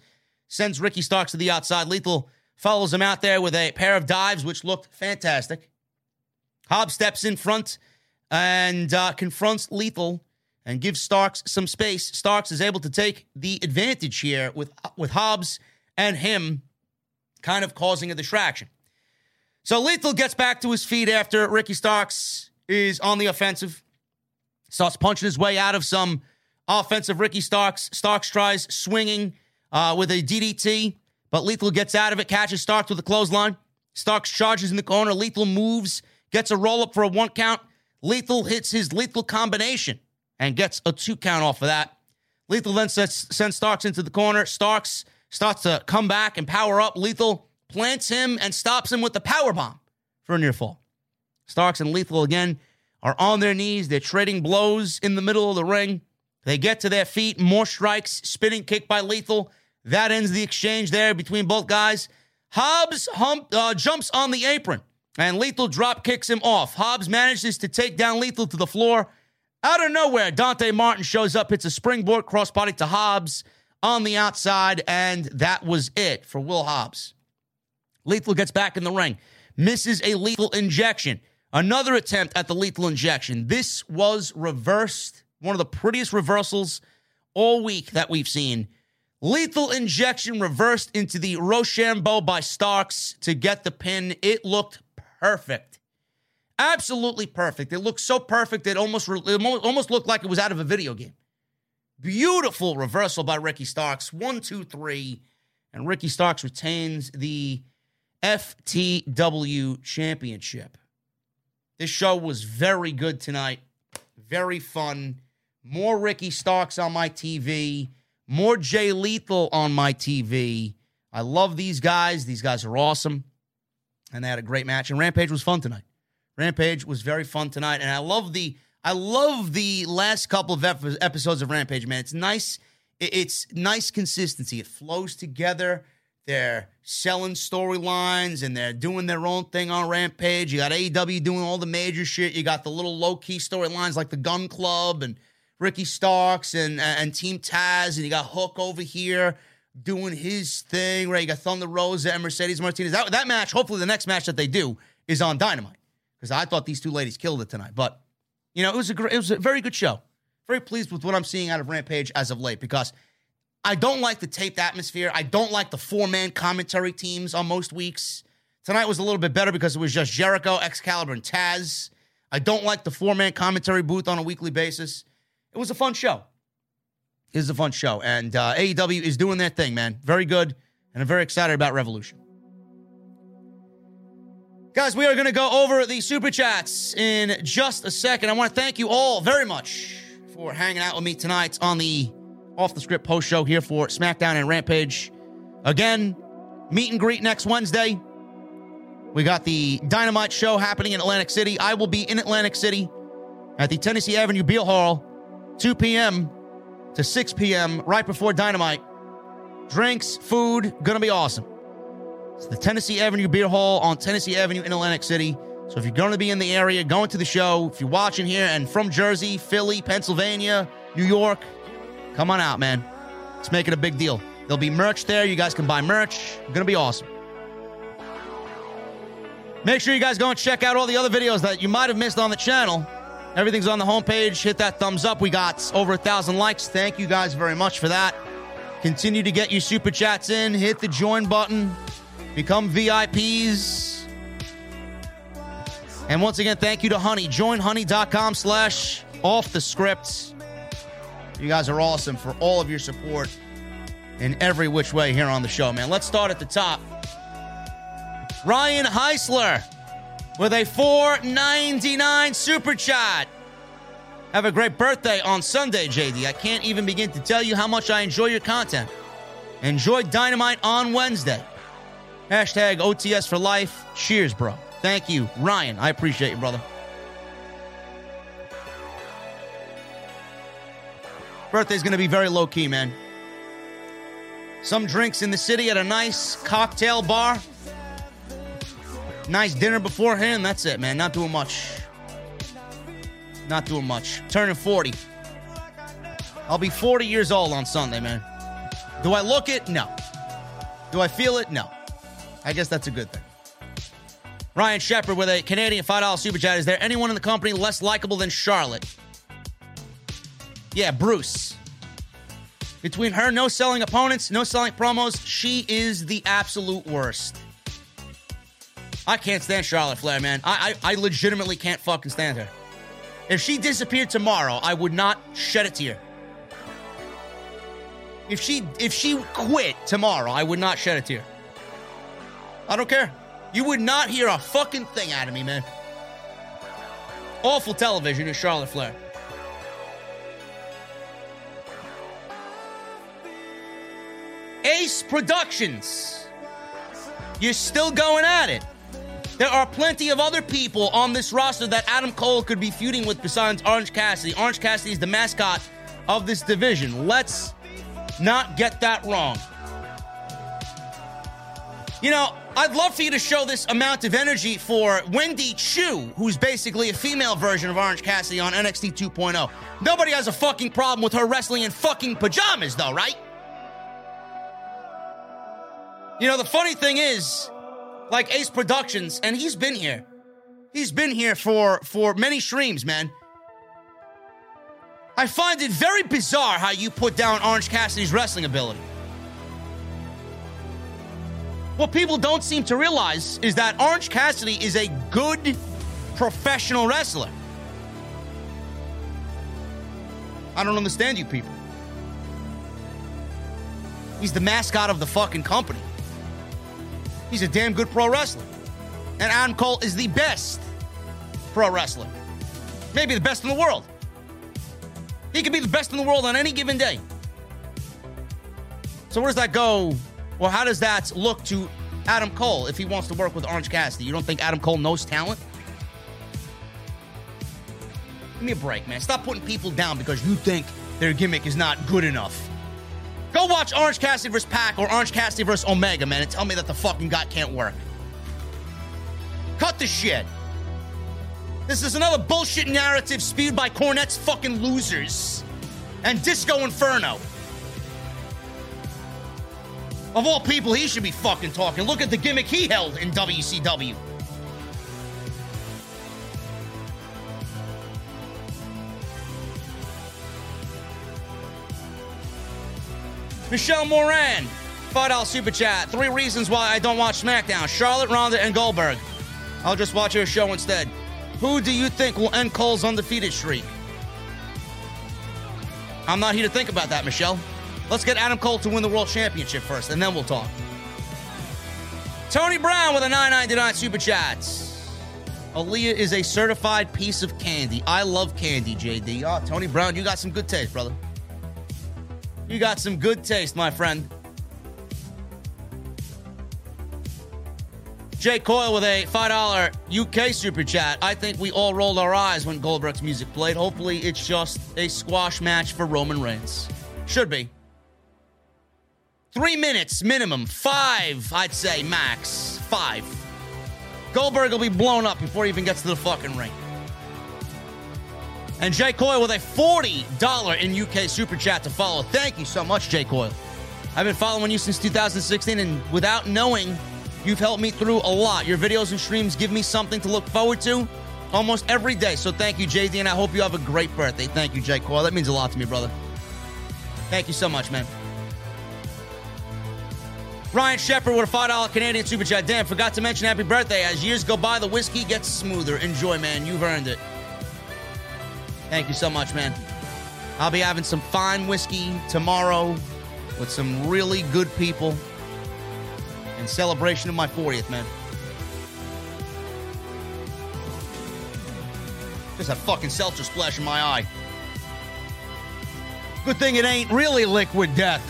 sends Ricky Starks to the outside. Lethal follows him out there with a pair of dives, which looked fantastic. Hobbs steps in front and uh, confronts Lethal and gives Starks some space. Starks is able to take the advantage here with, with Hobbs and him kind of causing a distraction. So Lethal gets back to his feet after Ricky Starks is on the offensive. Starts punching his way out of some offensive Ricky Starks. Starks tries swinging uh, with a D D T, but Lethal gets out of it, catches Starks with a clothesline. Starks charges in the corner. Lethal moves, gets a roll-up for a one count. Lethal hits his lethal combination and gets a two count off of that. Lethal then sets, sends Starks into the corner. Starks starts to come back and power up. Lethal plants him and stops him with the powerbomb for a near fall. Starks and Lethal again are on their knees. They're trading blows in the middle of the ring. They get to their feet. More strikes. Spinning kick by Lethal. That ends the exchange there between both guys. Hobbs hump, uh, jumps on the apron. And Lethal drop kicks him off. Hobbs manages to take down Lethal to the floor. Out of nowhere, Dante Martin shows up, hits a springboard crossbody to Hobbs on the outside, and that was it for Will Hobbs. Lethal gets back in the ring, misses a lethal injection. Another attempt at the lethal injection. This was reversed, one of the prettiest reversals all week that we've seen. Lethal injection reversed into the Rochambeau by Starks to get the pin. It looked perfect. Absolutely perfect. It looked so perfect it almost re- it almost looked like it was out of a video game. Beautiful reversal by Ricky Starks. One, two, three. And Ricky Starks retains the F T W Championship. This show was very good tonight. Very fun. more Ricky Starks on my T V, more Jay Lethal on my T V. I love these guys. These guys are awesome. And they had a great match. And Rampage was fun tonight. Rampage was very fun tonight. And I love the I love the last couple of episodes of Rampage, man. It's nice. It's nice consistency. It flows together. They're selling storylines, and they're doing their own thing on Rampage. You got A E W doing all the major shit. You got the little low-key storylines like the Gun Club and Ricky Starks and, and Team Taz, and you got Hook over here doing his thing, right? You got Thunder Rosa and Mercedes Martinez. That, that match, hopefully the next match that they do is on Dynamite, because I thought these two ladies killed it tonight. But, you know, it was a great, it was a very good show. Very pleased with what I'm seeing out of Rampage as of late, because I don't like the taped atmosphere. I don't like the four-man commentary teams on most weeks. Tonight was a little bit better because it was just Jericho, Excalibur, and Taz. I don't like the four-man commentary booth on a weekly basis. It was a fun show. It was a fun show. And uh, A E W is doing their thing, man. Very good. And I'm very excited about Revolution. Guys, we are going to go over the Super Chats in just a second. I want to thank you all very much for hanging out with me tonight on the Off the Script post show here for SmackDown and Rampage. Again, meet and greet next Wednesday. We got the Dynamite show happening in Atlantic City. I will be in Atlantic City at the Tennessee Avenue Beer Hall, two p.m. to six p.m. right before Dynamite. Drinks, food, gonna be awesome. It's the Tennessee Avenue Beer Hall on Tennessee Avenue in Atlantic City. So if you're gonna be in the area, going to the show, if you're watching here and from Jersey, Philly, Pennsylvania, New York, come on out, man. Let's make it a big deal. There'll be merch there. You guys can buy merch. It's going to be awesome. Make sure you guys go and check out all the other videos that you might have missed on the channel. Everything's on the homepage. Hit that thumbs up. We got over one thousand likes. Thank you guys very much for that. Continue to get your Super Chats in. Hit the join button. Become V I Ps. And once again, thank you to Honey. Join honey.com slash off the script. You guys are awesome for all of your support in every which way here on the show, man. Let's start at the top. Ryan Heisler with a four ninety-nine super chat. Have a great birthday on Sunday, J D. I can't even begin to tell you how much I enjoy your content. Enjoy Dynamite on Wednesday. Hashtag O T S for life. Cheers, bro. Thank you, Ryan. I appreciate you, brother. Birthday's going to be very low-key, man. Some drinks in the city at a nice cocktail bar. Nice dinner beforehand. That's it, man. Not doing much. Not doing much. Turning forty. I'll be forty years old on Sunday, man. Do I look it? No. Do I feel it? No. I guess that's a good thing. Ryan Shepard with a Canadian five dollar super chat. Is there anyone in the company less likable than Charlotte? Yeah, Bruce. Between her no selling opponents, no selling promos, she is the absolute worst. I can't stand Charlotte Flair, man. I, I I legitimately can't fucking stand her. If she disappeared tomorrow, I would not shed a tear. If she if she quit tomorrow, I would not shed a tear. I don't care. You would not hear a fucking thing out of me, man. Awful television is Charlotte Flair. Ace Productions. You're still going at it. There are plenty of other people on this roster that Adam Cole could be feuding with besides Orange Cassidy. Orange Cassidy is the mascot of this division. Let's not get that wrong. You know, I'd love for you to show this amount of energy for Wendy Chu, who's basically a female version of Orange Cassidy on N X T two point oh. Nobody has a fucking problem with her wrestling in fucking pajamas, though, right? You know, the funny thing is, like Ace Productions, and he's been here. He's been here for, for many streams, man. I find it very bizarre how you put down Orange Cassidy's wrestling ability. What people don't seem to realize is that Orange Cassidy is a good professional wrestler. I don't understand you people. He's the mascot of the fucking company. He's a damn good pro wrestler. And Adam Cole is the best pro wrestler. Maybe the best in the world. He could be the best in the world on any given day. So where does that go? Well, how does that look to Adam Cole if he wants to work with Orange Cassidy? You don't think Adam Cole knows talent? Give me a break, man. Stop putting people down because you think their gimmick is not good enough. Go watch Orange Cassidy versus Pac or Orange Cassidy versus Omega, man, and tell me that the fucking guy can't work. Cut the shit. This is another bullshit narrative spewed by Cornette's fucking losers and Disco Inferno. Of all people, he should be fucking talking. Look at the gimmick he held in W C W. Michelle Moran, five dollar super chat. Three reasons why I don't watch SmackDown. Charlotte, Ronda, and Goldberg. I'll just watch her show instead. Who do you think will end Cole's undefeated streak? I'm not here to think about that, Michelle. Let's get Adam Cole to win the World Championship first, and then we'll talk. Tony Brown with a nine ninety-nine super chat. Aaliyah is a certified piece of candy. I love candy, J D. Oh, Tony Brown, you got some good taste, brother. You got some good taste, my friend. Jay Coyle with a five dollar U K super chat. I think we all rolled our eyes when Goldberg's music played. Hopefully, it's just a squash match for Roman Reigns. Should be. Three minutes minimum. Five, I'd say, max. Five. Goldberg will be blown up before he even gets to the fucking ring. And Jay Coyle with a forty dollar in U K super chat to follow. Thank you so much, Jay Coyle. I've been following you since two thousand sixteen, and without knowing, you've helped me through a lot. Your videos and streams give me something to look forward to almost every day. So thank you, J D, and I hope you have a great birthday. Thank you, Jay Coyle. That means a lot to me, brother. Thank you so much, man. Ryan Shepard with a five dollar Canadian super chat. Damn, forgot to mention happy birthday. As years go by, the whiskey gets smoother. Enjoy, man. You've earned it. Thank you so much, man. I'll be having some fine whiskey tomorrow with some really good people in celebration of my fortieth, man. Just a fucking seltzer splash in my eye. Good thing it ain't really liquid death.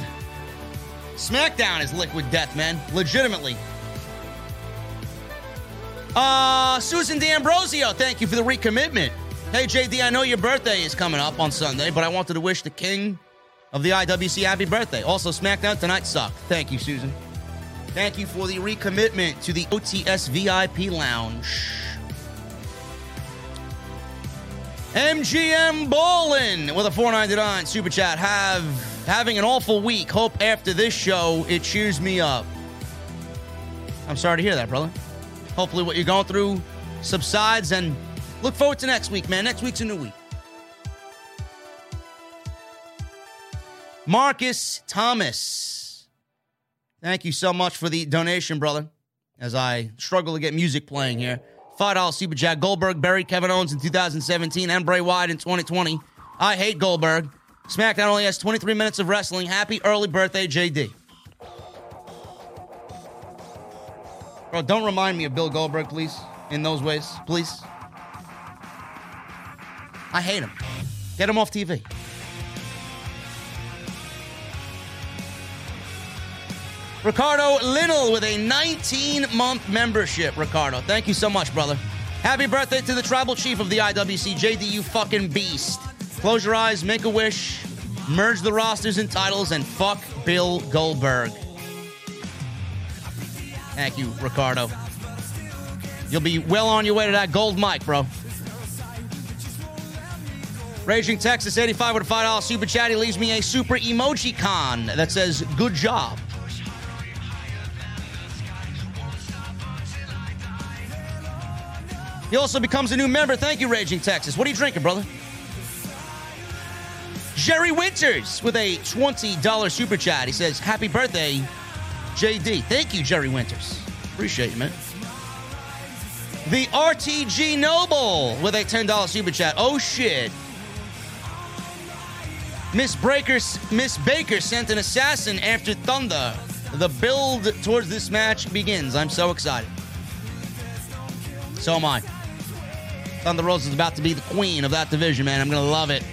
SmackDown is liquid death, man. Legitimately. Uh, Susan D'Ambrosio, thank you for the recommitment. Hey, J D, I know your birthday is coming up on Sunday, but I wanted to wish the king of the I W C happy birthday. Also, SmackDown tonight sucked. Thank you, Susan. Thank you for the recommitment to the O T S V I P Lounge. M G M Bolin with a four ninety-nine super chat. Have... Having an awful week. Hope after this show, it cheers me up. I'm sorry to hear that, brother. Hopefully what you're going through subsides, and look forward to next week, man. Next week's a new week. Marcus Thomas. Thank you so much for the donation, brother, as I struggle to get music playing here. five dollar super jack. Goldberg buried Kevin Owens in two thousand seventeen and Bray Wyatt in twenty twenty. I hate Goldberg. SmackDown only has twenty-three minutes of wrestling. Happy early birthday, J D. Bro, don't remind me of Bill Goldberg, please. In those ways, please. I hate him. Get him off T V. Ricardo Linnell with a nineteen-month membership. Ricardo, thank you so much, brother. Happy birthday to the tribal chief of the I W C, J D, you fucking beast. Close your eyes, make a wish, merge the rosters and titles, and fuck Bill Goldberg. Thank you, Ricardo. You'll be well on your way to that gold mic, bro. Raging Texas eighty-five with a five dollar super chat. He leaves me a super emoji con that says, good job. He also becomes a new member. Thank you, Raging Texas. What are you drinking, brother? Jerry Winters with a twenty dollar super chat. He says, happy birthday, J D. Thank you, Jerry Winters. Appreciate you, man. The R T G Noble with a ten dollar super chat. Oh, shit. Miss Baker, Miss Baker sent an assassin after Thunder. The build towards this match begins. I'm so excited. So am I. Thunder Rosa is about to be the queen of that division, man. I'm going to love it.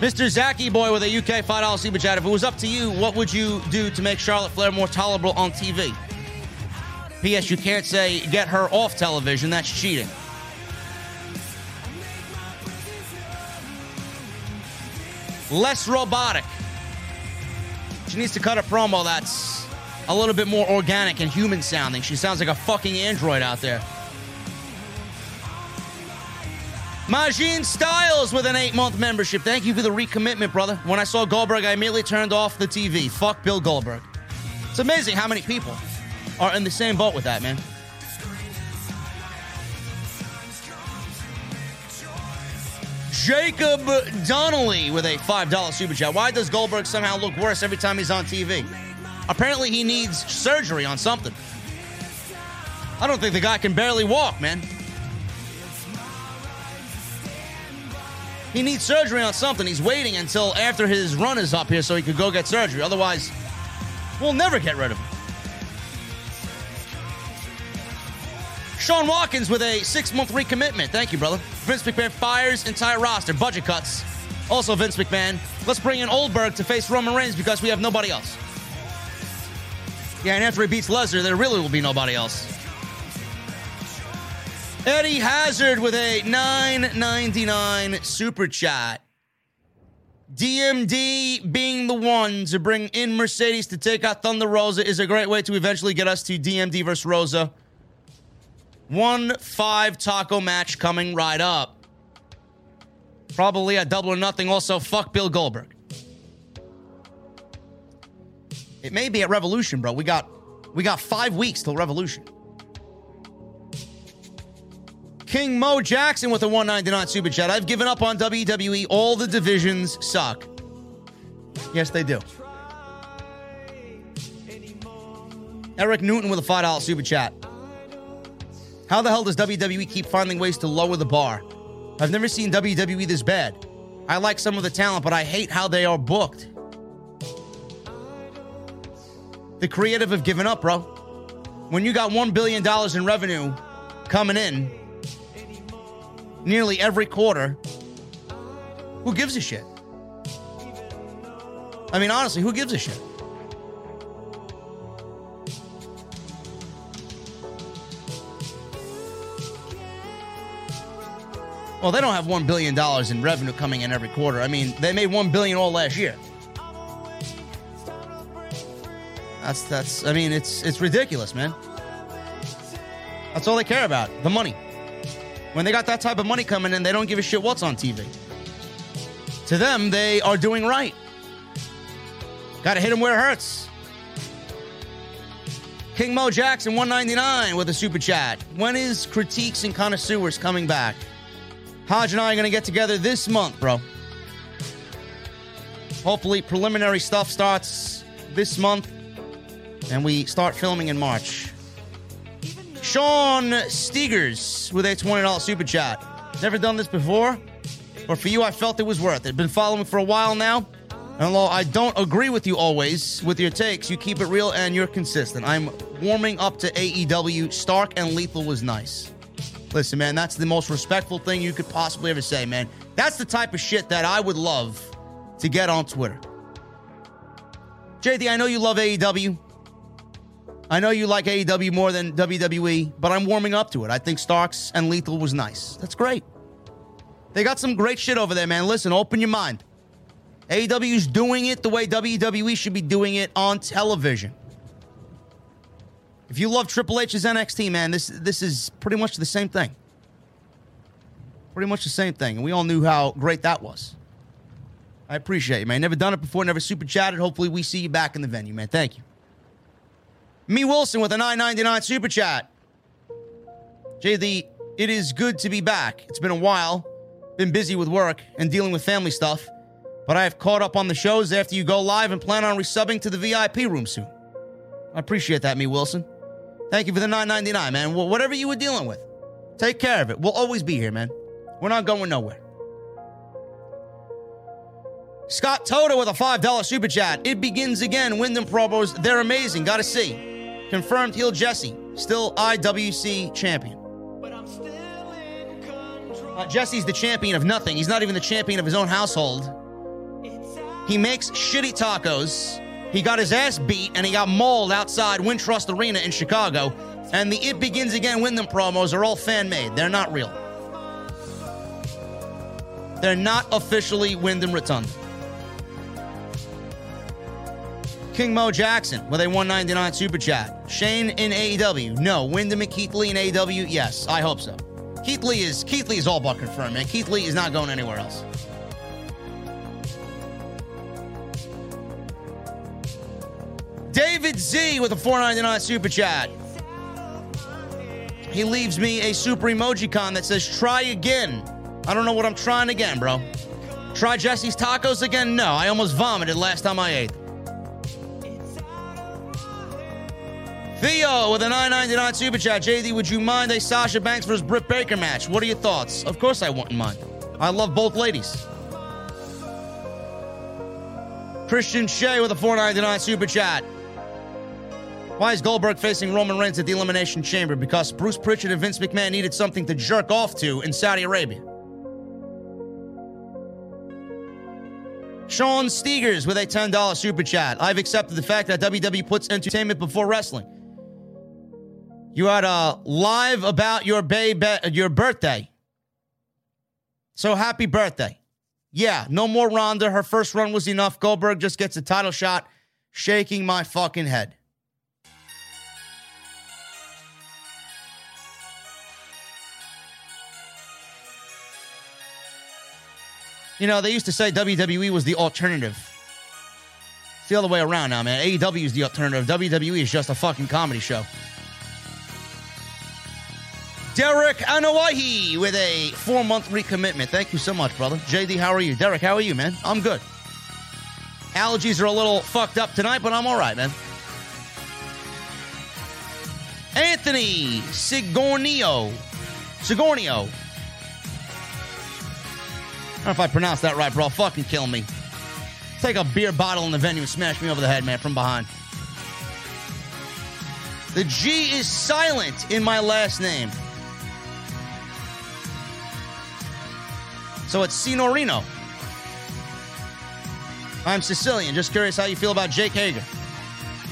Mister Zaki Boy with a U K five dollar super chat. If it was up to you, what would you do to make Charlotte Flair more tolerable on T V? P S. You can't say, get her off television. That's cheating. Less robotic. She needs to cut a promo that's a little bit more organic and human sounding. She sounds like a fucking android out there. Majin Styles with an eight-month membership. Thank you for the recommitment, brother. When I saw Goldberg, I immediately turned off the T V. Fuck Bill Goldberg. It's amazing how many people are in the same boat with that, man. Jacob Donnelly with a five dollar super chat. Why does Goldberg somehow look worse every time he's on T V? Apparently he needs surgery on something. I don't think the guy can barely walk, man. He needs surgery on something. He's waiting until after his run is up here so he could go get surgery. Otherwise, we'll never get rid of him. Sean Watkins with a six-month recommitment. Thank you, brother. Vince McMahon fires entire roster. Budget cuts. Also, Vince McMahon, let's bring in Goldberg to face Roman Reigns because we have nobody else. Yeah, and after he beats Lesnar, there really will be nobody else. Eddie Hazard with a nine ninety-nine super chat. D M D being the one to bring in Mercedes to take out Thunder Rosa is a great way to eventually get us to D M D versus Rosa. one five taco match coming right up. Probably a double or nothing. Also, fuck Bill Goldberg. It may be at Revolution, bro. We got, we got five weeks till Revolution. King Mo Jackson with a one ninety-nine super chat. I've given up on W W E. All the divisions suck. Yes, they do. Eric Newton with a five dollar super chat. How the hell does W W E keep finding ways to lower the bar? I've never seen W W E this bad. I like some of the talent, but I hate how they are booked. The creative have given up, bro. When you got one billion dollars in revenue coming in nearly every quarter, who gives a shit? I mean, honestly, who gives a shit? Well, they don't have one billion dollars in revenue coming in every quarter. I mean, they made one billion dollars all last year. That's, that's, I mean, it's, it's ridiculous, man. That's all they care about, the money. When they got that type of money coming in, they don't give a shit what's on T V. To them, they are doing right. Gotta hit them where it hurts. King Mo Jackson, one ninety-nine with a super chat. When is Critiques and Connoisseurs coming back? Hodge and I are gonna get together this month, bro. Hopefully, preliminary stuff starts this month, and we start filming in March. Sean Stegers with a twenty dollar super chat. Never done this before, but for you, I felt it was worth it. Been following for a while now, and although I don't agree with you always with your takes, you keep it real and you're consistent. I'm warming up to A E W. Stark and Lethal was nice. Listen, man, that's the most respectful thing you could possibly ever say, man. That's the type of shit that I would love to get on Twitter. J D, I know you love A E W. I know you like A E W more than W W E, but I'm warming up to it. I think Starks and Lethal was nice. That's great. They got some great shit over there, man. Listen, open your mind. A E W's doing it the way W W E should be doing it on television. If you love Triple H's N X T, man, this this is pretty much the same thing. Pretty much the same thing. And we all knew how great that was. I appreciate you, man. Never done it before, never super chatted. Hopefully we see you back in the venue, man. Thank you. Me Wilson with a nine ninety-nine super chat. J D, it is good to be back. It's been a while. Been busy with work and dealing with family stuff. But I have caught up on the shows after you go live and plan on resubbing to the V I P room soon. I appreciate that, Me Wilson. Thank you for the nine ninety-nine, man. Well, whatever you were dealing with, take care of it. We'll always be here, man. We're not going nowhere. Scott Toda with a five dollar super chat. It begins again. Wyndham promos, they're amazing. Gotta see. Confirmed heel Jesse, still I W C champion. But I'm still in control. Uh, Jesse's the champion of nothing. He's not even the champion of his own household. He makes shitty tacos. He got his ass beat, and he got mauled outside Wintrust Arena in Chicago. And the It Begins Again Wyndham promos are all fan-made. They're not real. They're not officially Wyndham Rotunda. King Mo Jackson with a one ninety-nine super chat. Shane in A E W. No. Wyndham and Keith Lee in A E W. Yes, I hope so. Keith Lee is Keith Lee is all but confirmed, man. Keith Lee is not going anywhere else. David Z with a four ninety-nine super chat. He leaves me a super emojicon that says, try again. I don't know what I'm trying again, bro. Try Jesse's tacos again? No, I almost vomited last time I ate. Theo with a nine ninety-nine super chat. J D, would you mind a Sasha Banks versus Britt Baker match? What are your thoughts? Of course I wouldn't mind. I love both ladies. Christian Shea with a four ninety-nine super chat. Why is Goldberg facing Roman Reigns at the Elimination Chamber? Because Bruce Pritchard and Vince McMahon needed something to jerk off to in Saudi Arabia. Sean Stegers with a ten dollar super chat. I've accepted the fact that W W E puts entertainment before wrestling. You had a live about your, babe, your birthday. So happy birthday. Yeah, no more Ronda. Her first run was enough. Goldberg just gets a title shot. Shaking my fucking head. You know, they used to say W W E was the alternative. It's the other way around now, man. A E W is the alternative. W W E is just a fucking comedy show. Derek Anawahi with a four-month recommitment. Thank you so much, brother. J D, how are you? Derek, how are you, man? I'm good. Allergies are a little fucked up tonight, but I'm all right, man. Anthony Sigornio. Sigornio. I don't know if I pronounced that right, bro. Fucking kill me. Take a beer bottle in the venue and smash me over the head, man, from behind. The G is silent in my last name. So it's Cinorino. I'm Sicilian. Just curious how you feel about Jake Hager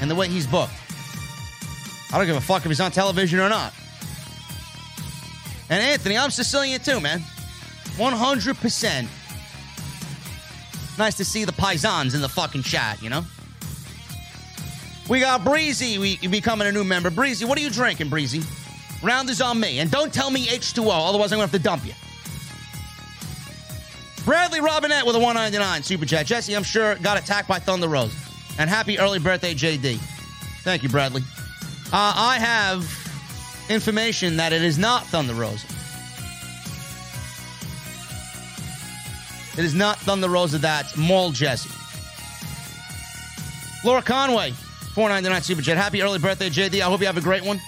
and the way he's booked. I don't give a fuck if he's on television or not. And Anthony, I'm Sicilian too, man. one hundred percent. Nice to see the Paisans in the fucking chat, you know? We got Breezy we, becoming a new member. Breezy, what are you drinking, Breezy? Round is on me. And don't tell me H two O, otherwise I'm going to have to dump you. Bradley Robinette with a one ninety-nine super chat. Jesse, I'm sure, got attacked by Thunder Rosa. And happy early birthday, J D. Thank you, Bradley. Uh, I have information that it is not Thunder Rosa. It is not Thunder Rosa that's mauled Jesse. Laura Conway, four ninety-nine super chat. Happy early birthday, J D. I hope you have a great one.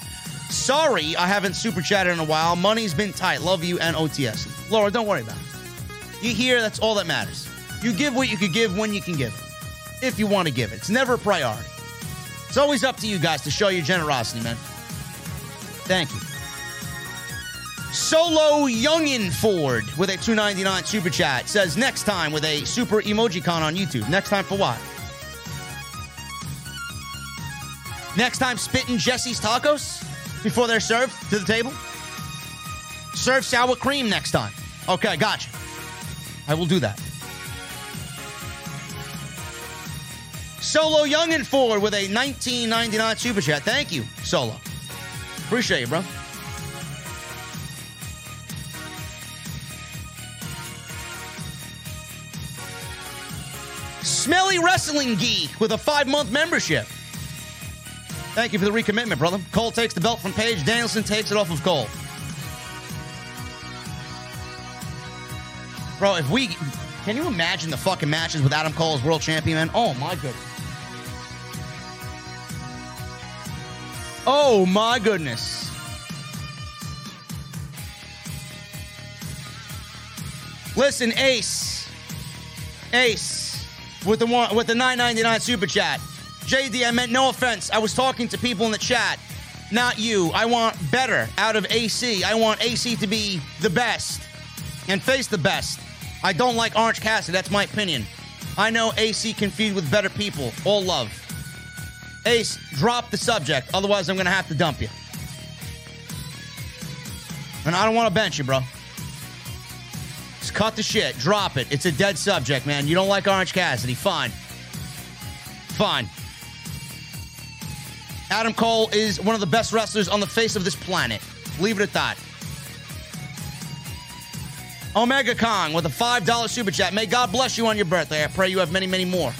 Sorry, I haven't super chatted in a while. Money's been tight. Love you and O T S. Laura, don't worry about it. You hear, that's all that matters. You give what you could give when you can give it. If you want to give it. It's never a priority. It's always up to you guys to show your generosity, man. Thank you. Solo Youngin Ford with a two ninety-nine super chat says next time with a super emojicon on YouTube. Next time for what? Next time spitting Jesse's tacos before they're served to the table? Serve sour cream next time. Okay, gotcha. I will do that. Solo Youngin Ford with a nineteen ninety-nine super chat. Thank you, Solo. Appreciate you, bro. Smelly Wrestling Geek with a five-month membership. Thank you for the recommitment, brother. Cole takes the belt from Paige. Danielson takes it off of Cole. Bro, if we... Can you imagine the fucking matches with Adam Cole as world champion, man? Oh, my goodness. Oh, my goodness. Listen, Ace. Ace. With the one, with the nine ninety-nine super chat. J D, I meant no offense. I was talking to people in the chat, not you. I want better out of A C. I want A C to be the best and face the best. I don't like Orange Cassidy. That's my opinion. I know A C can feed with better people. All love. Ace, drop the subject. Otherwise, I'm going to have to dump you. And I don't want to bench you, bro. Just cut the shit. Drop it. It's a dead subject, man. You don't like Orange Cassidy. Fine. Fine. Adam Cole is one of the best wrestlers on the face of this planet. Leave it at that. Omega Kong with a five dollar super chat. May God bless you on your birthday. I pray you have many, many more.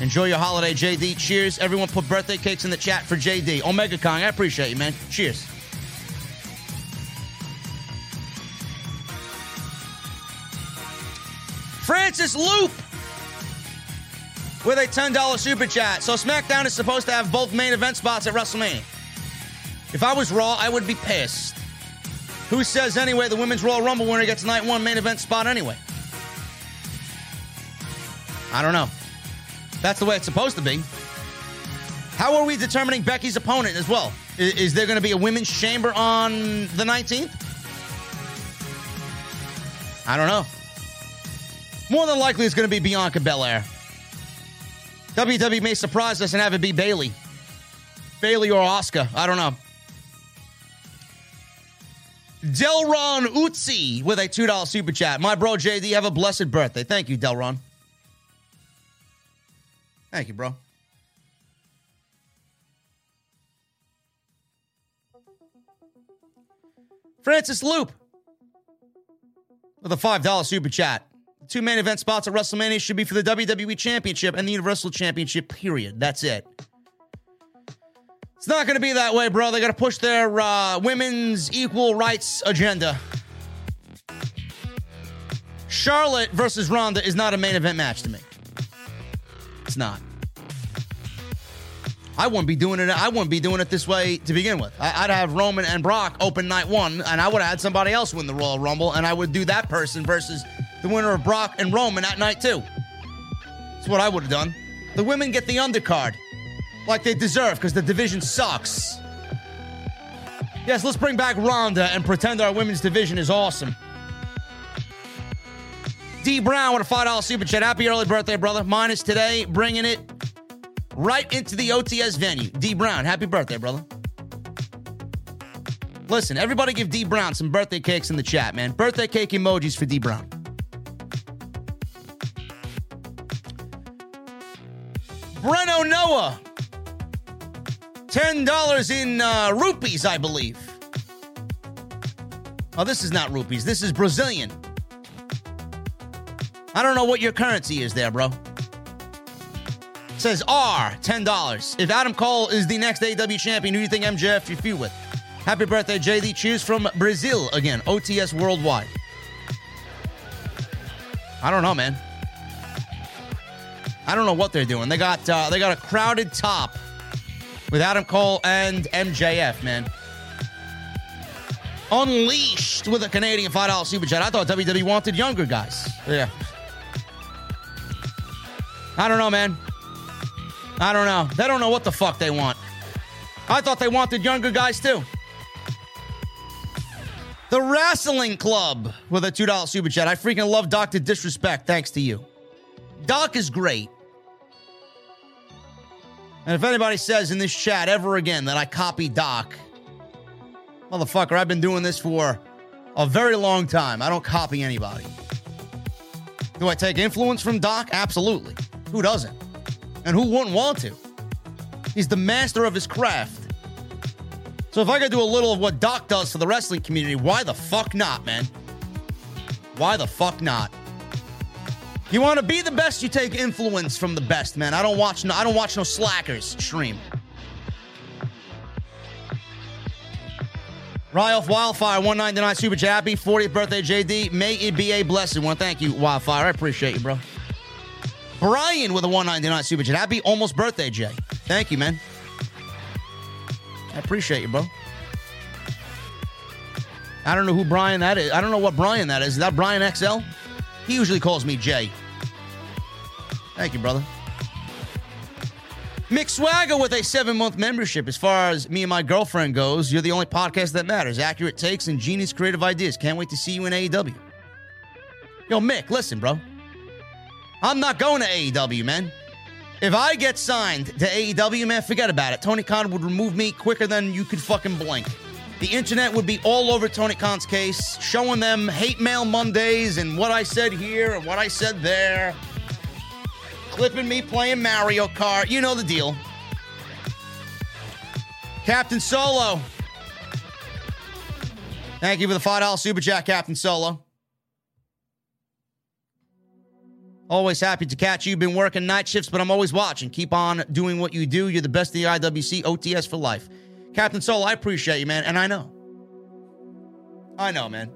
Enjoy your holiday, J D. Cheers. Everyone put birthday cakes in the chat for J D. Omega Kong, I appreciate you, man. Cheers. Francis Loop with a ten dollar super chat. So SmackDown is supposed to have both main event spots at WrestleMania. If I was Raw, I would be pissed. Who says anyway the Women's Royal Rumble winner gets night one main event spot anyway? I don't know. That's the way it's supposed to be. How are we determining Becky's opponent as well? Is, is there going to be a women's chamber on the nineteenth? I don't know. More than likely, it's going to be Bianca Belair. W W E may surprise us and have it be Bayley. Bayley or Asuka. I don't know. Delron Utsi with a two dollar super chat. My bro, J D, have a blessed birthday. Thank you, Delron. Thank you, bro. Francis Loop with a five dollar super chat. The two main event spots at WrestleMania should be for the W W E Championship and the Universal Championship, period. That's it. It's not going to be that way, bro. They got to push their uh, women's equal rights agenda. Charlotte versus Ronda is not a main event match to me. It's not. I wouldn't be doing it. I wouldn't be doing it this way to begin with. I, I'd have Roman and Brock open night one, and I would have had somebody else win the Royal Rumble, and I would do that person versus the winner of Brock and Roman at night two. That's what I would have done. The women get the undercard like they deserve because the division sucks. Yes, let's bring back Ronda and pretend our women's division is awesome. D. Brown with a five dollar super chat. Happy early birthday, brother. Mine is today, bringing it right into the O T S venue. D. Brown, happy birthday, brother. Listen, everybody give D. Brown some birthday cakes in the chat, man. Birthday cake emojis for D. Brown. Breno Noah. ten dollars in uh, rupees, I believe. Oh, this is not rupees. This is Brazilian. I don't know what your currency is there, bro. It says R, ten dollars. If Adam Cole is the next A E W champion, who do you think M J F you feud with? Happy birthday, J D. Cheers from Brazil again. O T S worldwide. I don't know, man. I don't know what they're doing. They got uh, they got a crowded top with Adam Cole and M J F, man. Unleashed with a Canadian five dollar super chat. I thought W W E wanted younger guys. Yeah. I don't know, man. I don't know. They don't know what the fuck they want. I thought they wanted younger guys, too. The Wrestling Club with a two dollar super chat. I freaking love Doctor Disrespect, thanks to you. Doc is great. And if anybody says in this chat ever again that I copy Doc, motherfucker, I've been doing this for a very long time. I don't copy anybody. Do I take influence from Doc? Absolutely. Who doesn't? And who wouldn't want to? He's the master of his craft. So if I could do a little of what Doc does for the wrestling community, why the fuck not, man? Why the fuck not? You want to be the best, you take influence from the best, man. I don't watch no, I don't watch no slackers stream. Ryoff Wildfire, one ninety-nine super chat. Happy fortieth birthday, J D. May it be a blessed one. Thank you, Wildfire. I appreciate you, bro. Brian with a one ninety-nine super chat. Happy almost birthday, Jay. Thank you, man. I appreciate you, bro. I don't know who Brian that is. I don't know what Brian that is. Is that Brian X L? He usually calls me Jay. Thank you, brother. Mick Swagger with a seven-month membership. As far as me and my girlfriend goes, you're the only podcast that matters. Accurate takes and genius creative ideas. Can't wait to see you in A E W. Yo, Mick, listen, bro. I'm not going to A E W, man. If I get signed to A E W, man, forget about it. Tony Khan would remove me quicker than you could fucking blink. The internet would be all over Tony Khan's case, showing them hate mail Mondays and what I said here and what I said there. Clipping me playing Mario Kart. You know the deal. Captain Solo. Thank you for the five dollar Super Chat, Captain Solo. Always happy to catch you. Been working night shifts, but I'm always watching. Keep on doing what you do. You're the best in the I W C. O T S for life. Captain Solo, I appreciate you, man. And I know. I know, man.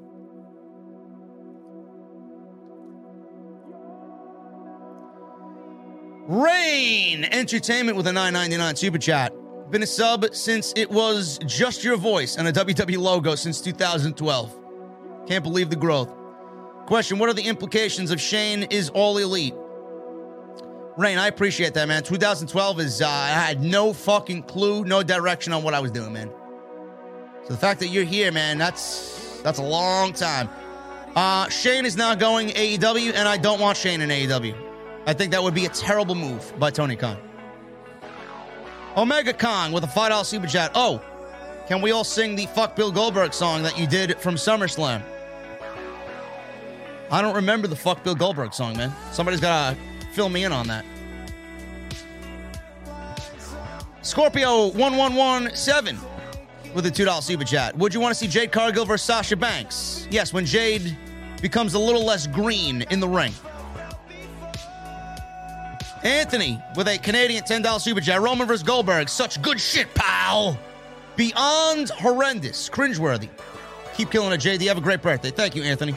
Rain Entertainment with a nine ninety-nine Super Chat. Been a sub since it was just your voice and a W W E logo since two thousand twelve. Can't believe the growth. Question, what are the implications of Shane is all elite? Rain, I appreciate that, man. twenty twelve is, uh, I had no fucking clue, no direction on what I was doing, man. So the fact that you're here, man, that's that's a long time. Uh, Shane is not going A E W, and I don't want Shane in A E W. I think that would be a terrible move by Tony Khan. Omega Kong with a five dollar Super Chat. Oh, can we all sing the Fuck Bill Goldberg song that you did from SummerSlam? I don't remember the Fuck Bill Goldberg song, man. Somebody's got to fill me in on that. Scorpio one one one seven with a two dollar Super Chat. Would you want to see Jade Cargill versus Sasha Banks? Yes, when Jade becomes a little less green in the ring. Anthony with a Canadian ten dollar Super Chat. Roman versus Goldberg. Such good shit, pal. Beyond horrendous. Cringeworthy. Keep killing it, J D. Have a great birthday. Thank you, Anthony.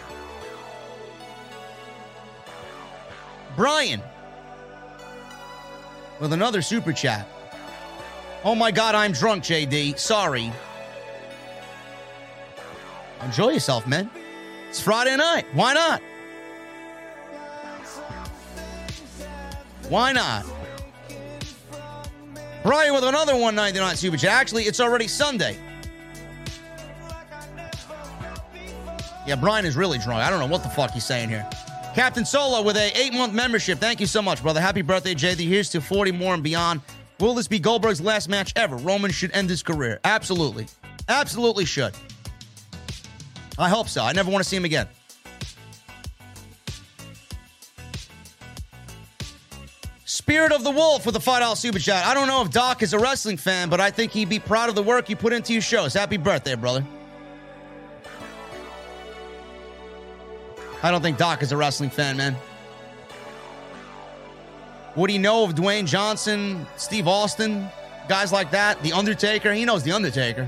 Brian with another Super Chat. Oh, my God, I'm drunk, J D. Sorry. Enjoy yourself, man. It's Friday night. Why not? Why not? Brian with another one ninety-nine Super Chat. Actually, it's already Sunday. Yeah, Brian is really drunk. I don't know what the fuck he's saying here. Captain Solo with a eight-month membership. Thank you so much, brother. Happy birthday, J D. Here's to forty more and beyond. Will this be Goldberg's last match ever? Roman should end his career. Absolutely. Absolutely should. I hope so. I never want to see him again. Spirit of the Wolf with a five dollar Super Chat. I don't know if Doc is a wrestling fan, but I think he'd be proud of the work you put into your shows. Happy birthday, brother. I don't think Doc is a wrestling fan, man. What do you know of Dwayne Johnson, Steve Austin, guys like that? The Undertaker. He knows The Undertaker.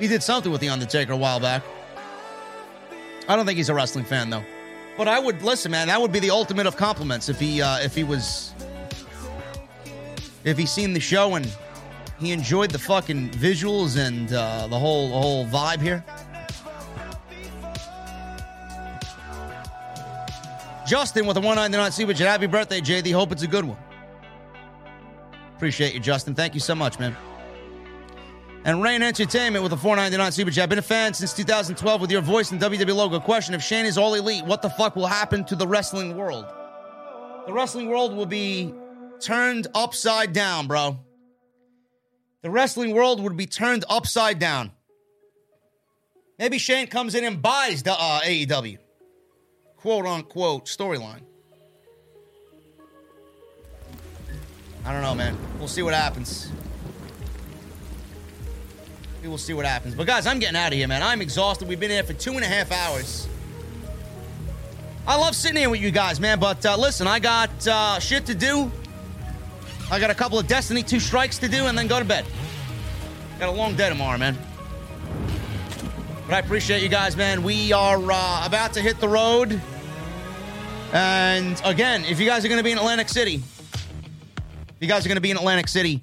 He did something with The Undertaker a while back. I don't think he's a wrestling fan, though. But I would, listen, man, that would be the ultimate of compliments if he uh, if he was, if he seen the show and he enjoyed the fucking visuals and uh, the whole the whole vibe here. Justin with a one ninety-nine Super Chat. Happy birthday, J D. Hope it's a good one. Appreciate you, Justin. Thank you so much, man. And Rain Entertainment with a four ninety-nine Super Chat. Been a fan since two thousand twelve with your voice and W W E logo. Question, if Shane is all elite, what the fuck will happen to the wrestling world? The wrestling world will be turned upside down, bro. The wrestling world would be turned upside down. Maybe Shane comes in and buys the uh, A E W. Quote-unquote storyline. I don't know, man. We'll see what happens. We will see what happens. But, guys, I'm getting out of here, man. I'm exhausted. We've been here for two and a half hours. I love sitting here with you guys, man. But, uh, listen, I got uh, shit to do. I got a couple of Destiny two strikes to do and then go to bed. Got a long day tomorrow, man. But I appreciate you guys, man. We are uh, about to hit the road. And, again, if you guys are going to be in Atlantic City, if you guys are going to be in Atlantic City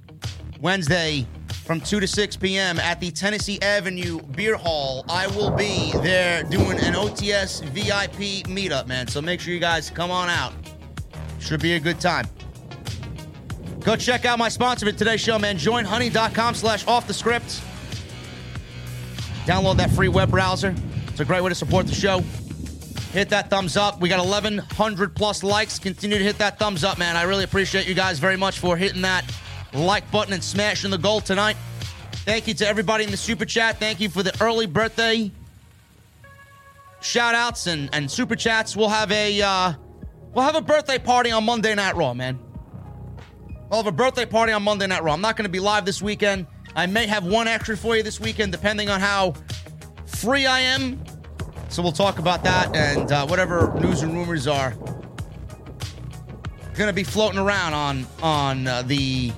Wednesday from two to six p.m. at the Tennessee Avenue Beer Hall. I will be there doing an O T S V I P meetup, man. So make sure you guys come on out. Should be a good time. Go check out my sponsor for today's show, man. Join honey.com slash off the script. Download that free web browser. It's a great way to support the show. hit that thumbs up. We got eleven hundred plus likes. Continue to hit that thumbs up, man. I really appreciate you guys very much for hitting that like button and smashing the goal tonight. Thank you to everybody in the super chat. Thank you for the early birthday shout outs and, and super chats. We'll have a uh, we'll have a birthday party on Monday Night Raw, man. We'll have a birthday party on Monday Night Raw. I'm not going to be live this weekend. I may have one extra for you this weekend, depending on how free I am. So we'll talk about that and uh, whatever news and rumors are going to be floating around on, on uh, the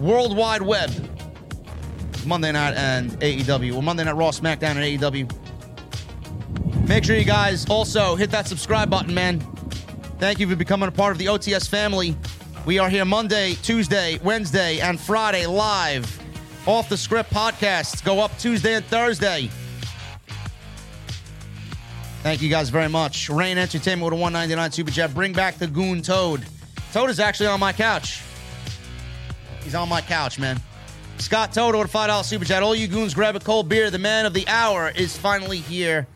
World Wide Web. Monday Night and A E W. Well, Monday Night Raw, SmackDown, and A E W. Make sure you guys also hit that subscribe button, man. Thank you for becoming a part of the O T S family. We are here Monday, Tuesday, Wednesday, and Friday live. Off the Script podcasts go up Tuesday and Thursday. Thank you guys very much. Rain Entertainment with a one ninety-nine super chat. Bring back the goon Toad. Toad is actually on my couch. He's on my couch, man. Scott Toad with a five dollar super chat. All you goons, grab a cold beer. The man of the hour is finally here.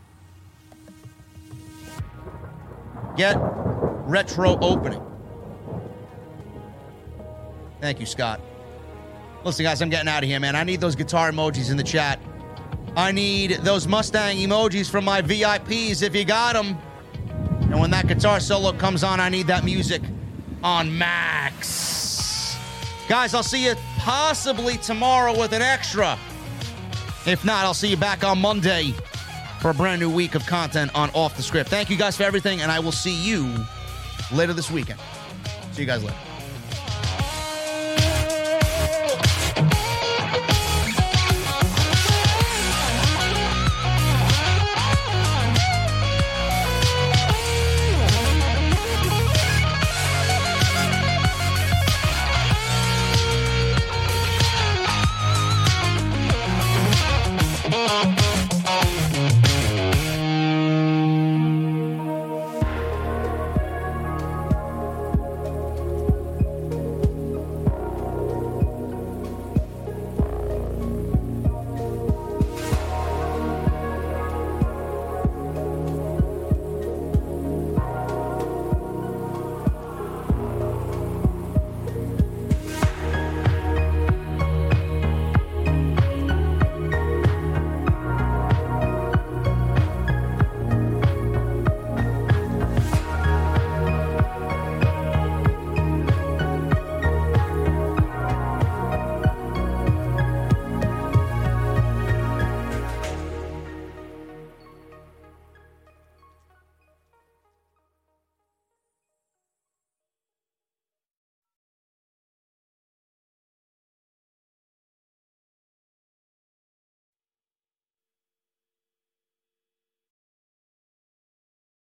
Get retro opening. Thank you, Scott. Listen, guys, I'm getting out of here, man. I need those guitar emojis in the chat. I need those Mustang emojis from my V I Ps if you got them. And when that guitar solo comes on, I need that music on max. Guys, I'll see you possibly tomorrow with an extra. If not, I'll see you back on Monday for a brand new week of content on Off the Script. Thank you guys for everything, and I will see you later this weekend. See you guys later.